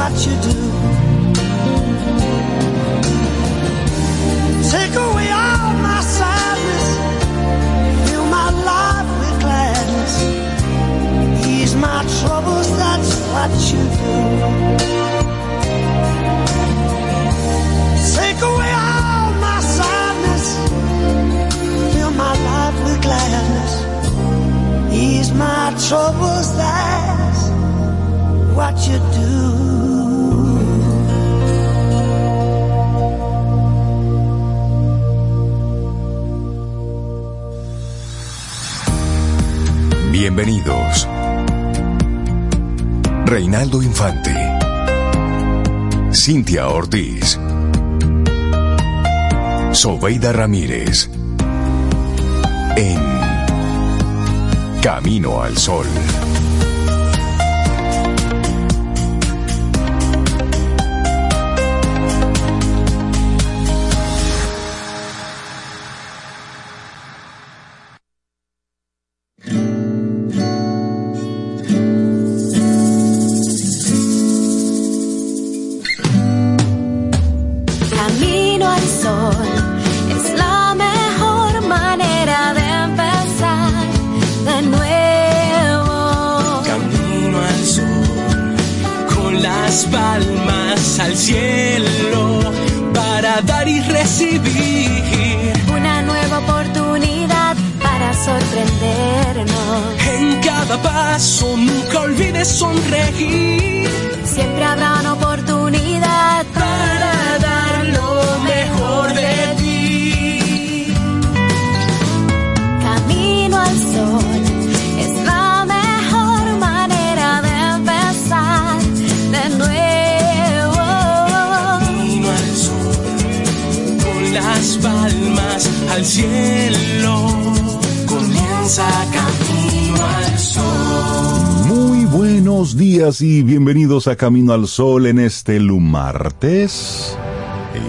what you do. Take away all my sadness, fill my life with gladness. Ease my troubles, that's what you do. Take away all my sadness, fill my life with gladness. Ease my troubles, that's what you do. Bienvenidos. Reinaldo Infante, Cintia Ortiz, Sobeida Ramírez, en Camino al Sol. Y bienvenidos a Camino al Sol en este martes.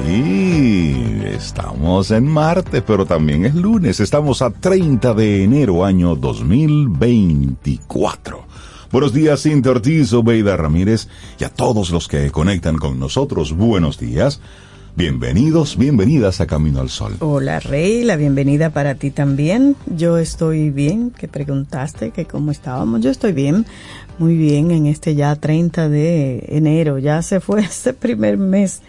Y estamos en martes, pero también es lunes. Estamos a 30 de enero, año 2024. Buenos días, Cintia Ortiz, Sobeida Ramírez y a todos los que conectan con nosotros. Buenos días. Bienvenidos, bienvenidas a Camino al Sol. Hola Rey, la bienvenida para ti también. Yo estoy bien, que preguntaste que cómo estábamos. Yo estoy bien, muy bien en este ya 30 de enero. Ya se fue este primer mes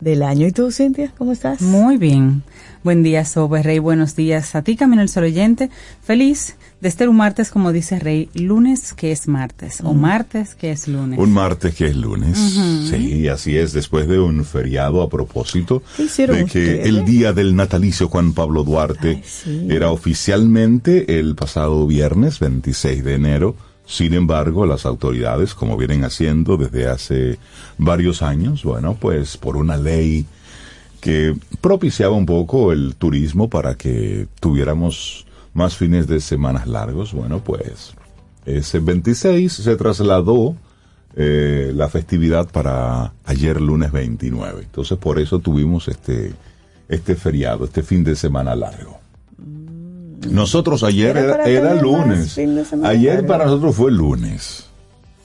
del año. ¿Y tú, Cintia, cómo estás? Muy bien. Buen día, Sobe Rey. Buenos días a ti, Camino al Sol oyente. Feliz de este un martes, como dice Rey, lunes que es martes, o martes que es lunes. Un martes que es lunes, sí, así es, después de un feriado a propósito de que el día del natalicio Juan Pablo Duarte era oficialmente el pasado viernes 26 de enero, sin embargo, las autoridades, como vienen haciendo desde hace varios años, bueno, pues por una ley que propiciaba un poco el turismo para que tuviéramos más fines de semanas largos, bueno, pues ese 26 se trasladó la festividad para ayer lunes 29. Entonces, por eso tuvimos este feriado, este fin de semana largo. Nosotros ayer era lunes. Ayer para nosotros fue lunes.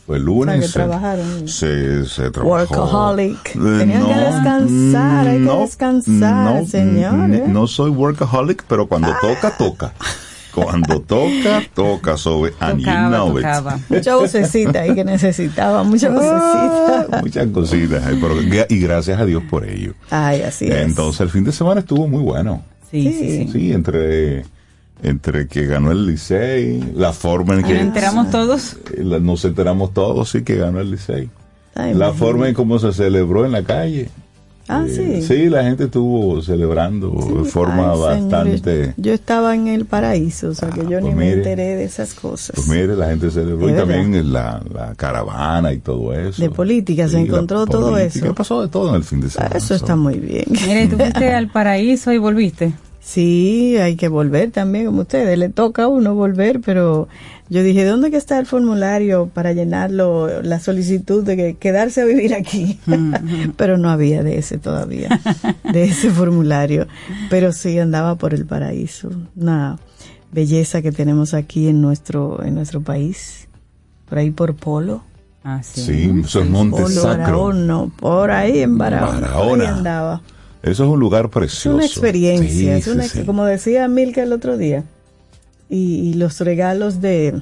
O sea, se trabajó. Workaholic. Tenían que descansar, hay que descansar, señores. No soy workaholic, pero cuando toca, toca. Cuando toca, sobre mucha vocecita ahí que necesitaba, muchas vocecitas. Muchas cositas, y gracias a Dios por ello. Ay, así es. Entonces, el fin de semana estuvo muy bueno. Sí, entre que ganó el Licey, la forma en que... ¿Nos enteramos todos? Nos enteramos todos, sí, que ganó el Licey. La forma en cómo se celebró en la calle. Ah, sí. Sí, la gente estuvo celebrando de forma bastante... Señor, yo estaba en el paraíso, o sea que yo me enteré de esas cosas. Pues mire, la gente celebró y también la caravana y todo eso. De política, se encontró todo eso. ¿Qué pasó de todo en el fin de semana? Eso está muy bien. Mire, tú fuiste al paraíso y volviste. Sí, hay que volver también, como ustedes, le toca a uno volver, pero yo dije, ¿dónde que está el formulario para llenarlo, la solicitud de quedarse a vivir aquí? Pero no había de ese todavía, de ese formulario, pero sí andaba por el paraíso, una belleza que tenemos aquí en nuestro país, por ahí por Polo. Ah, sí. Sí, eso es Montesacro. Araono, por ahí en Barahona. Andaba. Eso es un lugar precioso. Es una experiencia, sí, sí. Como decía Milka el otro día, y los regalos de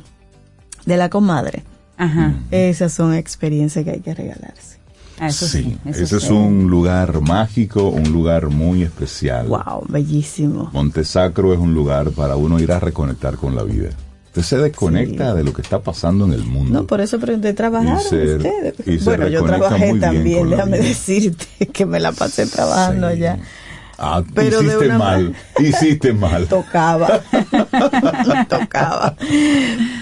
la comadre. Ajá. Esas son experiencias que hay que regalarse. Ah, eso sí, sí, eso ese es un lugar mágico, un lugar muy especial. Wow, bellísimo. Montesacro es un lugar para uno ir a reconectar con la vida. Usted se desconecta, sí, de lo que está pasando en el mundo. No, por eso trabajaron ustedes. Bueno, yo trabajé también, déjame decirte que me la pasé trabajando allá. Sí. Ah, pero hiciste mal, hiciste mal. Tocaba, tocaba.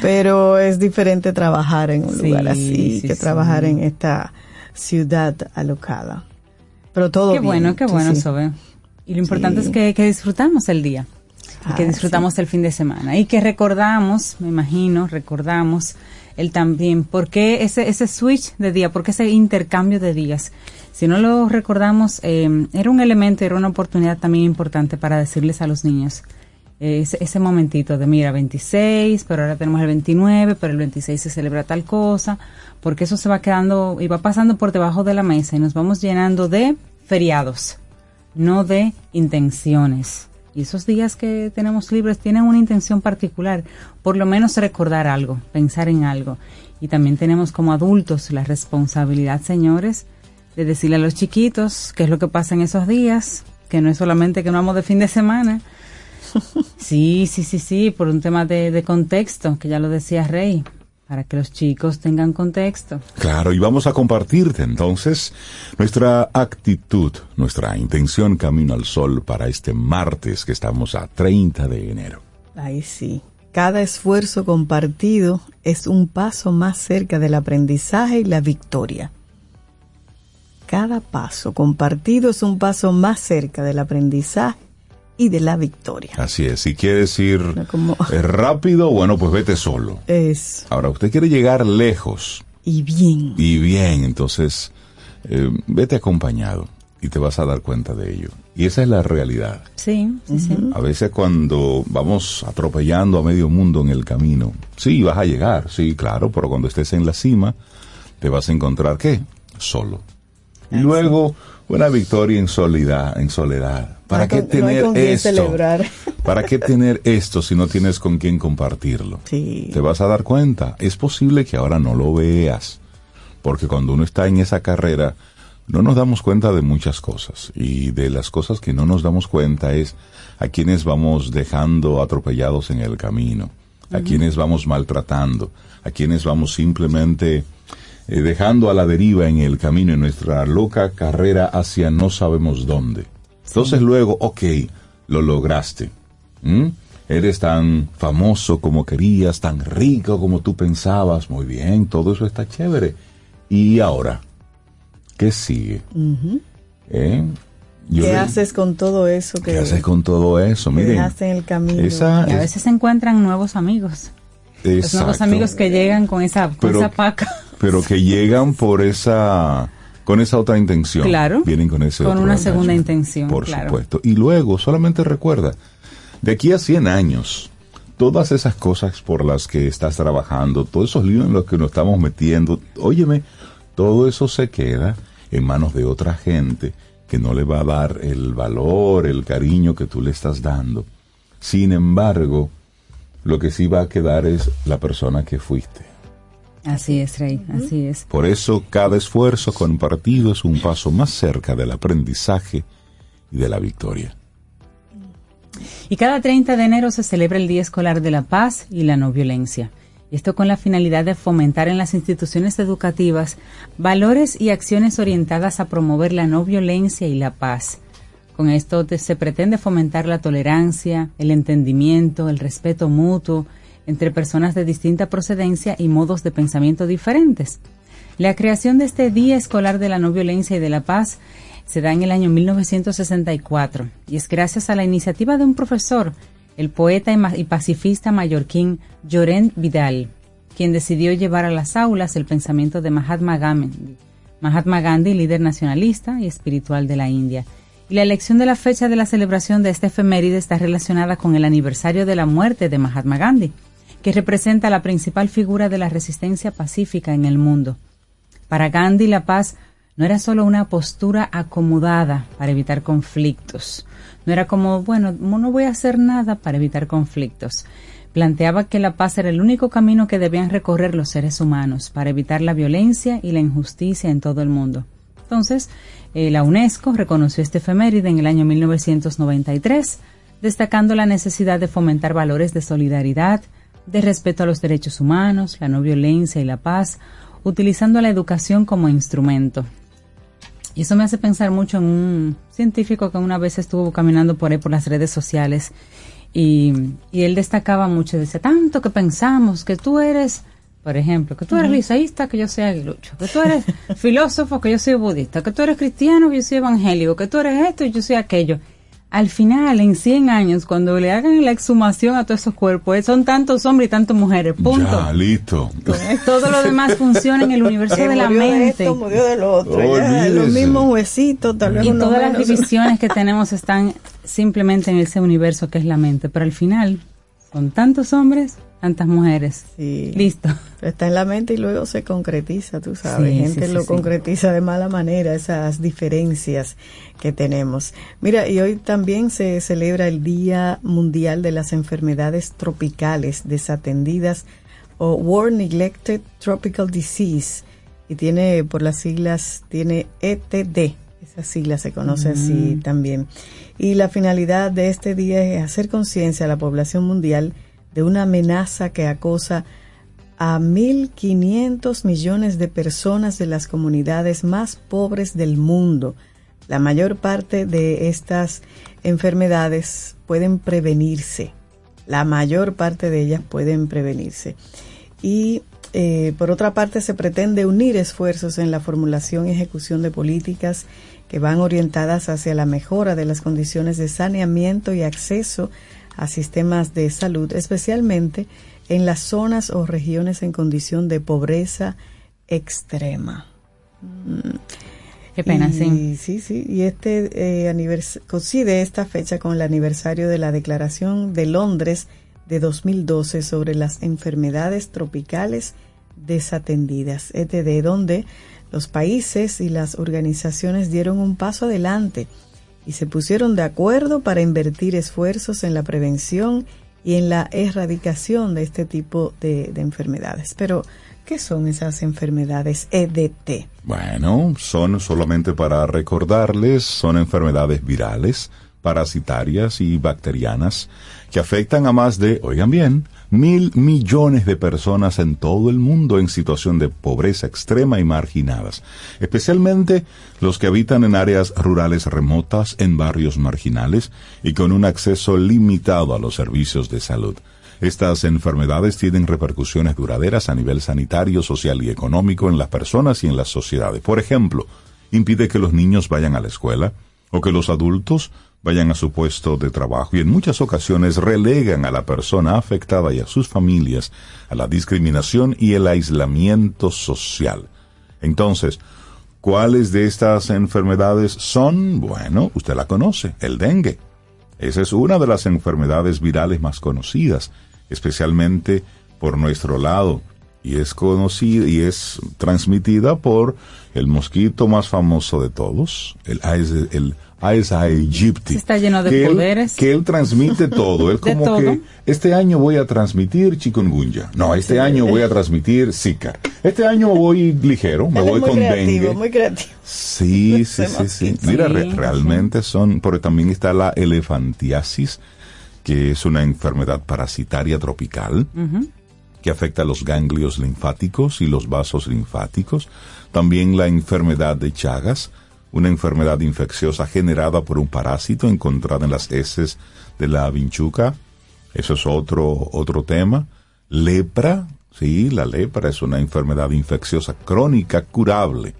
Pero es diferente trabajar en un lugar así que trabajar en esta ciudad alocada. Pero todo qué bien. Qué bueno, Sobe. Y lo importante es que disfrutamos el día. Y que disfrutamos el fin de semana y que recordamos, me imagino, recordamos el también, porque ese switch de día, porque ese intercambio de días, si no lo recordamos, era un elemento, era una oportunidad también importante para decirles a los niños, ese momentito de mira, 26, pero ahora tenemos el 29, pero el 26 se celebra tal cosa, porque eso se va quedando y va pasando por debajo de la mesa y nos vamos llenando de feriados, no de intenciones. Y esos días que tenemos libres tienen una intención particular, por lo menos recordar algo, pensar en algo. Y también tenemos como adultos la responsabilidad, señores, de decirle a los chiquitos qué es lo que pasa en esos días, que no es solamente que no vamos de fin de semana. Sí, por un tema de contexto, que ya lo decía Rey, para que los chicos tengan contexto. Claro, y vamos a compartirte entonces nuestra actitud, nuestra intención Camino al Sol para este martes que estamos a 30 de enero. Ahí sí. Cada esfuerzo compartido es un paso más cerca del aprendizaje y la victoria. Cada paso compartido es un paso más cerca del aprendizaje y de la victoria. Así es, si quieres ir rápido, bueno, pues vete solo. Eso. Ahora, usted quiere llegar lejos. Y bien. Y bien, entonces, vete acompañado y te vas a dar cuenta de ello. Y esa es la realidad. Sí, sí, sí. A veces cuando vamos atropellando a medio mundo en el camino, sí, vas a llegar, sí, claro, pero cuando estés en la cima, te vas a encontrar, ¿qué? Solo. Y luego, una victoria en soledad. ¿Para qué tener esto? ¿Para qué tener esto si no tienes con quién compartirlo? Sí. Te vas a dar cuenta. Es posible que ahora no lo veas, porque cuando uno está en esa carrera, no nos damos cuenta de muchas cosas. Y de las cosas que no nos damos cuenta es a quienes vamos dejando atropellados en el camino, a quienes vamos maltratando, a quienes vamos simplemente dejando a la deriva en el camino, en nuestra loca carrera hacia no sabemos dónde. Entonces luego, lo lograste. Eres tan famoso como querías, tan rico como tú pensabas. Muy bien, todo eso está chévere. ¿Y ahora? ¿Qué sigue? ¿Qué haces con todo eso? ¿Qué haces con todo eso? Miren, dejaste en el camino. Y a veces se encuentran nuevos amigos. Exacto. Los nuevos amigos que llegan con esa paca. Pero que llegan con esa otra intención. Claro. Vienen con ese con una segunda intención. Por supuesto. Y luego, solamente recuerda, de aquí a 100 años, todas esas cosas por las que estás trabajando, todos esos líos en los que nos estamos metiendo, óyeme, todo eso se queda en manos de otra gente que no le va a dar el valor, el cariño que tú le estás dando. Sin embargo, lo que sí va a quedar es la persona que fuiste. Así es, Rey, así es. Por eso cada esfuerzo compartido es un paso más cerca del aprendizaje y de la victoria. Y cada 30 de enero se celebra el Día Escolar de la Paz y la No Violencia. Esto con la finalidad de fomentar en las instituciones educativas valores y acciones orientadas a promover la no violencia y la paz. Con esto se pretende fomentar la tolerancia, el entendimiento, el respeto mutuo entre personas de distinta procedencia y modos de pensamiento diferentes. La creación de este Día Escolar de la No Violencia y de la Paz se da en el año 1964 y es gracias a la iniciativa de un profesor, el poeta y pacifista mallorquín Llorenç Vidal, quien decidió llevar a las aulas el pensamiento de Mahatma Gandhi, líder nacionalista y espiritual de la India. Y la elección de la fecha de la celebración de esta efeméride está relacionada con el aniversario de la muerte de Mahatma Gandhi, que representa la principal figura de la resistencia pacífica en el mundo. Para Gandhi, la paz no era solo una postura acomodada para evitar conflictos. No era como, bueno, no voy a hacer nada para evitar conflictos. Planteaba que la paz era el único camino que debían recorrer los seres humanos para evitar la violencia y la injusticia en todo el mundo. Entonces, la UNESCO reconoció este efeméride en el año 1993, destacando la necesidad de fomentar valores de solidaridad, de respeto a los derechos humanos, la no violencia y la paz, utilizando la educación como instrumento. Y eso me hace pensar mucho en un científico que una vez estuvo caminando por ahí por las redes sociales y él destacaba mucho, decía, tanto que pensamos que tú eres, por ejemplo, que tú eres liceísta, que yo soy aguilucho, que tú eres filósofo, que yo soy budista, que tú eres cristiano, que yo soy evangélico, que tú eres esto y yo soy aquello. Al final, en 100 años, cuando le hagan la exhumación a todos esos cuerpos, son tantos hombres y tantas mujeres, punto. Ya, listo. Pues, todo lo demás funciona en el universo de la mente. De esto, murió del otro, ya, los mismos huesitos, tal vez. Y todas las divisiones que tenemos están simplemente en ese universo que es la mente. Pero al final, son tantos hombres, tantas mujeres. Sí. Listo. Está en la mente y luego se concretiza, tú sabes. Sí, gente lo concretiza de mala manera, esas diferencias que tenemos. Mira, y hoy también se celebra el Día Mundial de las Enfermedades Tropicales Desatendidas o War Neglected Tropical Disease. Y tiene, por las siglas, tiene ETD. Esa sigla se conoce así también. Y la finalidad de este día es hacer conciencia a la población mundial de una amenaza que acosa a 1.500 millones de personas de las comunidades más pobres del mundo. La mayor parte de estas enfermedades pueden prevenirse. La mayor parte de ellas pueden prevenirse. Y por otra parte, se pretende unir esfuerzos en la formulación y ejecución de políticas que van orientadas hacia la mejora de las condiciones de saneamiento y acceso a sistemas de salud, especialmente en las zonas o regiones en condición de pobreza extrema. Qué pena, sí. Sí, sí. Y este coincide esta fecha con el aniversario de la Declaración de Londres de 2012 sobre las enfermedades tropicales desatendidas, ETD, donde los países y las organizaciones dieron un paso adelante y se pusieron de acuerdo para invertir esfuerzos en la prevención y en la erradicación de este tipo de enfermedades. Pero, ¿qué son esas enfermedades EDT? Bueno, son, solamente para recordarles, son enfermedades virales, parasitarias y bacterianas que afectan a más de, oigan bien, 1.000 millones de personas en todo el mundo en situación de pobreza extrema y marginadas, especialmente los que habitan en áreas rurales remotas, en barrios marginales y con un acceso limitado a los servicios de salud. Estas enfermedades tienen repercusiones duraderas a nivel sanitario, social y económico en las personas y en las sociedades. Por ejemplo, impide que los niños vayan a la escuela o que los adultos vayan a su puesto de trabajo y en muchas ocasiones relegan a la persona afectada y a sus familias a la discriminación y el aislamiento social. Entonces, ¿cuáles de estas enfermedades son? Bueno, usted la conoce, el dengue. Esa es una de las enfermedades virales más conocidas, especialmente por nuestro lado, y es conocida y es transmitida por el mosquito más famoso de todos, el Aisa egipcio. Está lleno de poderes. Que él transmite todo. Él como todo. Que este año voy a transmitir chikungunya. No, este año voy a transmitir zika. Este año voy ligero, me voy muy con creativo, dengue. Muy creativo. Sí, sí, sí, sí. Mira, realmente son, pero también está la elefantiasis, que es una enfermedad parasitaria tropical que afecta a los ganglios linfáticos y los vasos linfáticos. También la enfermedad de Chagas, una enfermedad infecciosa generada por un parásito encontrada en las heces de la vinchuca. Eso es otro tema. Lepra, sí, la lepra es una enfermedad infecciosa crónica curable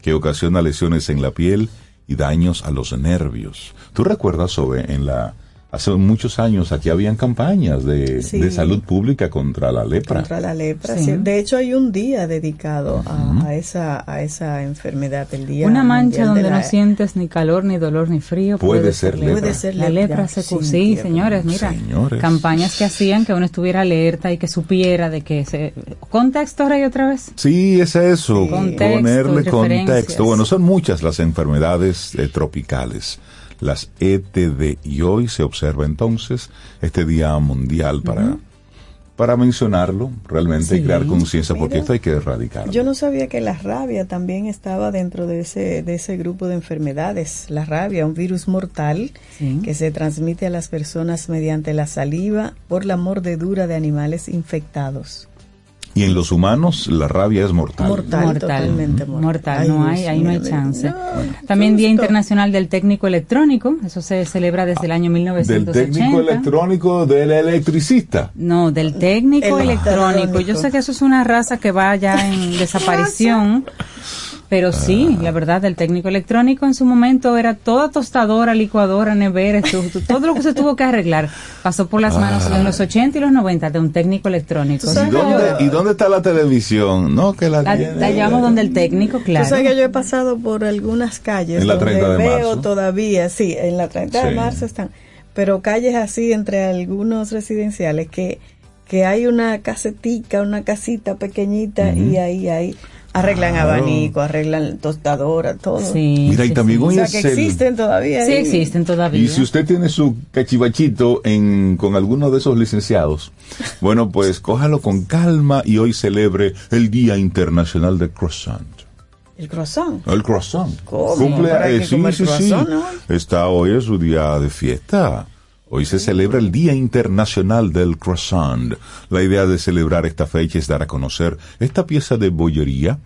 que ocasiona lesiones en la piel y daños a los nervios. ¿Tú recuerdas, Sobe, en la Hace muchos años aquí habían campañas de salud pública contra la lepra. Contra la lepra, sí. Sí. De hecho, hay un día dedicado a esa enfermedad, el día. Una mancha donde no sientes ni calor, ni dolor, ni frío. Puede ser lepra. Puede ser lepra. La lepra se curó. Sí, señores, mira. Señores. Campañas que hacían que uno estuviera alerta y que supiera de que ese... ¿Contexto, Rey, otra vez? Sí, es eso. Sí. Contexto, ponerle contexto. Bueno, son muchas las enfermedades tropicales, las ETD, y hoy se observa entonces este Día Mundial para mencionarlo realmente y crear conciencia, porque esto hay que erradicarlo. Yo no sabía que la rabia también estaba dentro de ese grupo de enfermedades. La rabia, un virus mortal que se transmite a las personas mediante la saliva por la mordedura de animales infectados. Y en los humanos la rabia es mortal. Mortal, totalmente mortal. Ay, no hay, ahí no hay chance. No, también Día Internacional del Técnico Electrónico, eso se celebra desde el año 1980. ¿Del técnico electrónico, del electricista? No, del técnico electrónico. Yo sé que eso es una raza que va ya en desaparición. Pero sí, la verdad, el técnico electrónico en su momento era toda tostadora, licuadora, nevera, todo lo que se tuvo que arreglar. Pasó por las manos en los 80 y los 90 de un técnico electrónico. ¿Y dónde está la televisión? No, que la tiene. La llevamos donde el técnico, claro. Tú sabes que yo he pasado por algunas calles donde veo todavía, en la 30 de marzo están, pero calles así entre algunos residenciales que hay una casetica, una casita pequeñita y ahí. Arreglan abanico, arreglan tostadora, todo. Sí, mira, y también hoy es que existen todavía. Sí, existen todavía. Y si usted tiene su cachivachito con alguno de esos licenciados, bueno, pues cójalo con calma y hoy celebre el Día Internacional del Croissant. ¿El croissant? El croissant. ¿Cómo? Hoy es su día de fiesta. Hoy se celebra el Día Internacional del Croissant. La idea de celebrar esta fecha es dar a conocer esta pieza de bollería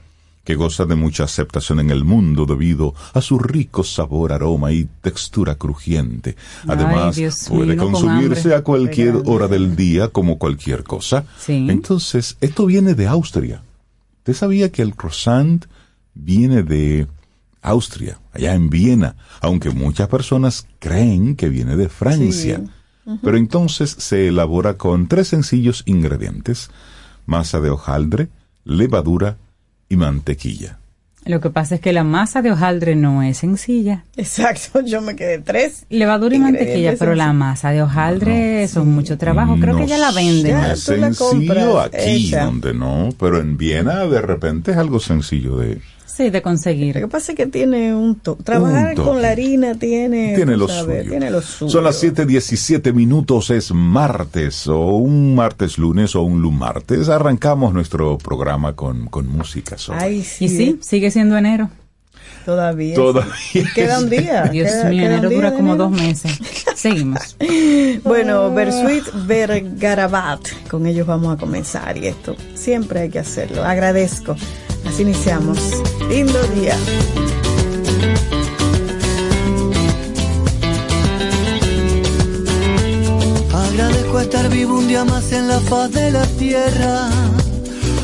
que goza de mucha aceptación en el mundo debido a su rico sabor, aroma y textura crujiente. Además, puede consumirse a cualquier hora del día como cualquier cosa. Sí. Entonces, esto viene de Austria. ¿Usted sabía que el croissant viene de Austria, allá en Viena, aunque muchas personas creen que viene de Francia? Pero entonces se elabora con 3 sencillos ingredientes: masa de hojaldre, levadura y mantequilla. Lo que pasa es que la masa de hojaldre no es sencilla. Exacto, yo me quedé 3. Levadura y mantequilla, pero la masa de hojaldre son mucho trabajo. Creo que ya la venden. No es sencillo aquí, donde no, pero en Viena de repente es algo sencillo de conseguir. Lo que pasa es que tiene un toque. Trabajar con la harina tiene lo suyo. Son las 7:17, es martes, o un martes lunes o un lumartes. Arrancamos nuestro programa con música. Ay, sí. Y sí, sigue siendo enero. Todavía. Queda un día. Dios mío, enero dura como 2 meses. Seguimos. Bueno, Bersuit Vergarabat. Con ellos vamos a comenzar y esto siempre hay que hacerlo. Agradezco. Así iniciamos. Lindo día. Agradezco estar vivo un día más en la faz de la tierra.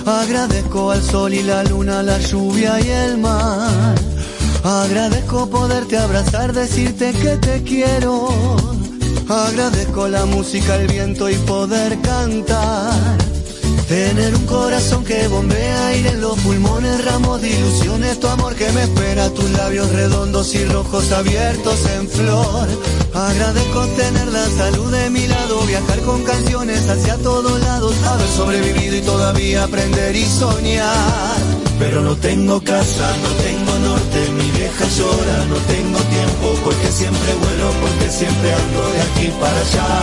Agradezco al sol y la luna, la lluvia y el mar. Agradezco poderte abrazar, decirte que te quiero. Agradezco la música, el viento y poder cantar. Tener un corazón que bombea aire en los pulmones, ramos de ilusiones, tu amor que me espera, tus labios redondos y rojos abiertos en flor. Agradezco tener la salud de mi lado, viajar con canciones hacia todos lados, haber sobrevivido y todavía aprender y soñar. Pero no tengo casa, no tengo norte, mi vieja llora, no tengo tiempo, porque siempre vuelo, porque siempre ando de aquí para allá.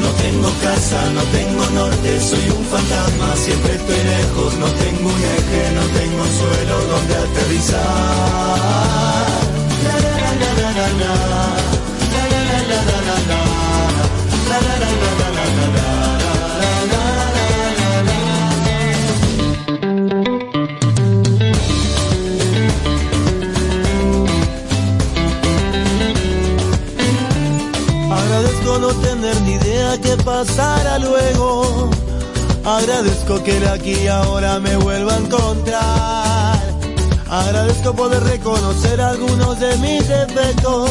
No tengo casa, no tengo norte, soy un fantasma, siempre estoy lejos, no tengo un eje, no tengo suelo donde aterrizar. La la la la la la la, la la la la la la la, la la la la la la la. Agradezco no tener ni idea que pasará luego. Agradezco que de aquí ahora me vuelva a encontrar. Agradezco poder reconocer algunos de mis defectos.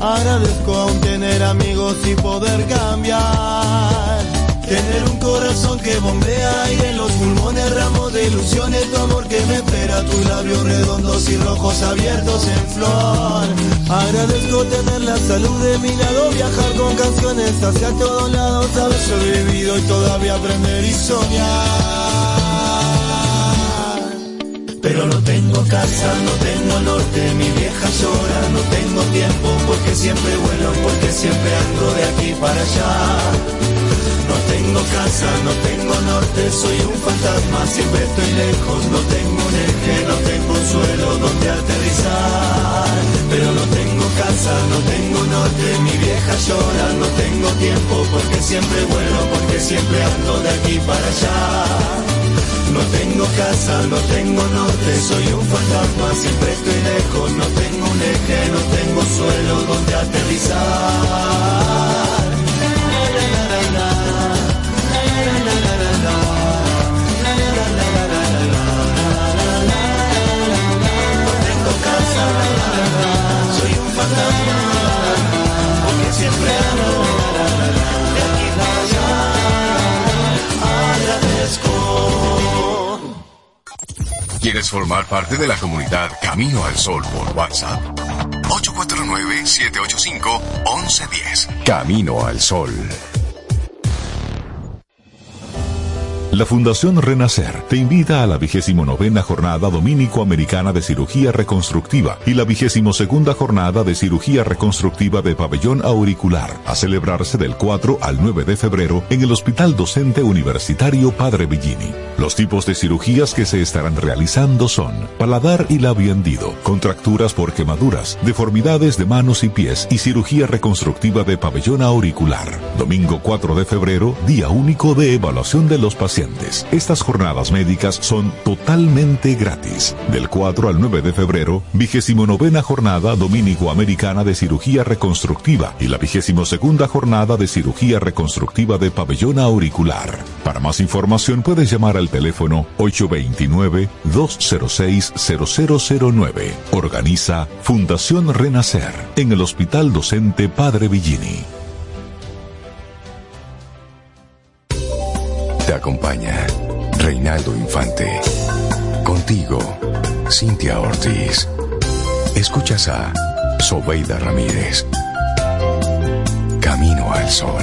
Agradezco aún tener amigos y poder cambiar. Tener un corazón que bombea y en los pulmones ramos de ilusiones. Tu amor que me espera, tus labios redondos y rojos abiertos en flor. Agradezco tener la salud de mi lado, viajar con canciones hacia todos lados, haber sobrevivido y todavía aprender y soñar. Pero no tengo casa, no tengo norte, mi vieja llora, no tengo tiempo, porque siempre vuelo, porque siempre ando de aquí para allá. No tengo casa, no tengo norte, soy un fantasma, siempre estoy lejos. No tengo un eje, no tengo un suelo donde aterrizar. Pero no tengo casa, no tengo norte, mi vieja llora. No tengo tiempo, porque siempre vuelo, porque siempre ando de aquí para allá. No tengo casa, no tengo norte, soy un fantasma, siempre estoy lejos. No tengo un eje, no tengo suelo donde aterrizar. Soy un fantasma, porque siempre ando de aquí para allá. Agradezco. ¿Quieres formar parte de la comunidad Camino al Sol por WhatsApp? 849-785-1110. Camino al Sol. La Fundación Renacer te invita a la 29ª Jornada Domínico-Americana de Cirugía Reconstructiva y la 22ª Jornada de Cirugía Reconstructiva de Pabellón Auricular, a celebrarse del 4 al 9 de febrero en el Hospital Docente Universitario Padre Billini. Los tipos de cirugías que se estarán realizando son paladar y labio hendido, contracturas por quemaduras, deformidades de manos y pies y cirugía reconstructiva de pabellón auricular. Domingo 4 de febrero, día único de evaluación de los pacientes. Estas jornadas médicas son totalmente gratis. Del 4 al 9 de febrero, 29ª Jornada Domínico-Americana de Cirugía Reconstructiva y la 22ª Jornada de Cirugía Reconstructiva de Pabellón Auricular. Para más información puedes llamar al teléfono 829-206-0009. Organiza Fundación Renacer en el Hospital Docente Padre Billini. Te acompaña Reinaldo Infante. Contigo, Cintia Ortiz. Escuchas a Sobeida Ramírez. Camino al Sol.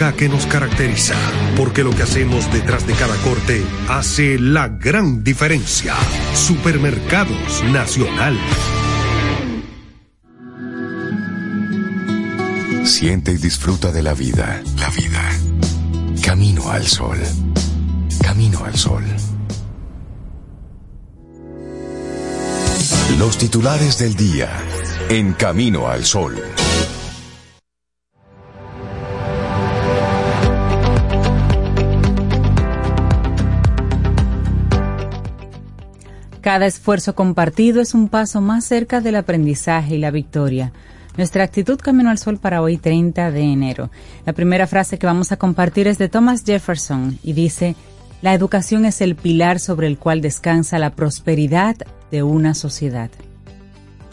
que nos caracteriza, porque lo que hacemos detrás de cada corte hace la gran diferencia. Supermercados Nacional. Siente y disfruta de la vida. La vida. Camino al Sol. Camino al Sol. Los titulares del día en Camino al Sol. Cada esfuerzo compartido es un paso más cerca del aprendizaje y la victoria. Nuestra actitud Camino al Sol para hoy, 30 de enero. La primera frase que vamos a compartir es de Thomas Jefferson y dice: la educación es el pilar sobre el cual descansa la prosperidad de una sociedad.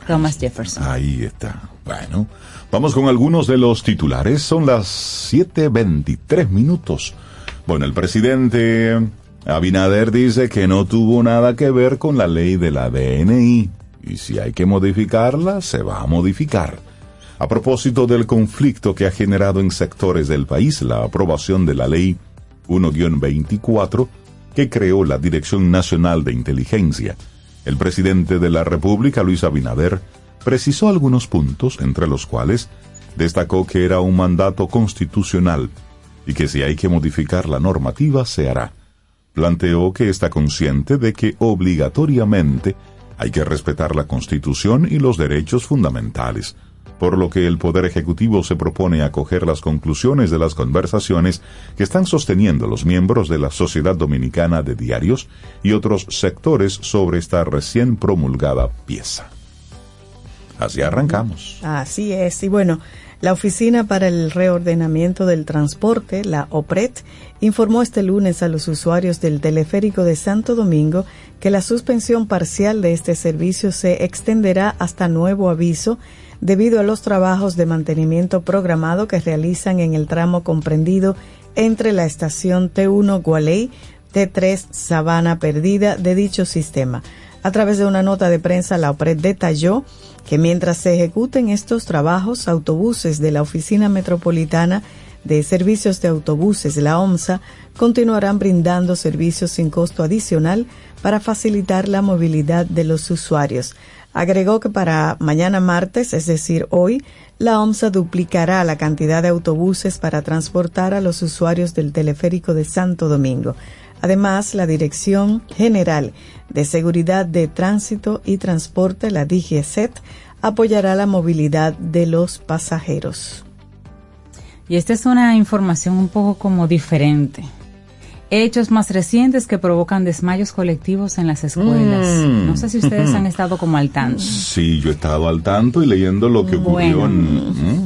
Thomas Jefferson. Ahí está. Bueno, vamos con algunos de los titulares. Son las 7:23. Bueno, el presidente Abinader dice que no tuvo nada que ver con la ley de la DNI y si hay que modificarla, se va a modificar. A propósito del conflicto que ha generado en sectores del país la aprobación de la ley 1-24 que creó la Dirección Nacional de Inteligencia, el presidente de la República, Luis Abinader, precisó algunos puntos, entre los cuales destacó que era un mandato constitucional y que si hay que modificar la normativa, se hará. Planteó que está consciente de que obligatoriamente Hay que respetar la Constitución y los derechos fundamentales, por lo que el Poder Ejecutivo se propone acoger las conclusiones de las conversaciones que están sosteniendo los miembros de la Sociedad Dominicana de Diarios y otros sectores sobre esta recién promulgada pieza. Así arrancamos. Así es, y bueno, la Oficina para el Reordenamiento del Transporte, la OPRET, informó este lunes a los usuarios del teleférico de Santo Domingo que la suspensión parcial de este servicio se extenderá hasta nuevo aviso debido a los trabajos de mantenimiento programado que realizan en el tramo comprendido entre la estación T1 Gualey, T3 Sabana Perdida de dicho sistema. A través de una nota de prensa, la OPRET detalló que mientras se ejecuten estos trabajos, autobuses de la Oficina Metropolitana de Servicios de Autobuses, la OMSA, continuarán brindando servicios sin costo adicional para facilitar la movilidad de los usuarios. Agregó que para mañana martes, es decir, hoy, la OMSA duplicará la cantidad de autobuses para transportar a los usuarios del teleférico de Santo Domingo. Además, la Dirección General de Seguridad de Tránsito y Transporte, la DGCET, apoyará la movilidad de los pasajeros. Y esta es una información un poco como diferente. Hechos más recientes que provocan desmayos colectivos en las escuelas. No sé si ustedes han estado como al tanto. Sí, yo he estado al tanto y leyendo lo que ocurrió.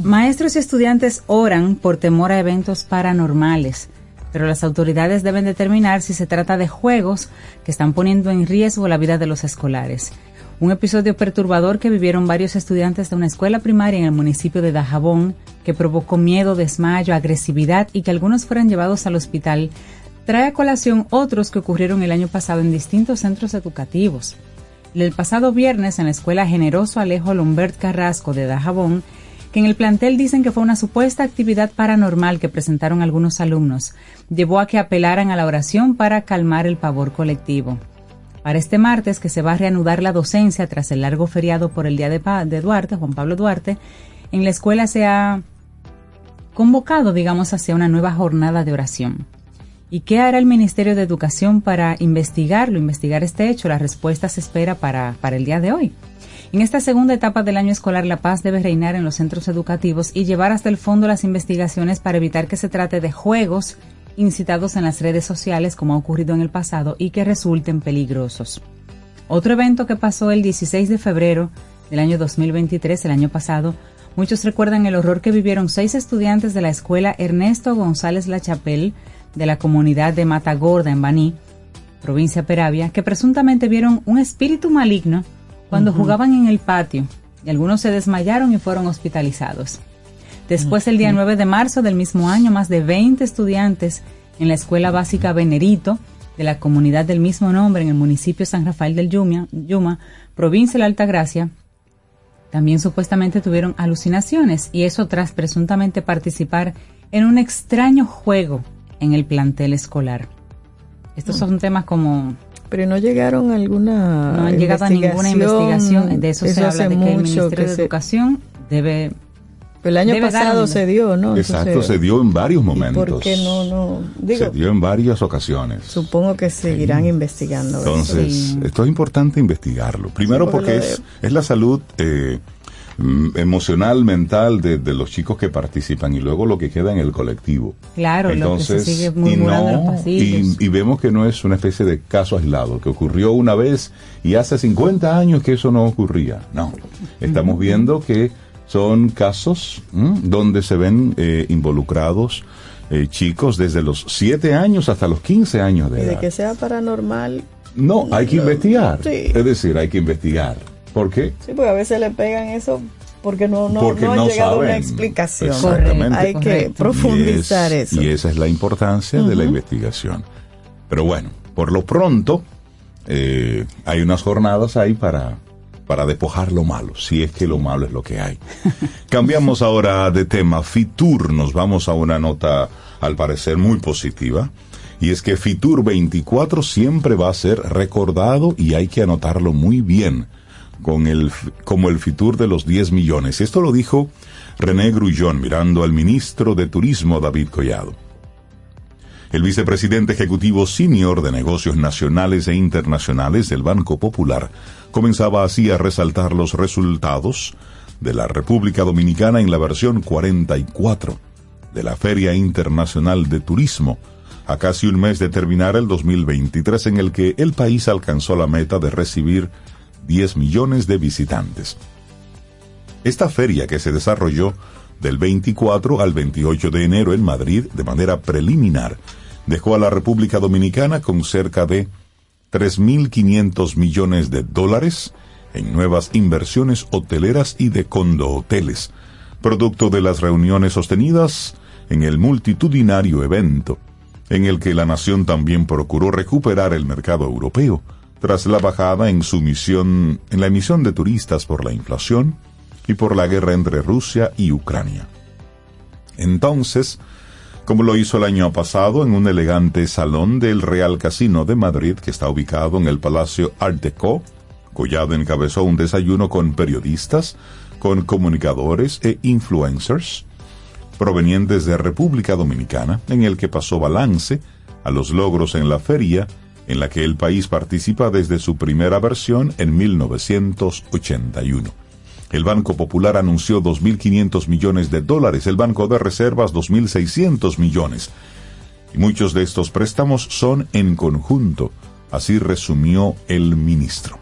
Maestros y estudiantes oran por temor a eventos paranormales, pero las autoridades deben determinar si se trata de juegos que están poniendo en riesgo la vida de los escolares. Un episodio perturbador que vivieron varios estudiantes de una escuela primaria en el municipio de Dajabón, que provocó miedo, desmayo, agresividad y que algunos fueran llevados al hospital, trae a colación otros que ocurrieron el año pasado en distintos centros educativos. El pasado viernes, en la escuela Generoso Alejo Lombert Carrasco de Dajabón, que en el plantel dicen que fue una supuesta actividad paranormal que presentaron algunos alumnos, llevó a que apelaran a la oración para calmar el pavor colectivo. Para este martes, que se va a reanudar la docencia tras el largo feriado por el Día de Duarte, Juan Pablo Duarte, en la escuela se ha convocado, digamos, hacia una nueva jornada de oración. ¿Y qué hará el Ministerio de Educación para investigar este hecho? La respuesta se espera para el día de hoy. En esta segunda etapa del año escolar, la paz debe reinar en los centros educativos y llevar hasta el fondo las investigaciones para evitar que se trate de juegos incitados en las redes sociales, como ha ocurrido en el pasado, y que resulten peligrosos. Otro evento que pasó el 16 de febrero del año 2023, el año pasado, muchos recuerdan el horror que vivieron 6 estudiantes de la escuela Ernesto González Lachapelle, de la comunidad de Matagorda en Baní, provincia Peravia, que presuntamente vieron un espíritu maligno cuando jugaban en el patio, y algunos se desmayaron y fueron hospitalizados. Después, el día 9 de marzo del mismo año, más de 20 estudiantes en la escuela básica Venerito, de la comunidad del mismo nombre en el municipio San Rafael del Yuma, provincia de la Altagracia, también supuestamente tuvieron alucinaciones, y eso tras presuntamente participar en un extraño juego en el plantel escolar. Estos son temas como... Pero no llegaron a alguna... No han llegado a ninguna investigación. De eso se habla, de que el Ministerio de Educación debe... El año pasado se dio, ¿no? Exacto, entonces, se dio en varios momentos. ¿Por qué no? Digo, se dio en varias ocasiones. Supongo que seguirán investigando. Entonces, esto es importante investigarlo. Primero porque es la salud... emocional, mental de los chicos que participan y luego lo que queda en el colectivo. Claro, entonces, lo que se sigue murmurando en los pasillos. Y vemos que no es una especie de caso aislado, que ocurrió una vez y hace 50 años que eso no ocurría. No, estamos viendo que son casos donde se ven involucrados chicos desde los 7 años hasta los 15 años de edad. Y de que sea paranormal... No, hay que investigar. Sí. Es decir, hay que investigar. ¿Por qué? Sí, porque a veces le pegan eso porque no ha llegado saben. Una explicación. Exactamente. Hay que profundizar eso. Y esa es la importancia de la investigación. Pero bueno, por lo pronto, hay unas jornadas ahí para despojar lo malo, si es que lo malo es lo que hay. Cambiamos ahora de tema. Fitur, nos vamos a una nota, al parecer, muy positiva. Y es que Fitur 24 siempre va a ser recordado y hay que anotarlo muy bien, como el Fitur de los 10 millones. Esto lo dijo René Grullón mirando al ministro de Turismo David Collado. El vicepresidente ejecutivo senior de negocios nacionales e internacionales del Banco Popular comenzaba así a resaltar los resultados de la República Dominicana en la versión 44 de la Feria Internacional de Turismo, a casi un mes de terminar el 2023, en el que el país alcanzó la meta de recibir 10 millones de visitantes. Esta feria, que se desarrolló del 24 al 28 de enero en Madrid de manera preliminar, dejó a la República Dominicana con cerca de 3.500 millones de dólares en nuevas inversiones hoteleras y de condohoteles, producto de las reuniones sostenidas en el multitudinario evento, en el que la nación también procuró recuperar el mercado europeo tras la bajada en la emisión de turistas por la inflación y por la guerra entre Rusia y Ucrania. Entonces, como lo hizo el año pasado en un elegante salón del Real Casino de Madrid, que está ubicado en el Palacio Art Deco, Collado encabezó un desayuno con periodistas, con comunicadores e influencers provenientes de República Dominicana, en el que pasó balance a los logros en la feria, en la que el país participa desde su primera versión en 1981. El Banco Popular anunció 2.500 millones de dólares, el Banco de Reservas 2.600 millones. Y muchos de estos préstamos son en conjunto, así resumió el ministro.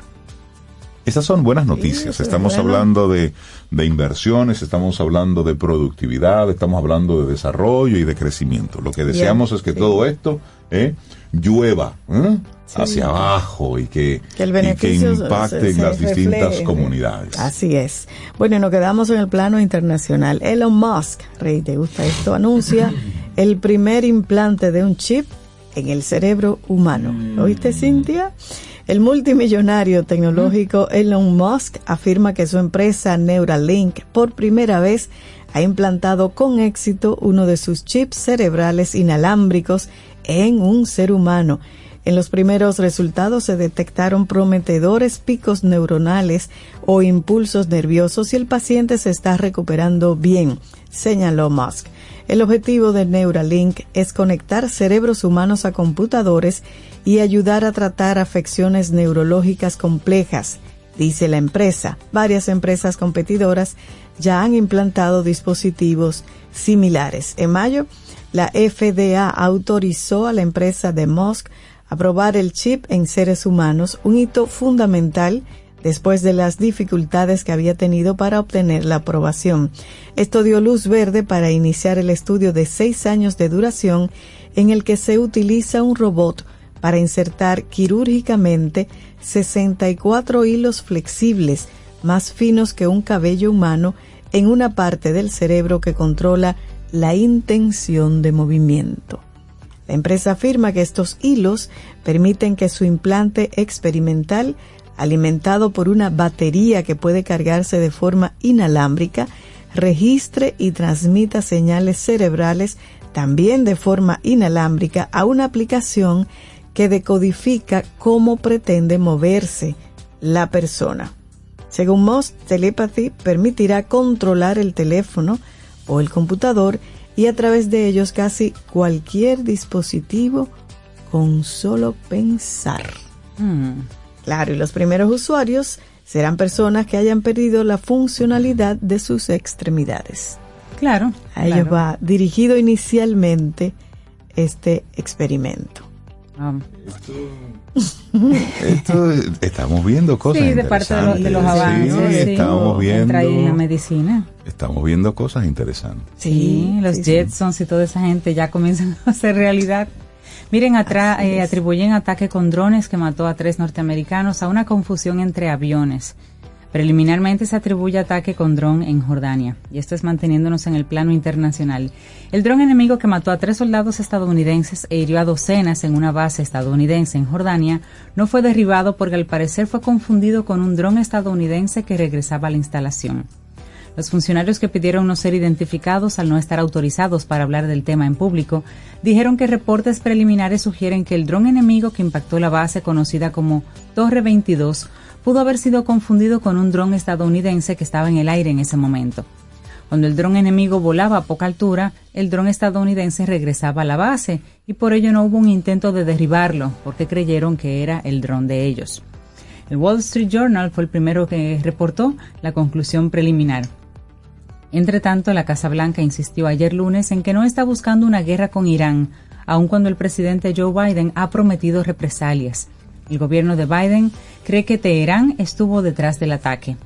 Esas son buenas noticias. Estamos hablando de inversiones, estamos hablando de productividad, estamos hablando de desarrollo y de crecimiento. Lo que deseamos es que todo esto llueva hacia abajo y que el beneficio impacte en las distintas comunidades. Así es. Bueno, y nos quedamos en el plano internacional. Elon Musk, Rey, ¿te gusta esto? Anuncia el primer implante de un chip en el cerebro humano. ¿Oíste, Cintia? El multimillonario tecnológico Elon Musk afirma que su empresa Neuralink por primera vez ha implantado con éxito uno de sus chips cerebrales inalámbricos en un ser humano. En los primeros resultados se detectaron prometedores picos neuronales o impulsos nerviosos y el paciente se está recuperando bien, señaló Musk. El objetivo de Neuralink es conectar cerebros humanos a computadores y ayudar a tratar afecciones neurológicas complejas, dice la empresa. Varias empresas competidoras ya han implantado dispositivos similares. En mayo, la FDA autorizó a la empresa de Musk a probar el chip en seres humanos, un hito fundamental después de las dificultades que había tenido para obtener la aprobación. Esto dio luz verde para iniciar el estudio de 6 años de duración en el que se utiliza un robot para insertar quirúrgicamente 64 hilos flexibles, más finos que un cabello humano, en una parte del cerebro que controla la intención de movimiento. La empresa afirma que estos hilos permiten que su implante experimental, alimentado por una batería que puede cargarse de forma inalámbrica, registre y transmita señales cerebrales también de forma inalámbrica a una aplicación que decodifica cómo pretende moverse la persona. Según Musk, Telepathy permitirá controlar el teléfono o el computador y a través de ellos casi cualquier dispositivo con solo pensar. Claro, y los primeros usuarios serán personas que hayan perdido la funcionalidad de sus extremidades. Claro. A ellos va dirigido inicialmente este experimento. Esto estamos viendo cosas interesantes. Sí, de parte de los avances. Sí, estamos viendo. Ahí la medicina. Estamos viendo cosas interesantes. Sí, los Jetsons y toda esa gente ya comienzan a hacer realidad. Miren, atribuyen ataque con drones que mató a 3 norteamericanos a una confusión entre aviones. Preliminarmente se atribuye ataque con dron en Jordania, y esto es manteniéndonos en el plano internacional. El dron enemigo que mató a 3 soldados estadounidenses e hirió a docenas en una base estadounidense en Jordania no fue derribado porque al parecer fue confundido con un dron estadounidense que regresaba a la instalación. Los funcionarios que pidieron no ser identificados al no estar autorizados para hablar del tema en público dijeron que reportes preliminares sugieren que el dron enemigo que impactó la base conocida como Torre 22 pudo haber sido confundido con un dron estadounidense que estaba en el aire en ese momento. Cuando el dron enemigo volaba a poca altura, el dron estadounidense regresaba a la base y por ello no hubo un intento de derribarlo, porque creyeron que era el dron de ellos. El Wall Street Journal fue el primero que reportó la conclusión preliminar. Entre tanto, la Casa Blanca insistió ayer lunes en que no está buscando una guerra con Irán, aun cuando el presidente Joe Biden ha prometido represalias. El gobierno de Biden cree que Teherán estuvo detrás del ataque.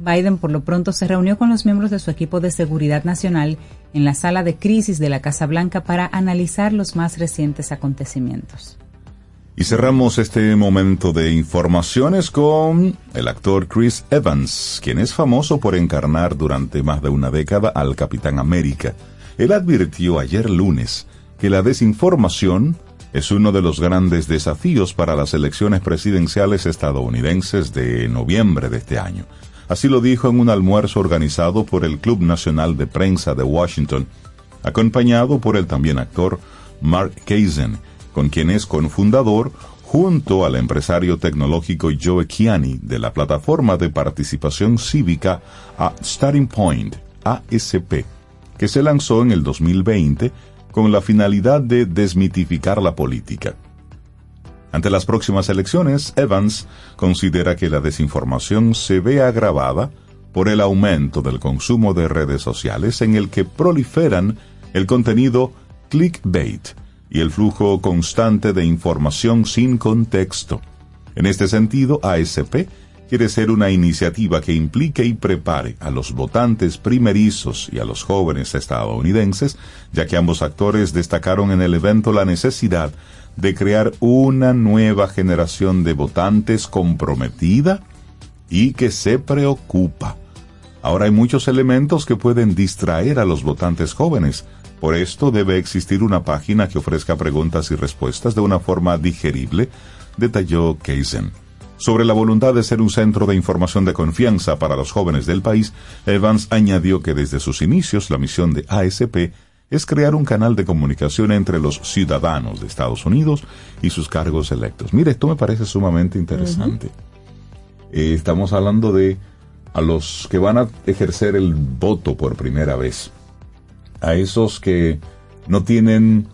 Biden por lo pronto se reunió con los miembros de su equipo de seguridad nacional en la sala de crisis de la Casa Blanca para analizar los más recientes acontecimientos. Y cerramos este momento de informaciones con el actor Chris Evans, quien es famoso por encarnar durante más de una década al Capitán América. Él advirtió ayer lunes que la desinformación es uno de los grandes desafíos para las elecciones presidenciales estadounidenses de noviembre de este año. Así lo dijo en un almuerzo organizado por el Club Nacional de Prensa de Washington, acompañado por el también actor Mark Kazen, con quien es cofundador, junto al empresario tecnológico Joe Kiani, de la plataforma de participación cívica a Starting Point, ASP, que se lanzó en el 2020 con la finalidad de desmitificar la política. Ante las próximas elecciones, Evans considera que la desinformación se ve agravada por el aumento del consumo de redes sociales en el que proliferan el contenido clickbait y el flujo constante de información sin contexto. En este sentido, ASP quiere ser una iniciativa que implique y prepare a los votantes primerizos y a los jóvenes estadounidenses, ya que ambos actores destacaron en el evento la necesidad de crear una nueva generación de votantes comprometida y que se preocupa. Ahora hay muchos elementos que pueden distraer a los votantes jóvenes. Por esto debe existir una página que ofrezca preguntas y respuestas de una forma digerible, detalló Kaysen. Sobre la voluntad de ser un centro de información de confianza para los jóvenes del país, Evans añadió que desde sus inicios la misión de ASP es crear un canal de comunicación entre los ciudadanos de Estados Unidos y sus cargos electos. Mire, esto me parece sumamente interesante. Uh-huh. Estamos hablando de a los que van a ejercer el voto por primera vez, a esos que no tienen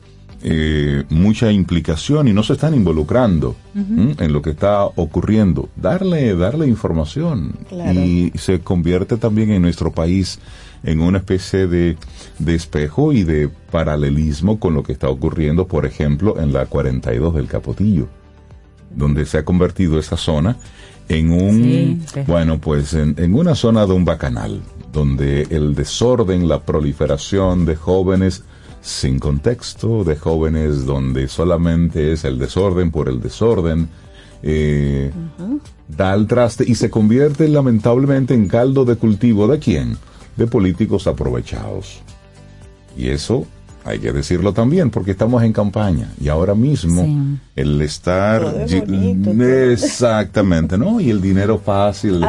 mucha implicación y no se están involucrando uh-huh. en lo que está ocurriendo. Darle información. Claro. Y se convierte también en nuestro país en una especie de espejo y de paralelismo con lo que está ocurriendo, por ejemplo, en la 42 del Capotillo, donde se ha convertido esa zona en en una zona de un bacanal, donde el desorden, la proliferación de jóvenes sin contexto, de jóvenes donde solamente es el desorden por el desorden, uh-huh. da al traste y se convierte lamentablemente en caldo de cultivo ¿de quién? De políticos aprovechados. Y eso hay que decirlo también, porque estamos en campaña y ahora mismo sí. el estar exactamente, ¿no? Y el dinero fácil, sí,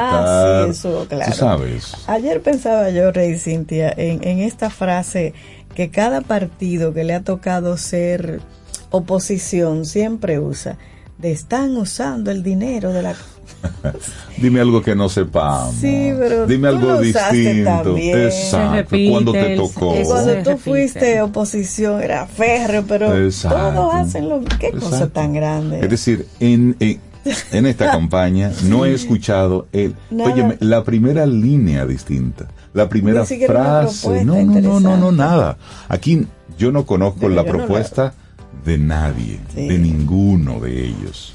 eso, claro. Tú sabes. Ayer pensaba yo, Rey, Cintia, en esta frase que cada partido que le ha tocado ser oposición siempre usa, de están usando el dinero de la dime algo que no sepamos. Sí, pero dime algo distinto. También. Exacto. Repite, cuando te tocó. Cuando tú fuiste oposición era férreo, pero exacto. todos hacen lo mismo. Qué exacto. cosa tan grande. Es decir, en esta campaña no he escuchado óyeme, la primera línea distinta, la primera frase. No, nada. Aquí yo no conozco la propuesta de nadie, sí. de ninguno de ellos.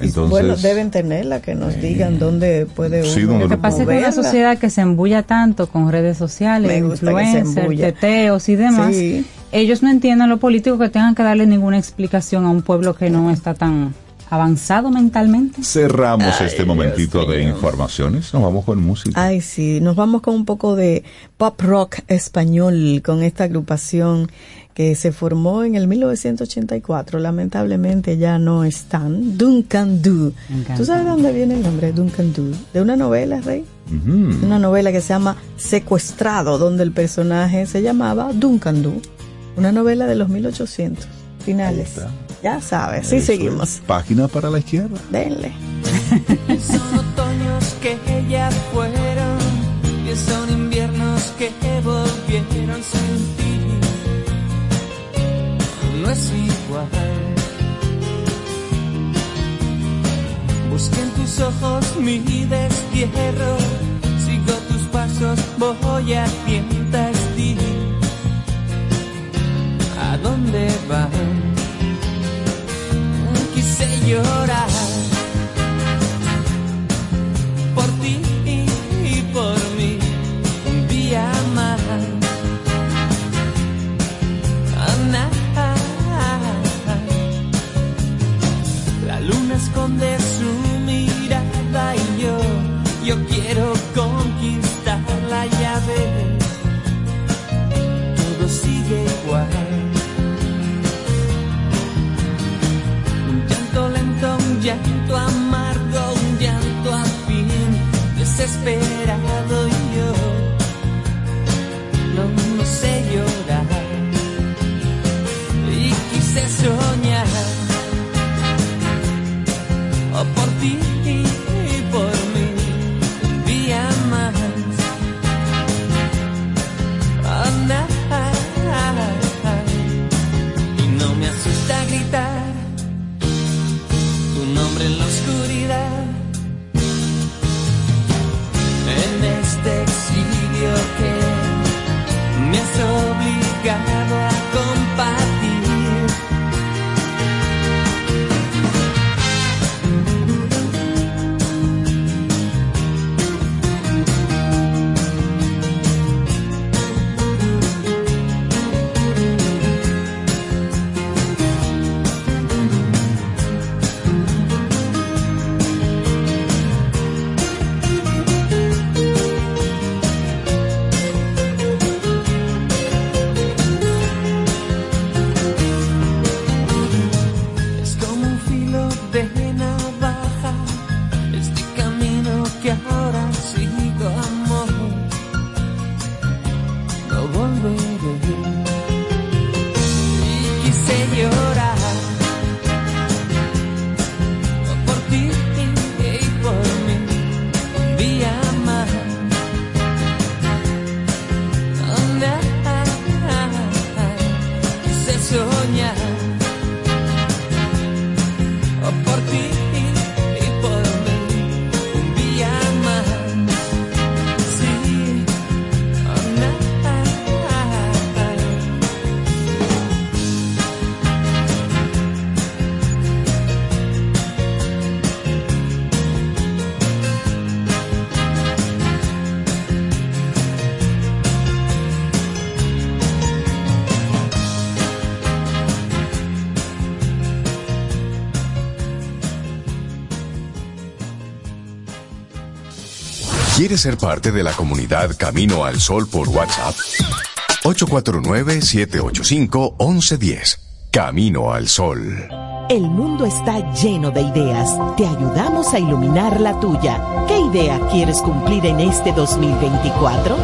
Entonces, bueno, deben tenerla, que nos digan dónde puede uno. Sí, lo que pasa es que una sociedad que se embulla tanto con redes sociales, influencers, teteos y demás, sí. ellos no entienden lo político, que tengan que darle ninguna explicación a un pueblo que no está tan avanzado mentalmente. Cerramos este momentito de informaciones, nos vamos con música. Ay, sí, nos vamos con un poco de pop rock español, con esta agrupación que se formó en el 1984, lamentablemente ya no están, Duncan Dhu. ¿Tú sabes de dónde viene el nombre Duncan Dhu? De una novela, Rey. Uh-huh. Una novela que se llama Secuestrado, donde el personaje se llamaba Duncan Dhu. Una novela de los 1800, finales. Ya sabes, sí, seguimos. Página para la izquierda. Denle. Son otoños que ellas fueron, y son inviernos que volvieron sentir no es igual. Busqué en tus ojos mi destierro, sigo tus pasos, voy a tientas, di a dónde van. Quise llorar por ti y por mí un día más. La luna esconde su mirada y yo quiero conquistar la llave. Todo sigue igual. Un llanto lento, un llanto amargo, un llanto al fin desesperado y yo no sé llorar. Y quise soñar por ti y por mí un día más. Oh, nah, y no me asusta gritar tu nombre en la oscuridad, en este exilio que me has obligado a compartir. ¿Quieres ser parte de la comunidad Camino al Sol por WhatsApp? 849-785-1110. Camino al Sol. El mundo está lleno de ideas. Te ayudamos a iluminar la tuya. ¿Qué idea quieres cumplir en este 2024?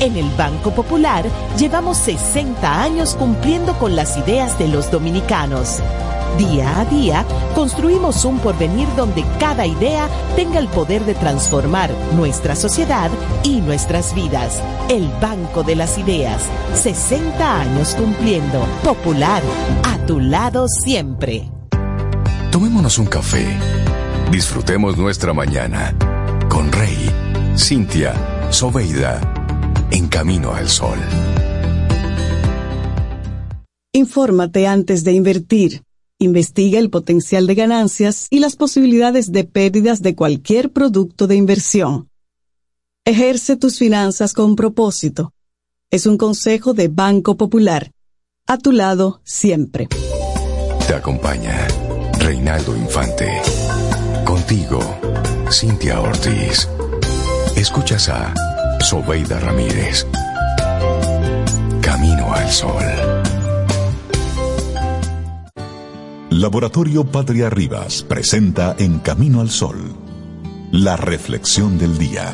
En el Banco Popular llevamos 60 años cumpliendo con las ideas de los dominicanos. Día a día, construimos un porvenir donde cada idea tenga el poder de transformar nuestra sociedad y nuestras vidas. El Banco de las Ideas, 60 años cumpliendo. Popular, a tu lado siempre. Tomémonos un café. Disfrutemos nuestra mañana con Rey, Cintia, Sobeida, en Camino al Sol. Infórmate antes de invertir. Investiga el potencial de ganancias y las posibilidades de pérdidas de cualquier producto de inversión. Ejerce tus finanzas con propósito. Es un consejo de Banco Popular. A tu lado siempre. Te acompaña Reinaldo Infante. Contigo, Cintia Ortiz. Escuchas a Sobeida Ramírez. Camino al Sol. Laboratorio Patria Rivas presenta en Camino al Sol, la reflexión del día.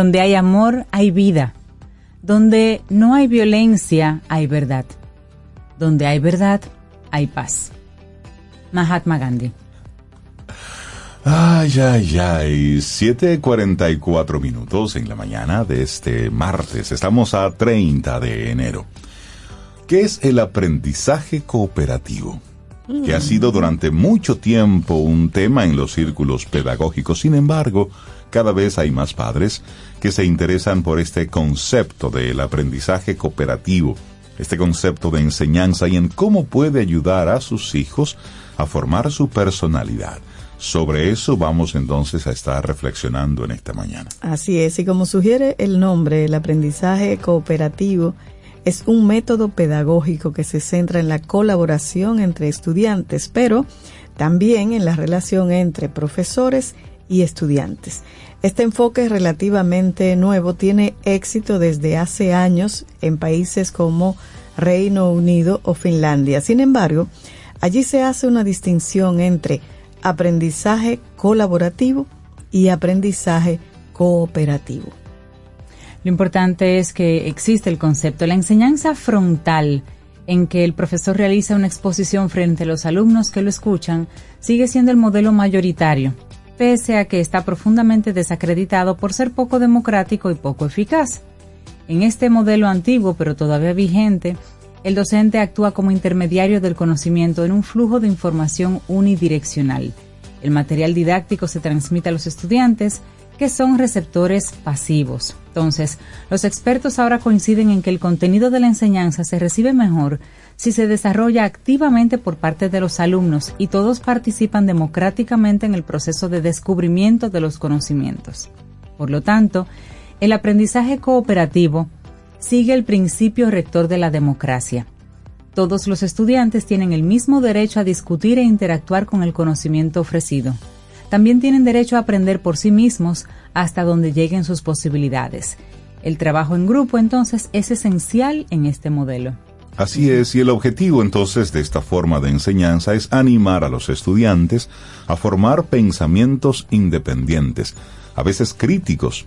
Donde hay amor, hay vida. Donde no hay violencia, hay verdad. Donde hay verdad, hay paz. Mahatma Gandhi. Ay, ay, ay, 7:44 minutos en la mañana de este martes. Estamos a 30 de enero. ¿Qué es el aprendizaje cooperativo? Que ha sido durante mucho tiempo un tema en los círculos pedagógicos. Sin embargo, cada vez hay más padres que se interesan por este concepto del aprendizaje cooperativo, este concepto de enseñanza y en cómo puede ayudar a sus hijos a formar su personalidad. Sobre eso vamos entonces a estar reflexionando en esta mañana. Así es, y como sugiere el nombre, el aprendizaje cooperativo es un método pedagógico que se centra en la colaboración entre estudiantes, pero también en la relación entre profesores y estudiantes. Este enfoque relativamente nuevo tiene éxito desde hace años en países como Reino Unido o Finlandia. Sin embargo, allí se hace una distinción entre aprendizaje colaborativo y aprendizaje cooperativo. Lo importante es que existe el concepto de la enseñanza frontal, en que el profesor realiza una exposición frente a los alumnos que lo escuchan, sigue siendo el modelo mayoritario, pese a que está profundamente desacreditado por ser poco democrático y poco eficaz. En este modelo antiguo, pero todavía vigente, el docente actúa como intermediario del conocimiento en un flujo de información unidireccional. El material didáctico se transmite a los estudiantes, que son receptores pasivos. Entonces, los expertos ahora coinciden en que el contenido de la enseñanza se recibe mejor si se desarrolla activamente por parte de los alumnos y todos participan democráticamente en el proceso de descubrimiento de los conocimientos. Por lo tanto, el aprendizaje cooperativo sigue el principio rector de la democracia. Todos los estudiantes tienen el mismo derecho a discutir e interactuar con el conocimiento ofrecido. También tienen derecho a aprender por sí mismos hasta donde lleguen sus posibilidades. El trabajo en grupo, entonces, es esencial en este modelo. Así es, y el objetivo, entonces, de esta forma de enseñanza es animar a los estudiantes a formar pensamientos independientes, a veces críticos,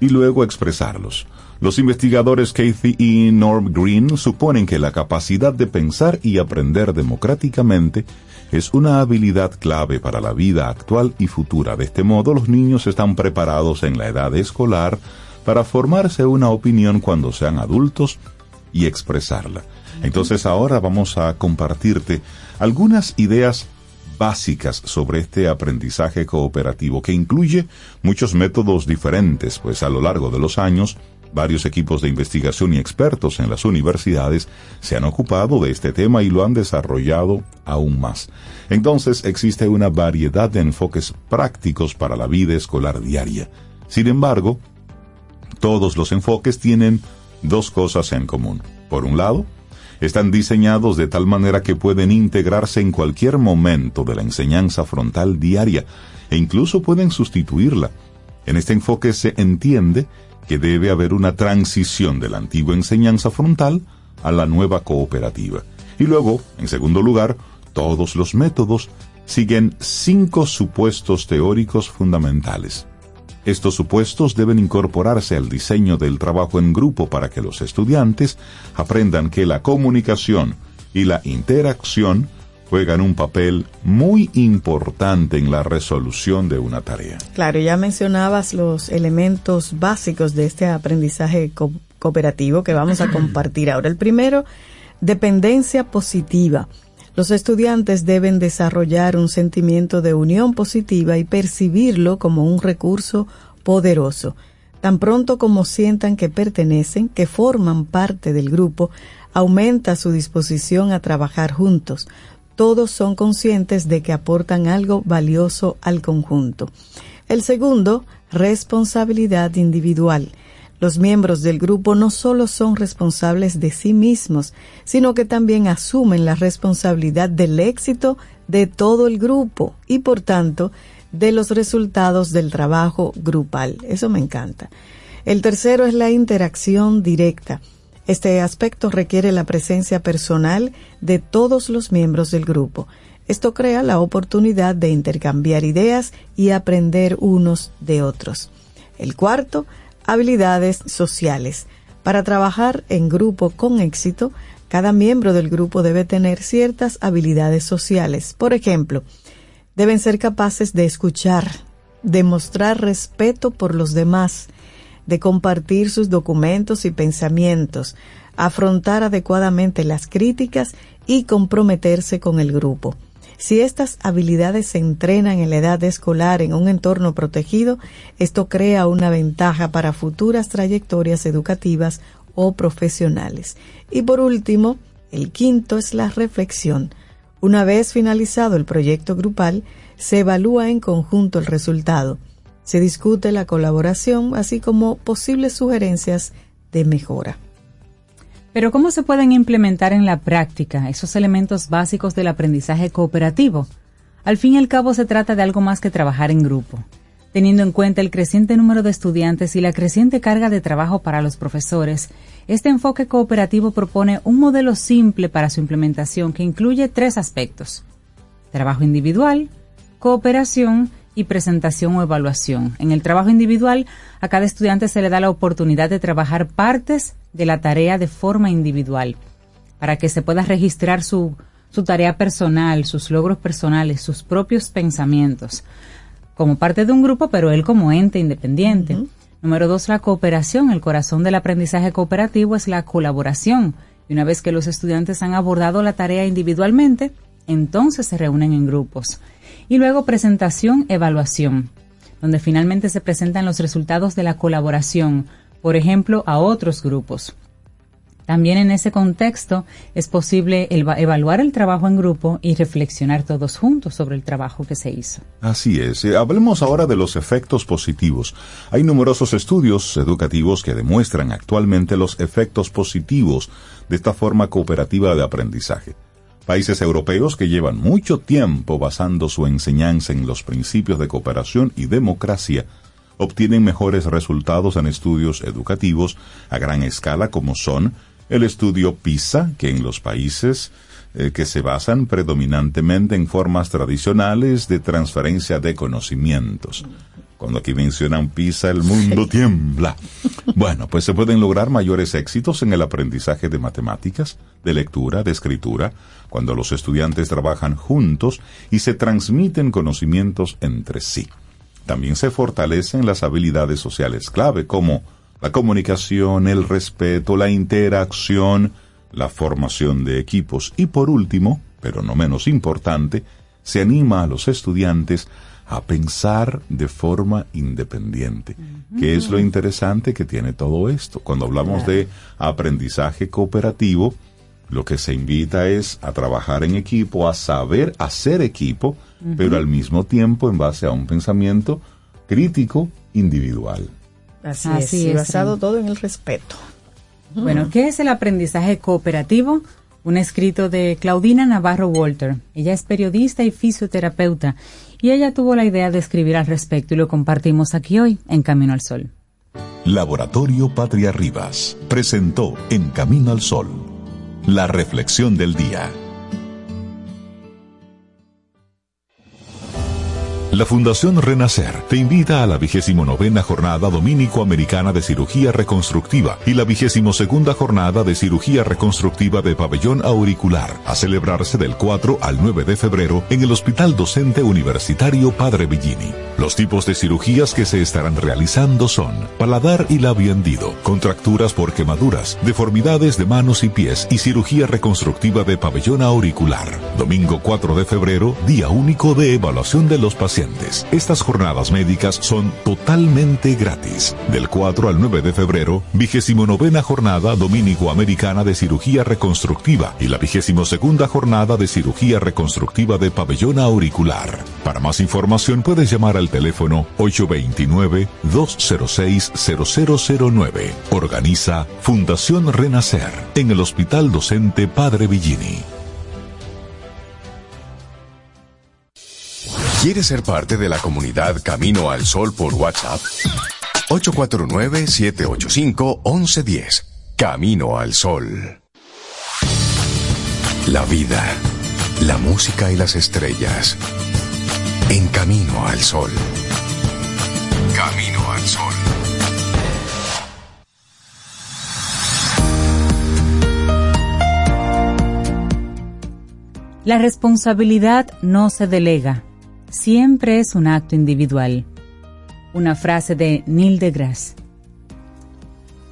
y luego expresarlos. Los investigadores Kathy y Norm Green suponen que la capacidad de pensar y aprender democráticamente es una habilidad clave para la vida actual y futura. De este modo, los niños están preparados en la edad escolar para formarse una opinión cuando sean adultos y expresarla. Entonces, ahora vamos a compartirte algunas ideas básicas sobre este aprendizaje cooperativo, que incluye muchos métodos diferentes, pues a lo largo de los años, varios equipos de investigación y expertos en las universidades se han ocupado de este tema y lo han desarrollado aún más. Entonces, existe una variedad de enfoques prácticos para la vida escolar diaria. Sin embargo, todos los enfoques tienen dos cosas en común. Por un lado, están diseñados de tal manera que pueden integrarse en cualquier momento de la enseñanza frontal diaria e incluso pueden sustituirla. En este enfoque se entiende que debe haber una transición de la antigua enseñanza frontal a la nueva cooperativa. Y luego, en segundo lugar, todos los métodos siguen 5 supuestos teóricos fundamentales. Estos supuestos deben incorporarse al diseño del trabajo en grupo para que los estudiantes aprendan que la comunicación y la interacción juegan un papel muy importante en la resolución de una tarea. Claro, ya mencionabas los elementos básicos de este aprendizaje cooperativo que vamos a compartir ahora. El primero, dependencia positiva. Los estudiantes deben desarrollar un sentimiento de unión positiva y percibirlo como un recurso poderoso. Tan pronto como sientan que pertenecen, que forman parte del grupo, aumenta su disposición a trabajar juntos. Todos son conscientes de que aportan algo valioso al conjunto. El segundo, responsabilidad individual. Los miembros del grupo no solo son responsables de sí mismos, sino que también asumen la responsabilidad del éxito de todo el grupo y, por tanto, de los resultados del trabajo grupal. Eso me encanta. El tercero es la interacción directa. Este aspecto requiere la presencia personal de todos los miembros del grupo. Esto crea la oportunidad de intercambiar ideas y aprender unos de otros. El cuarto, Habilidades sociales. Para trabajar en grupo con éxito, cada miembro del grupo debe tener ciertas habilidades sociales. Por ejemplo, deben ser capaces de escuchar, de mostrar respeto por los demás, de compartir sus documentos y pensamientos, afrontar adecuadamente las críticas y comprometerse con el grupo. Si estas habilidades se entrenan en la edad escolar en un entorno protegido, esto crea una ventaja para futuras trayectorias educativas o profesionales. Y por último, el quinto es la reflexión. Una vez finalizado el proyecto grupal, se evalúa en conjunto el resultado. Se discute la colaboración, así como posibles sugerencias de mejora. Pero ¿cómo se pueden implementar en la práctica esos elementos básicos del aprendizaje cooperativo? Al fin y al cabo se trata de algo más que trabajar en grupo. Teniendo en cuenta el creciente número de estudiantes y la creciente carga de trabajo para los profesores, este enfoque cooperativo propone un modelo simple para su implementación que incluye 3 aspectos: trabajo individual, cooperación y presentación o evaluación. En el trabajo individual, a cada estudiante se le da la oportunidad de trabajar partes de la tarea de forma individual, para que se pueda registrar su tarea personal, sus logros personales, sus propios pensamientos, como parte de un grupo, pero él como ente independiente. Uh-huh. Número 2, la cooperación. El corazón del aprendizaje cooperativo es la colaboración. Y una vez que los estudiantes han abordado la tarea individualmente, entonces se reúnen en grupos. Y luego presentación, evaluación, donde finalmente se presentan los resultados de la colaboración, por ejemplo, a otros grupos. También en ese contexto es posible evaluar el trabajo en grupo y reflexionar todos juntos sobre el trabajo que se hizo. Así es. Hablemos ahora de los efectos positivos. Hay numerosos estudios educativos que demuestran actualmente los efectos positivos de esta forma cooperativa de aprendizaje. Países europeos que llevan mucho tiempo basando su enseñanza en los principios de cooperación y democracia obtienen mejores resultados en estudios educativos a gran escala, como son el estudio PISA, que en los países que se basan predominantemente en formas tradicionales de transferencia de conocimientos. Cuando aquí mencionan PISA, el mundo tiembla. Bueno, pues se pueden lograr mayores éxitos en el aprendizaje de matemáticas, de lectura, de escritura, cuando los estudiantes trabajan juntos y se transmiten conocimientos entre sí. También se fortalecen las habilidades sociales clave, como la comunicación, el respeto, la interacción, la formación de equipos. Y por último, pero no menos importante, se anima a los estudiantes a pensar de forma independiente, que es lo interesante que tiene todo esto. Cuando hablamos de aprendizaje cooperativo, lo que se invita es a trabajar en equipo, a saber hacer equipo, pero al mismo tiempo en base a un pensamiento crítico individual. Así es, basado todo en el respeto. Bueno, ¿qué es el aprendizaje cooperativo? Un escrito de Claudina Navarro Walter. Ella es periodista y fisioterapeuta, y ella tuvo la idea de escribir al respecto y lo compartimos aquí hoy en Camino al Sol. Laboratorio Patria Rivas presentó en Camino al Sol la reflexión del día. La Fundación Renacer te invita a la 29ª Jornada Domínico-Americana de Cirugía Reconstructiva y la 22ª Jornada de Cirugía Reconstructiva de Pabellón Auricular, a celebrarse del 4 al 9 de febrero en el Hospital Docente Universitario Padre Billini. Los tipos de cirugías que se estarán realizando son paladar y labio hendido, contracturas por quemaduras, deformidades de manos y pies y cirugía reconstructiva de pabellón auricular. Domingo 4 de febrero, día único de evaluación de los pacientes. Estas jornadas médicas son totalmente gratis. Del 4 al 9 de febrero, 29ª Jornada Domínico-Americana de Cirugía Reconstructiva y la 22ª Jornada de Cirugía Reconstructiva de Pabellón Auricular. Para más información puedes llamar al teléfono 829-206-0009. Organiza Fundación Renacer en el Hospital Docente Padre Billini. ¿Quieres ser parte de la comunidad Camino al Sol por WhatsApp? 849-785-1110. Camino al Sol. La vida, la música y las estrellas. En Camino al Sol. Camino al Sol. La responsabilidad no se delega, siempre es un acto individual. Una frase de Neil deGrasse.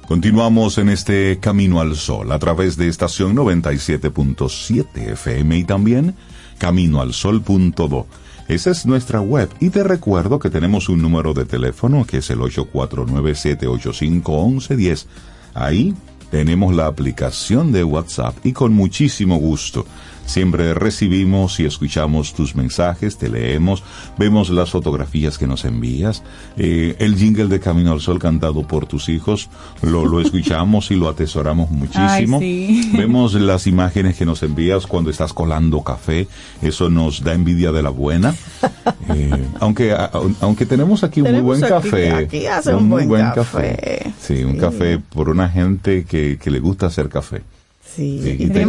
Continuamos en este Camino al Sol a través de estación 97.7 FM y también caminoalsol.do. Esa es nuestra web y te recuerdo que tenemos un número de teléfono que es el 849-785-1110. Ahí tenemos la aplicación de WhatsApp y con muchísimo gusto siempre recibimos y escuchamos tus mensajes, te leemos, vemos las fotografías que nos envías, el jingle de Camino al Sol cantado por tus hijos, lo escuchamos y lo atesoramos muchísimo. Ay, sí. Vemos las imágenes que nos envías cuando estás colando café, eso nos da envidia de la buena. Aunque tenemos aquí un muy buen café. Aquí hace un muy buen café. Sí, un café por una gente que le gusta hacer café. Sí, y te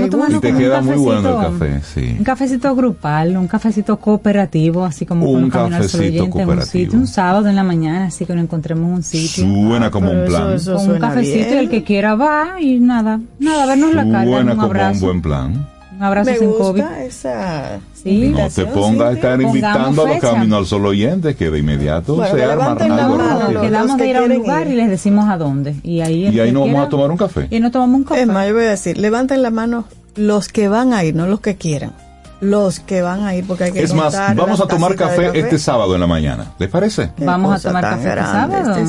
queda muy bueno el café, sí. Un cafecito grupal, un cafecito cooperativo, así como un cafecito cooperativo. Un sábado en la mañana, así que nos encontremos un sitio. Suena como un plan. Eso un cafecito bien. El que quiera va y nada, vernos la cara, un abrazo. Suena como un buen plan. Un abrazo sin COVID. Me gusta esa... Sí, no te pongas a estar invitando a los Caminos al Sol oyentes que de inmediato se arman algo rápido. Quedamos de ir a un lugar y les decimos a dónde. Y ahí nos vamos a tomar un café. Y nos tomamos un café. Es más, yo voy a decir, levanten la mano los que van a ir, no los que quieran. Los que van a ir, porque hay que es más, vamos a tomar café este sábado en la mañana. ¿Les parece? Vamos a tomar café este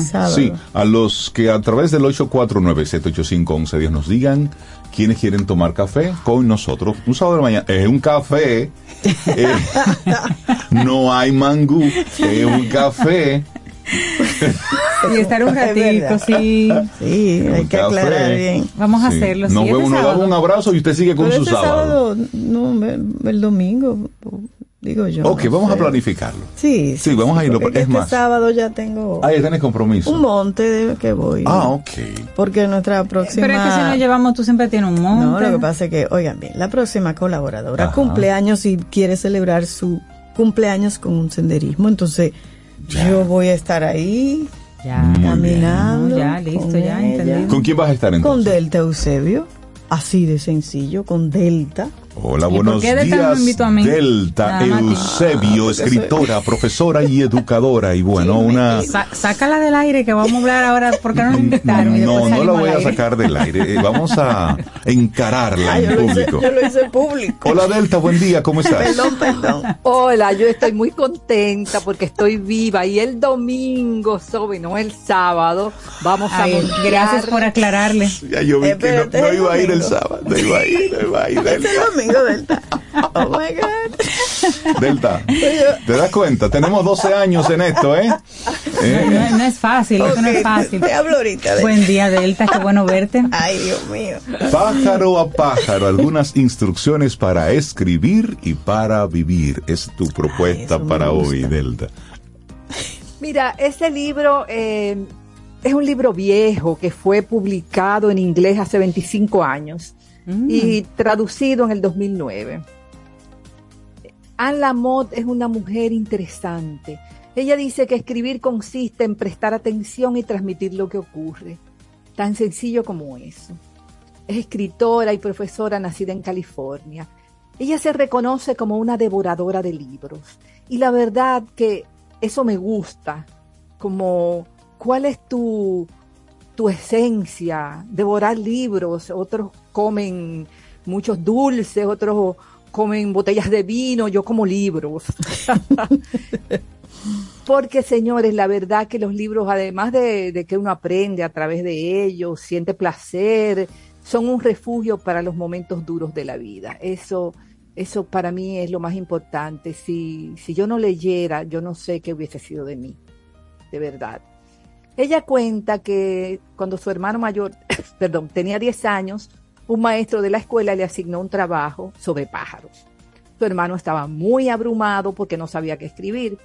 sábado. Sí, a los que a través del 849-785-1110 nos digan quienes quieren tomar café con nosotros. Un sábado de la mañana. Es un café. No hay mangú. Es un café. Y estar un ratito, sí. Sí, hay que aclarar bien. Vamos a hacerlo. Nos vemos, nos damos un abrazo y usted sigue con su sábado. No, el domingo, digo yo. Ok, vamos a planificarlo. Sí, sí, vamos a irlo. Es más, sábado ya tengo. Ah, ya tienes compromiso. Un monte de que voy. Ah, ok. Porque nuestra próxima. Pero es que si nos llevamos, tú siempre tienes un monte. No, lo que pasa es que, oigan bien, la próxima colaboradora cumple años y quiere celebrar su cumpleaños con un senderismo, entonces. Ya. Yo voy a estar ahí, caminando. Ya, listo, ya, entendido. ¿Con quién vas a estar entonces? Con Delta Eusebio, así de sencillo, con Delta. Hola, buenos días, Delta Eusebio, escritora, profesora y educadora. Y bueno, una... Sácala del aire que vamos a hablar ahora, porque no la invitaron. No la voy a sacar del aire, vamos a encararla en público. Yo lo hice público. Hola, Delta, buen día, ¿cómo estás? Perdón. Hola, yo estoy muy contenta porque estoy viva y el domingo, Sobe, no el sábado, vamos a... Gracias por aclararle. Ya yo vi que no iba a ir el sábado, no iba a ir el domingo. Delta. Oh my God. Delta, ¿te das cuenta? Tenemos 12 años en esto, ¿eh? No es fácil, okay. Esto no es fácil. Te hablo ahorita. Delta. Buen día, Delta, qué bueno verte. Ay, Dios mío. Pájaro a pájaro, algunas instrucciones para escribir y para vivir. Es tu propuesta para hoy, Delta. Mira, este libro es un libro viejo que fue publicado en inglés hace 25 años. Y traducido en el 2009. Anne Lamott es una mujer interesante. Ella dice que escribir consiste en prestar atención y transmitir lo que ocurre. Tan sencillo como eso. Es escritora y profesora nacida en California. Ella se reconoce como una devoradora de libros. Y la verdad que eso me gusta. Como, ¿cuál es tu esencia? Devorar libros, otros comen muchos dulces, otros comen botellas de vino, yo como libros. Porque, señores, la verdad que los libros, además de que uno aprende a través de ellos, siente placer, son un refugio para los momentos duros de la vida. Eso para mí es lo más importante. Si yo no leyera, yo no sé qué hubiese sido de mí, de verdad. Ella cuenta que cuando su hermano mayor, tenía 10 años, un maestro de la escuela le asignó un trabajo sobre pájaros. Su hermano estaba muy abrumado porque no sabía qué escribir.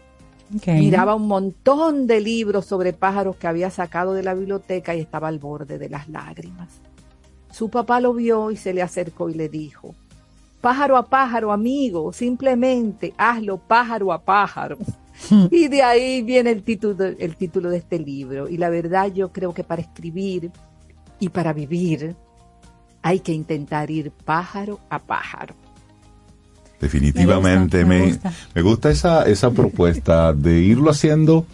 Okay. Miraba un montón de libros sobre pájaros que había sacado de la biblioteca y estaba al borde de las lágrimas. Su papá lo vio y se le acercó y le dijo, pájaro a pájaro, amigo, simplemente hazlo pájaro a pájaro. Y de ahí viene el título de este libro. Y la verdad yo creo que para escribir y para vivir hay que intentar ir pájaro a pájaro. Definitivamente me gusta esa propuesta de irlo haciendo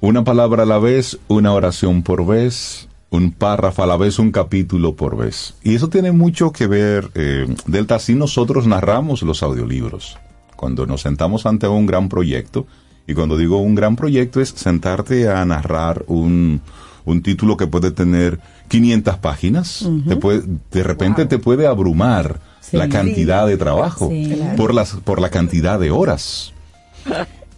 una palabra a la vez, una oración por vez, un párrafo a la vez, un capítulo por vez. Y eso tiene mucho que ver, Delta, si nosotros narramos los audiolibros. Cuando nos sentamos ante un gran proyecto, y cuando digo un gran proyecto es sentarte a narrar un título que puede tener 500 páginas, uh-huh. de repente te puede abrumar la cantidad de trabajo, claro. por la cantidad de horas.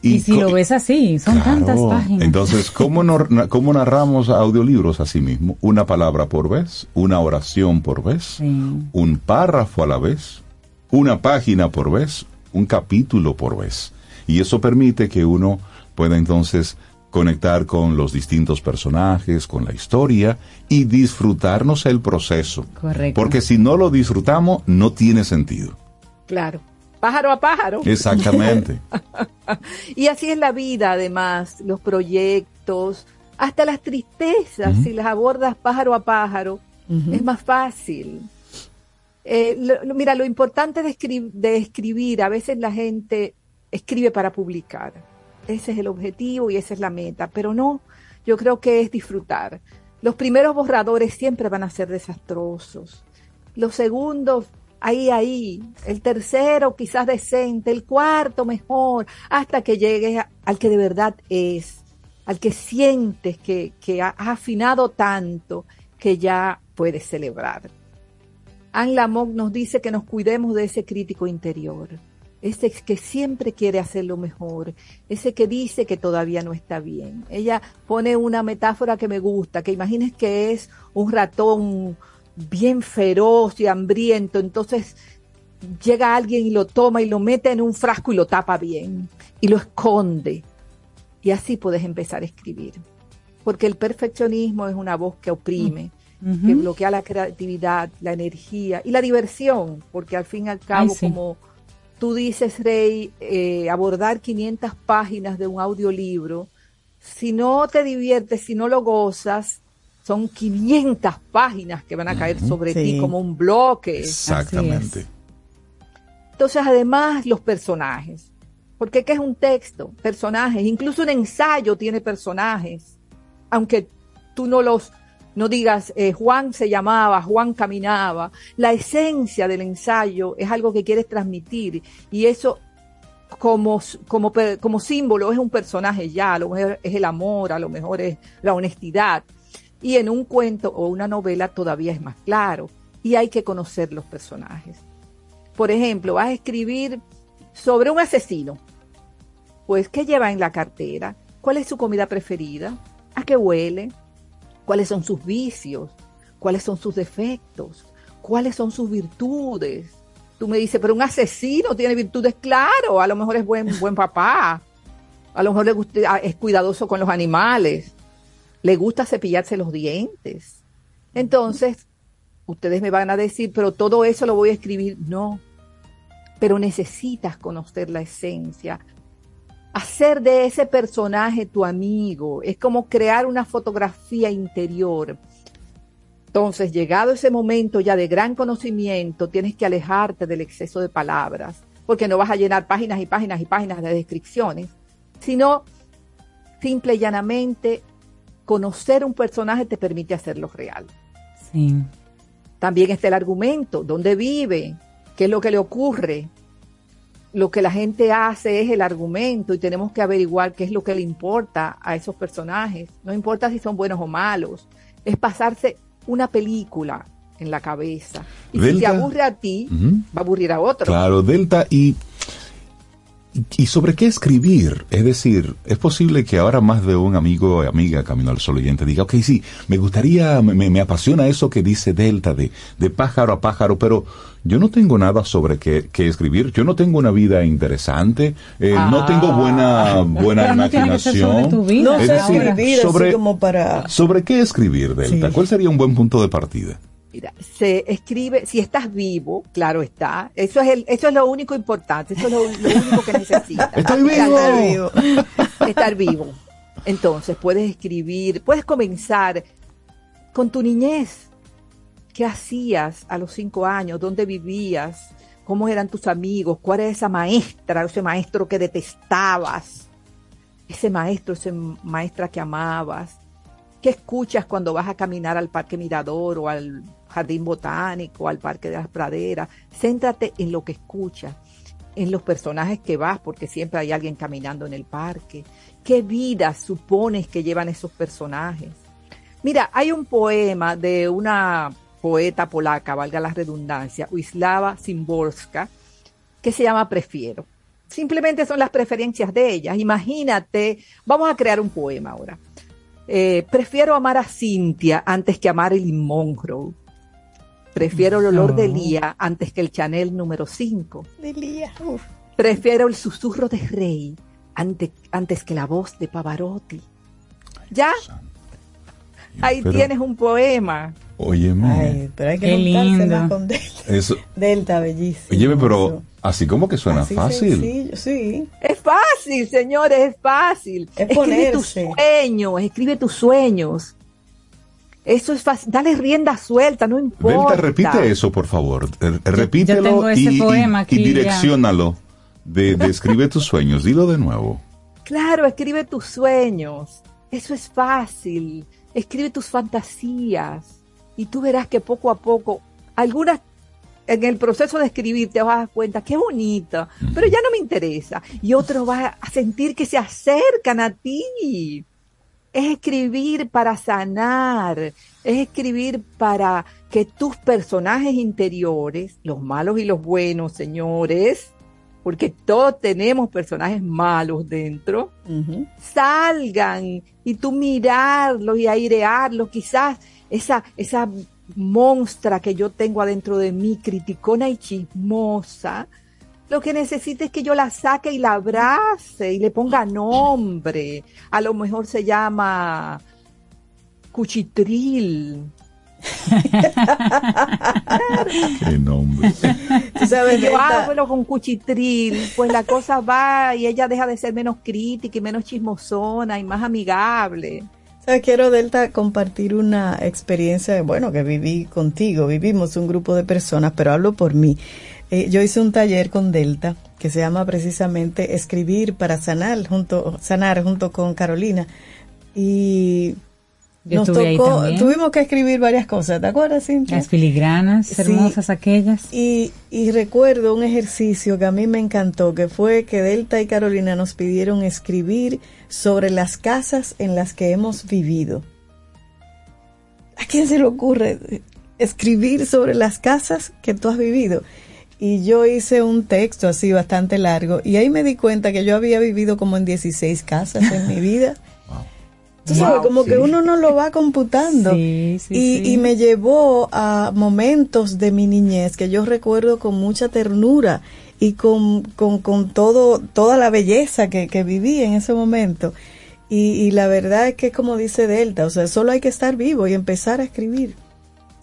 Y si lo ves así, son tantas páginas. Entonces, ¿cómo narramos audiolibros a sí mismo? Una palabra por vez, una oración por vez, un párrafo a la vez, una página por vez, un capítulo por vez. Y eso permite que uno pueda entonces conectar con los distintos personajes, con la historia y disfrutarnos el proceso. Correcto. Porque si no lo disfrutamos, no tiene sentido. Claro. Pájaro a pájaro. Exactamente. Y así es la vida, además, los proyectos, hasta las tristezas, uh-huh. si las abordas pájaro a pájaro, uh-huh. es más fácil. Mira, lo importante de escribir, a veces la gente escribe para publicar. Ese es el objetivo y esa es la meta, pero no, yo creo que es disfrutar. Los primeros borradores siempre van a ser desastrosos. Los segundos... Ahí, el tercero quizás decente, el cuarto mejor, hasta que llegues al que de verdad es, al que sientes que has afinado tanto que ya puedes celebrar. Anne Lamott nos dice que nos cuidemos de ese crítico interior, ese que siempre quiere hacer lo mejor, ese que dice que todavía no está bien. Ella pone una metáfora que me gusta, que imagines que es un ratón bien feroz y hambriento, entonces llega alguien y lo toma y lo mete en un frasco y lo tapa bien y lo esconde, y así puedes empezar a escribir, porque el perfeccionismo es una voz que oprime, uh-huh. que bloquea la creatividad, la energía y la diversión, porque al fin y al cabo, como tú dices, Rey, abordar 500 páginas de un audiolibro, si no te diviertes, si no lo gozas, son 500 páginas que van a caer sobre ti como un bloque. Exactamente. Entonces, además, los personajes. Porque ¿qué es un texto? Personajes. Incluso un ensayo tiene personajes. Aunque tú no digas, Juan se llamaba, Juan caminaba. La esencia del ensayo es algo que quieres transmitir. Y eso, como símbolo, es un personaje ya. A lo mejor es el amor, a lo mejor es la honestidad. Y en un cuento o una novela todavía es más claro, y hay que conocer los personajes. Por ejemplo, vas a escribir sobre un asesino. Pues, ¿qué lleva en la cartera? ¿Cuál es su comida preferida? ¿A qué huele? ¿Cuáles son sus vicios? ¿Cuáles son sus defectos? ¿Cuáles son sus virtudes? Tú me dices, pero un asesino tiene virtudes, claro, a lo mejor es buen papá, a lo mejor es cuidadoso con los animales. Le gusta cepillarse los dientes. Entonces, ustedes me van a decir, pero todo eso lo voy a escribir. No, pero necesitas conocer la esencia. Hacer de ese personaje tu amigo. Es como crear una fotografía interior. Entonces, llegado ese momento ya de gran conocimiento, tienes que alejarte del exceso de palabras, porque no vas a llenar páginas y páginas y páginas de descripciones, sino simple y llanamente conocer un personaje te permite hacerlo real. Sí. También está el argumento, dónde vive, qué es lo que le ocurre. Lo que la gente hace es el argumento y tenemos que averiguar qué es lo que le importa a esos personajes. No importa si son buenos o malos, es pasarse una película en la cabeza. Y Delta, si te aburre a ti, uh-huh. va a aburrir a otro. Claro, Delta, ¿Y sobre qué escribir? Es decir, es posible que ahora más de un amigo o amiga Camino al Sol oyente diga, ok, sí, me gustaría, me apasiona eso que dice Delta de pájaro a pájaro, pero yo no tengo nada sobre qué escribir, yo no tengo una vida interesante, no tengo buena imaginación. No sé escribir así como para... ¿Sobre qué escribir, Delta? Sí. ¿Cuál sería un buen punto de partida? Mira, se escribe, si estás vivo, claro está, eso es lo único importante, eso es lo único que necesitas. Estoy vivo. Estar vivo. Entonces, puedes escribir, puedes comenzar con tu niñez. ¿Qué hacías a los 5 años? ¿Dónde vivías? cómo eran tus amigos, cuál era esa maestra, ese maestro que detestabas, ese maestro, esa maestra que amabas, qué escuchas cuando vas a caminar al Parque Mirador o al Jardín Botánico, al Parque de las Praderas. Céntrate en lo que escuchas, en los personajes que vas, porque siempre hay alguien caminando en el parque. ¿Qué vida supones que llevan esos personajes? Mira, hay un poema de una poeta polaca, valga la redundancia, Wisława Szymborska, que se llama Prefiero. Simplemente son las preferencias de ellas. Imagínate, vamos a crear un poema ahora. Prefiero amar a Cintia antes que amar el Monroe. Prefiero el olor de Lía antes que el Chanel número 5. De Lía. Prefiero el susurro de Rey antes que la voz de Pavarotti. ¿Ya? Ahí tienes un poema. Óyeme. Pero hay que juntársela con Delta. Eso. Delta, bellísimo. Óyeme, pero así como que suena así fácil. Sencillo, sí. Es fácil, señores, es fácil. Es escribe tus sueños. Eso es fácil. Dale rienda suelta, no importa. Delta, repite eso, por favor. Repítelo, yo tengo ese poema aquí, y direcciónalo. De escribe tus sueños. Dilo de nuevo. Claro, escribe tus sueños. Eso es fácil. Escribe tus fantasías y tú verás que poco a poco, algunas en el proceso de escribir te vas a dar cuenta, qué bonita, pero ya no me interesa. Y otros vas a sentir que se acercan a ti. Es escribir para sanar, es escribir para que tus personajes interiores, los malos y los buenos, señores, porque todos tenemos personajes malos dentro, salgan y tú mirarlos y airearlos. Quizás esa monstrua que yo tengo adentro de mí, criticona y chismosa, lo que necesita es que yo la saque y la abrace y le ponga nombre. A lo mejor se llama Cuchitril. Qué nombre. ¿Tú sabes? Yo hablo con Cuchitril, pues la cosa va y ella deja de ser menos crítica y menos chismosona y más amigable. ¿Sabes? Quiero, Delta, compartir una experiencia, bueno, que viví contigo. Vivimos un grupo de personas, pero hablo por mí. Yo hice un taller con Delta que se llama precisamente Escribir para sanar junto con Carolina, y nos tocó, tuvimos que escribir varias cosas, ¿te acuerdas, Cintia? Las filigranas hermosas, sí, aquellas. Y recuerdo un ejercicio que a mí me encantó, que fue que Delta y Carolina nos pidieron escribir sobre las casas en las que hemos vivido. ¿A quién se le ocurre escribir sobre las casas que tú has vivido? Y yo hice un texto así bastante largo, y ahí me di cuenta que yo había vivido como en 16 casas en mi vida. Tú sabes, como que uno no lo va computando. Y me llevó a momentos de mi niñez que yo recuerdo con mucha ternura y con toda la belleza que viví en ese momento. Y la verdad es que, como dice Delta, o sea, solo hay que estar vivo y empezar a escribir.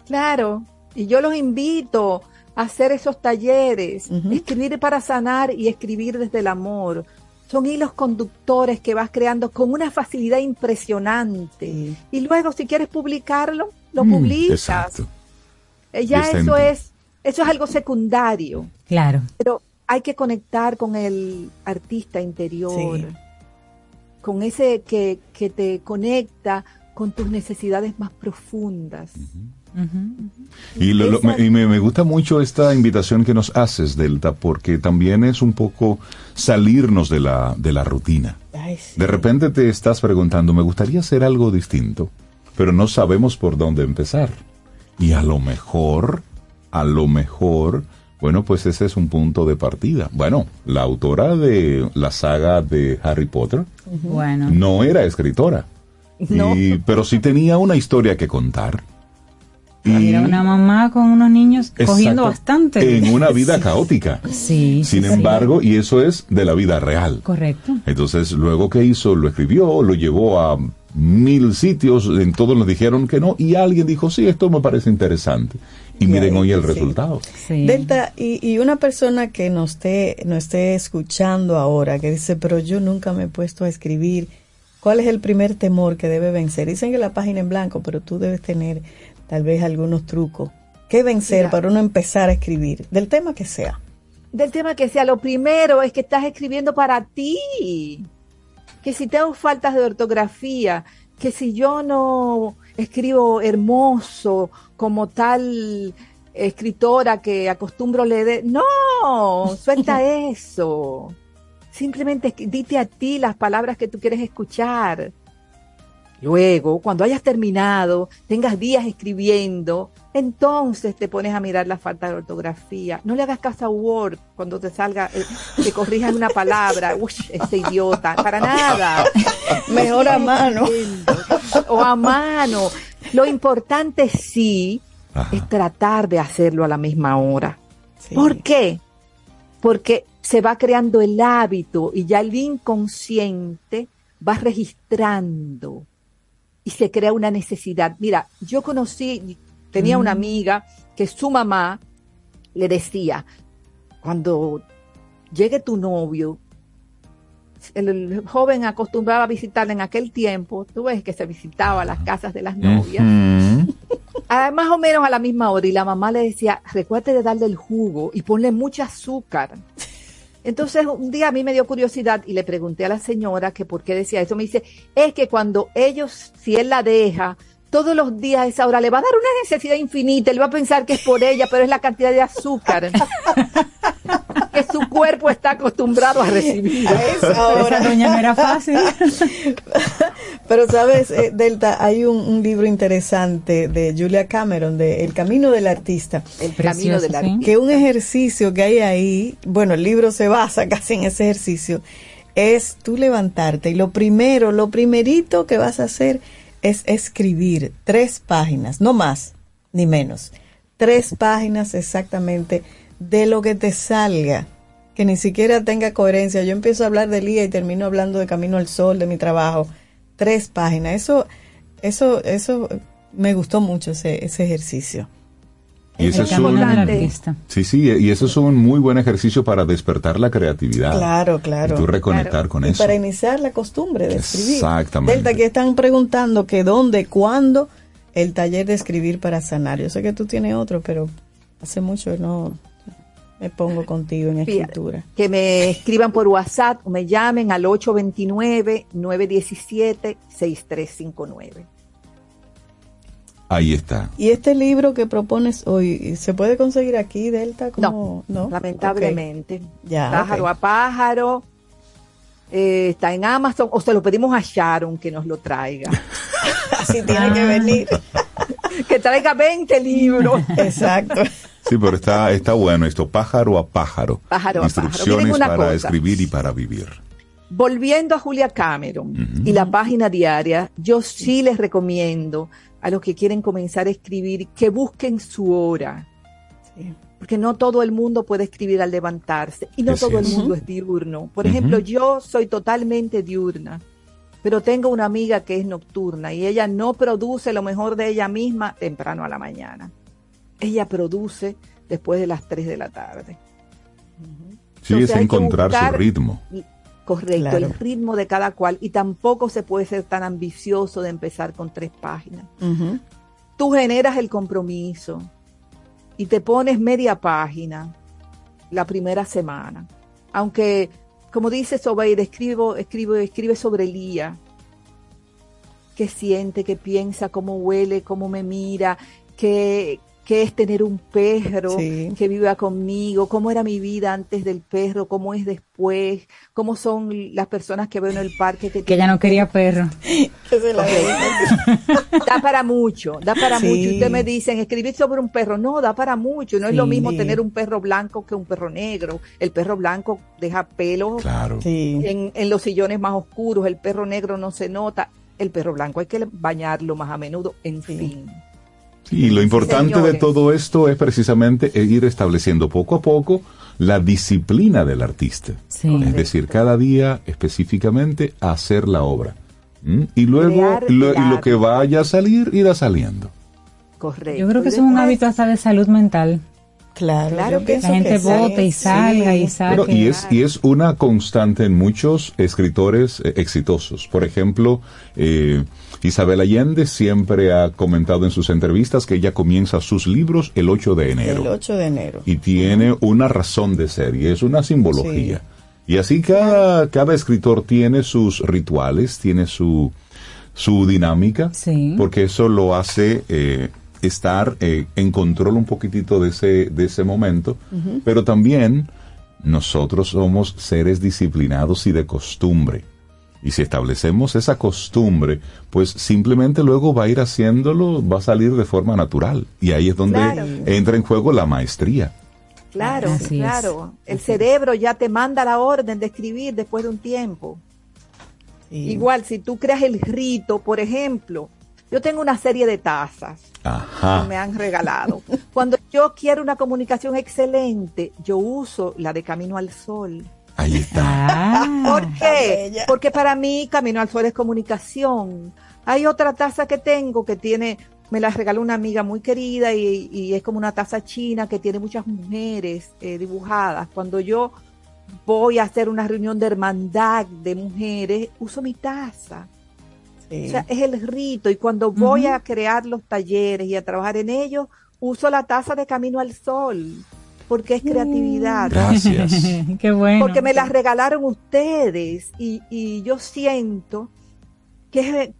Claro, y yo los invito a hacer esos talleres, escribir para sanar y escribir desde el amor. Son hilos conductores que vas creando con una facilidad impresionante. Y luego, si quieres publicarlo, lo publicas. Exacto. Ya decente. Eso es algo secundario. Claro. Pero hay que conectar con el artista interior, con ese que te conecta con tus necesidades más profundas. Y, me gusta mucho esta invitación que nos haces, Delta, porque también es un poco salirnos de la rutina. Ay, sí. De repente te estás preguntando, me gustaría hacer algo distinto, pero no sabemos por dónde empezar. Y a lo mejor, bueno, pues ese es un punto de partida. Bueno, la autora de la saga de Harry Potter no era escritora, pero sí tenía una historia que contar. Era una mamá con unos niños cogiendo bastante. En una vida caótica. Sí. Sin embargo, y eso es de la vida real. Correcto. Entonces, luego, ¿qué hizo? Lo escribió, lo llevó a 1000 sitios, en todos nos dijeron que no, y alguien dijo, sí, esto me parece interesante. Y miren hoy el resultado. Sí. Delta, y una persona que no esté escuchando ahora, que dice, pero yo nunca me he puesto a escribir, ¿cuál es el primer temor que debe vencer? Dicen que la página en blanco, pero tú debes tener tal vez algunos trucos. ¿Qué vencer para uno empezar a escribir? Del tema que sea. del tema que sea. Lo primero es que estás escribiendo para ti, que si tengo faltas de ortografía, que si yo no escribo hermoso como tal escritora que acostumbro leer, no, suelta eso. Simplemente dite a ti las palabras que tú quieres escuchar. Luego, cuando hayas terminado, tengas días escribiendo, entonces te pones a mirar la falta de ortografía. No le hagas caso a Word cuando te salga, te corrijas una palabra. Uy, este idiota. Para nada. Mejor a mano. O a mano. Lo importante sí, ajá, es tratar de hacerlo a la misma hora. Sí. ¿Por qué? Porque se va creando el hábito y ya el inconsciente va registrando y se crea una necesidad. Mira, yo conocí, tenía una amiga que su mamá le decía, cuando llegue tu novio, el joven acostumbraba a visitarla en aquel tiempo, tú ves que se visitaba las casas de las novias, más o menos a la misma hora, y la mamá le decía, recuérdate de darle el jugo y ponle mucho azúcar. Entonces un día a mí me dio curiosidad y le pregunté a la señora que por qué decía eso. Me dice, es que cuando ellos, si él la deja, todos los días a esa hora le va a dar una necesidad infinita, él va a pensar que es por ella, pero es la cantidad de azúcar que su cuerpo está acostumbrado a recibir. A esa hora. Esa doña no era fácil. Pero sabes, Delta, hay un libro interesante de Julia Cameron, de El Camino del Artista. El Camino del Artista. Que un ejercicio que hay ahí, bueno, el libro se basa casi en ese ejercicio, es tú levantarte y lo primerito que vas a hacer es escribir 3 páginas, no más ni menos, 3 páginas exactamente de lo que te salga, que ni siquiera tenga coherencia. Yo empiezo a hablar de Lía y termino hablando de Camino al Sol, de mi trabajo. 3 páginas. Eso me gustó mucho ese ejercicio. Y eso es y eso es un muy buen ejercicio para despertar la creatividad. Claro. Y tú reconectar con eso. Y para iniciar la costumbre de escribir. Exactamente. Delta, que están preguntando que dónde, cuándo, el taller de escribir para sanar. Yo sé que tú tienes otro, pero hace mucho no me pongo contigo en escritura. Que me escriban por WhatsApp o me llamen al 829-917-6359. Ahí está. ¿Y este libro que propones hoy se puede conseguir aquí, Delta? ¿Cómo? No, lamentablemente. Okay. Ya, Pájaro a Pájaro. Está en Amazon. O se lo pedimos a Sharon que nos lo traiga. Así tiene que venir. Que traiga 20 libros. Exacto. Sí, pero está bueno esto. Pájaro a Pájaro. Pájaro a Pájaro. Instrucciones para escribir y para vivir. Volviendo a Julia Cameron y la página diaria, yo sí les recomiendo a los que quieren comenzar a escribir, que busquen su hora. Sí. Porque no todo el mundo puede escribir al levantarse. Y no todo el mundo es diurno. Por ejemplo, yo soy totalmente diurna. Pero tengo una amiga que es nocturna. Y ella no produce lo mejor de ella misma temprano a la mañana. Ella produce después de las 3 de la tarde. Sí, entonces, es encontrar su ritmo. Correcto, claro. El ritmo de cada cual, y tampoco se puede ser tan ambicioso de empezar con 3 páginas. Tú generas el compromiso y te pones media página la primera semana. Aunque, como dice Sobeida, escribe sobre Lía, qué siente, qué piensa, cómo huele, cómo me mira, qué es tener un perro que viva conmigo, cómo era mi vida antes del perro, cómo es después, cómo son las personas que veo en el parque. Que ella no quería perro. Da para mucho. Ustedes me dicen, escribir sobre un perro. No, da para mucho. No es lo mismo tener un perro blanco que un perro negro. El perro blanco deja pelo en los sillones más oscuros. El perro negro no se nota. El perro blanco hay que bañarlo más a menudo. En fin. Y lo importante de todo esto es precisamente ir estableciendo poco a poco la disciplina del artista. Sí. Es decir, cada día específicamente hacer la obra. Y luego lo que vaya a salir, irá saliendo. Correcto. Yo creo que eso es un hábito hasta de salud mental. Claro que la gente vote y salga y salga. Pero y es una constante en muchos escritores exitosos. Por ejemplo, Isabel Allende siempre ha comentado en sus entrevistas que ella comienza sus libros el 8 de enero. El 8 de enero. Y tiene una razón de ser y es una simbología. Sí. Y así cada escritor tiene sus rituales, tiene su dinámica, sí, porque eso lo hace estar en control un poquitito de ese momento, uh-huh, pero también nosotros somos seres disciplinados y de costumbre. Y si establecemos esa costumbre, pues simplemente luego va a ir haciéndolo, va a salir de forma natural. Y ahí es donde entra en juego la maestría. Claro, claro. El cerebro ya te manda la orden de escribir después de un tiempo. Sí. Igual, si tú creas el rito, por ejemplo, yo tengo una serie de tazas, ajá, que me han regalado. Cuando yo quiero una comunicación excelente, yo uso la de Camino al Sol. Ahí está. ¿Por qué? Porque para mí Camino al Sol es comunicación. Hay otra taza que tengo que tiene... Me la regaló una amiga muy querida y es como una taza china que tiene muchas mujeres dibujadas. Cuando yo voy a hacer una reunión de hermandad de mujeres, uso mi taza. Sí. O sea, es el rito. Y cuando voy, uh-huh, a crear los talleres y a trabajar en ellos, uso la taza de Camino al Sol. Porque es creatividad. Gracias. Qué bueno. Porque me la regalaron ustedes y yo siento que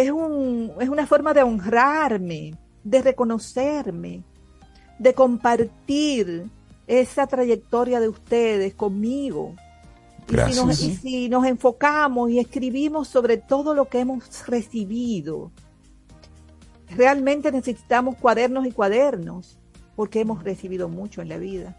es una forma de honrarme, de reconocerme, de compartir esa trayectoria de ustedes conmigo. Gracias. Y si nos enfocamos y escribimos sobre todo lo que hemos recibido, realmente necesitamos cuadernos y cuadernos, porque hemos recibido mucho en la vida.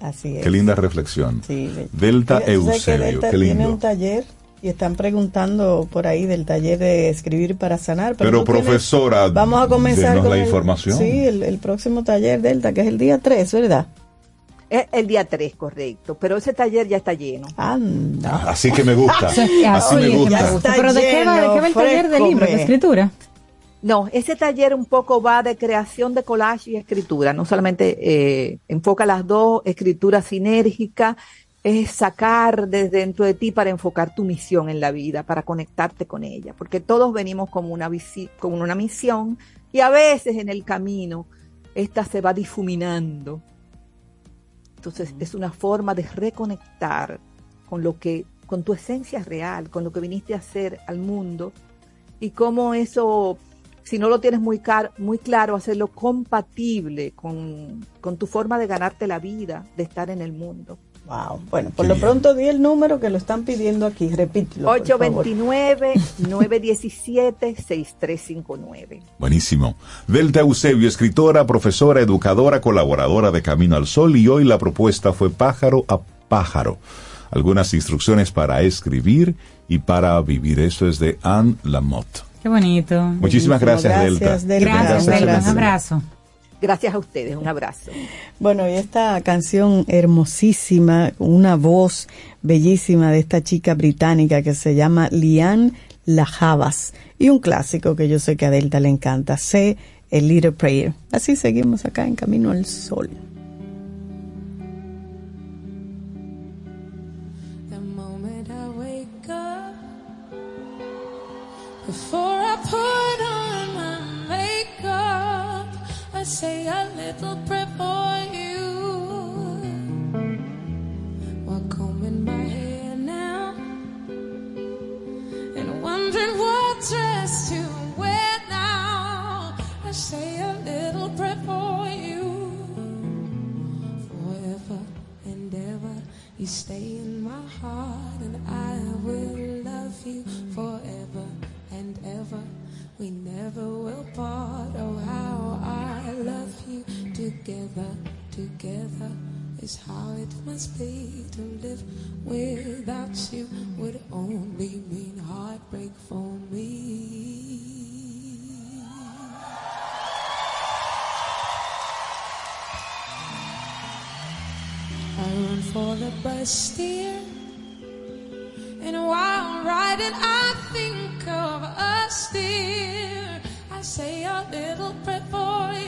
Así es. Qué linda reflexión. Sí. Delta Eusebio, qué lindo. Tiene un taller. Y están preguntando por ahí del taller de escribir para sanar. Pero profesora, vamos a comenzar con la información. Sí, el próximo taller, Delta, que es el día 3, ¿verdad? Es el día 3, correcto. Pero ese taller ya está lleno. Anda. Así que me gusta. Así me gusta. Pero ¿de qué va el taller de libros, de escritura? No, ese taller un poco va de creación de collage y escritura. No solamente enfoca las dos, escritura sinérgica. Es sacar desde dentro de ti para enfocar tu misión en la vida, para conectarte con ella, porque todos venimos con una misión y a veces en el camino esta se va difuminando. Entonces es una forma de reconectar con tu esencia real, con lo que viniste a hacer al mundo y cómo eso, si no lo tienes muy claro, hacerlo compatible con tu forma de ganarte la vida, de estar en el mundo. Wow. Bueno, por lo pronto di el número que lo están pidiendo aquí, repítelo. 829-917-6359. Buenísimo. Delta Eusebio, escritora, profesora, educadora, colaboradora de Camino al Sol, y hoy la propuesta fue pájaro a pájaro. Algunas instrucciones para escribir y para vivir. Eso es de Anne Lamott. Qué bonito. Muchísimas gracias, Delta. Gracias, Delta. Un abrazo. Gracias a ustedes, un abrazo. Bueno, y esta canción hermosísima, una voz bellísima de esta chica británica que se llama Liane Lahavas, y un clásico que yo sé que a Delta le encanta, Say a Little Prayer. Así seguimos acá en Camino al Sol. The moment I wake up, before I put on my makeup, say a little prayer for you. While combing my hair now and wondering what dress to wear now, I say a little prayer for you. Forever and ever you stay in my heart, and I will love you forever and ever. We never will part, oh how I love you. Together, together is how it must be. To live without you would only mean heartbreak for me. I run for the bus, dear, and while riding I think of us, dear. I say a little prayer for you.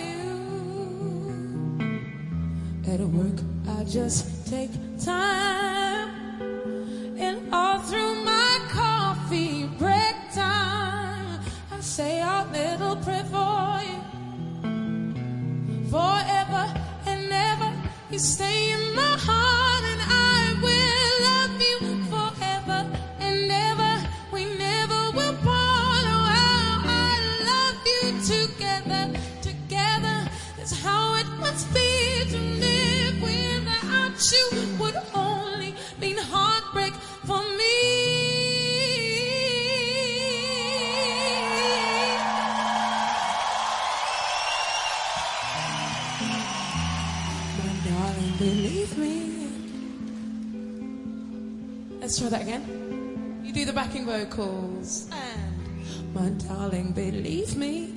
way to work. I just take time, and all through my coffee break time, I say a little prayer for you, forever and ever. You stay in my heart, and I will love you forever and ever. We never will part. Oh, how I love you together, together. That's how it must be to live without you. Would only mean heartbreak for me. Believe me. Let's try that again. You do the backing vocals. And my darling, believe me.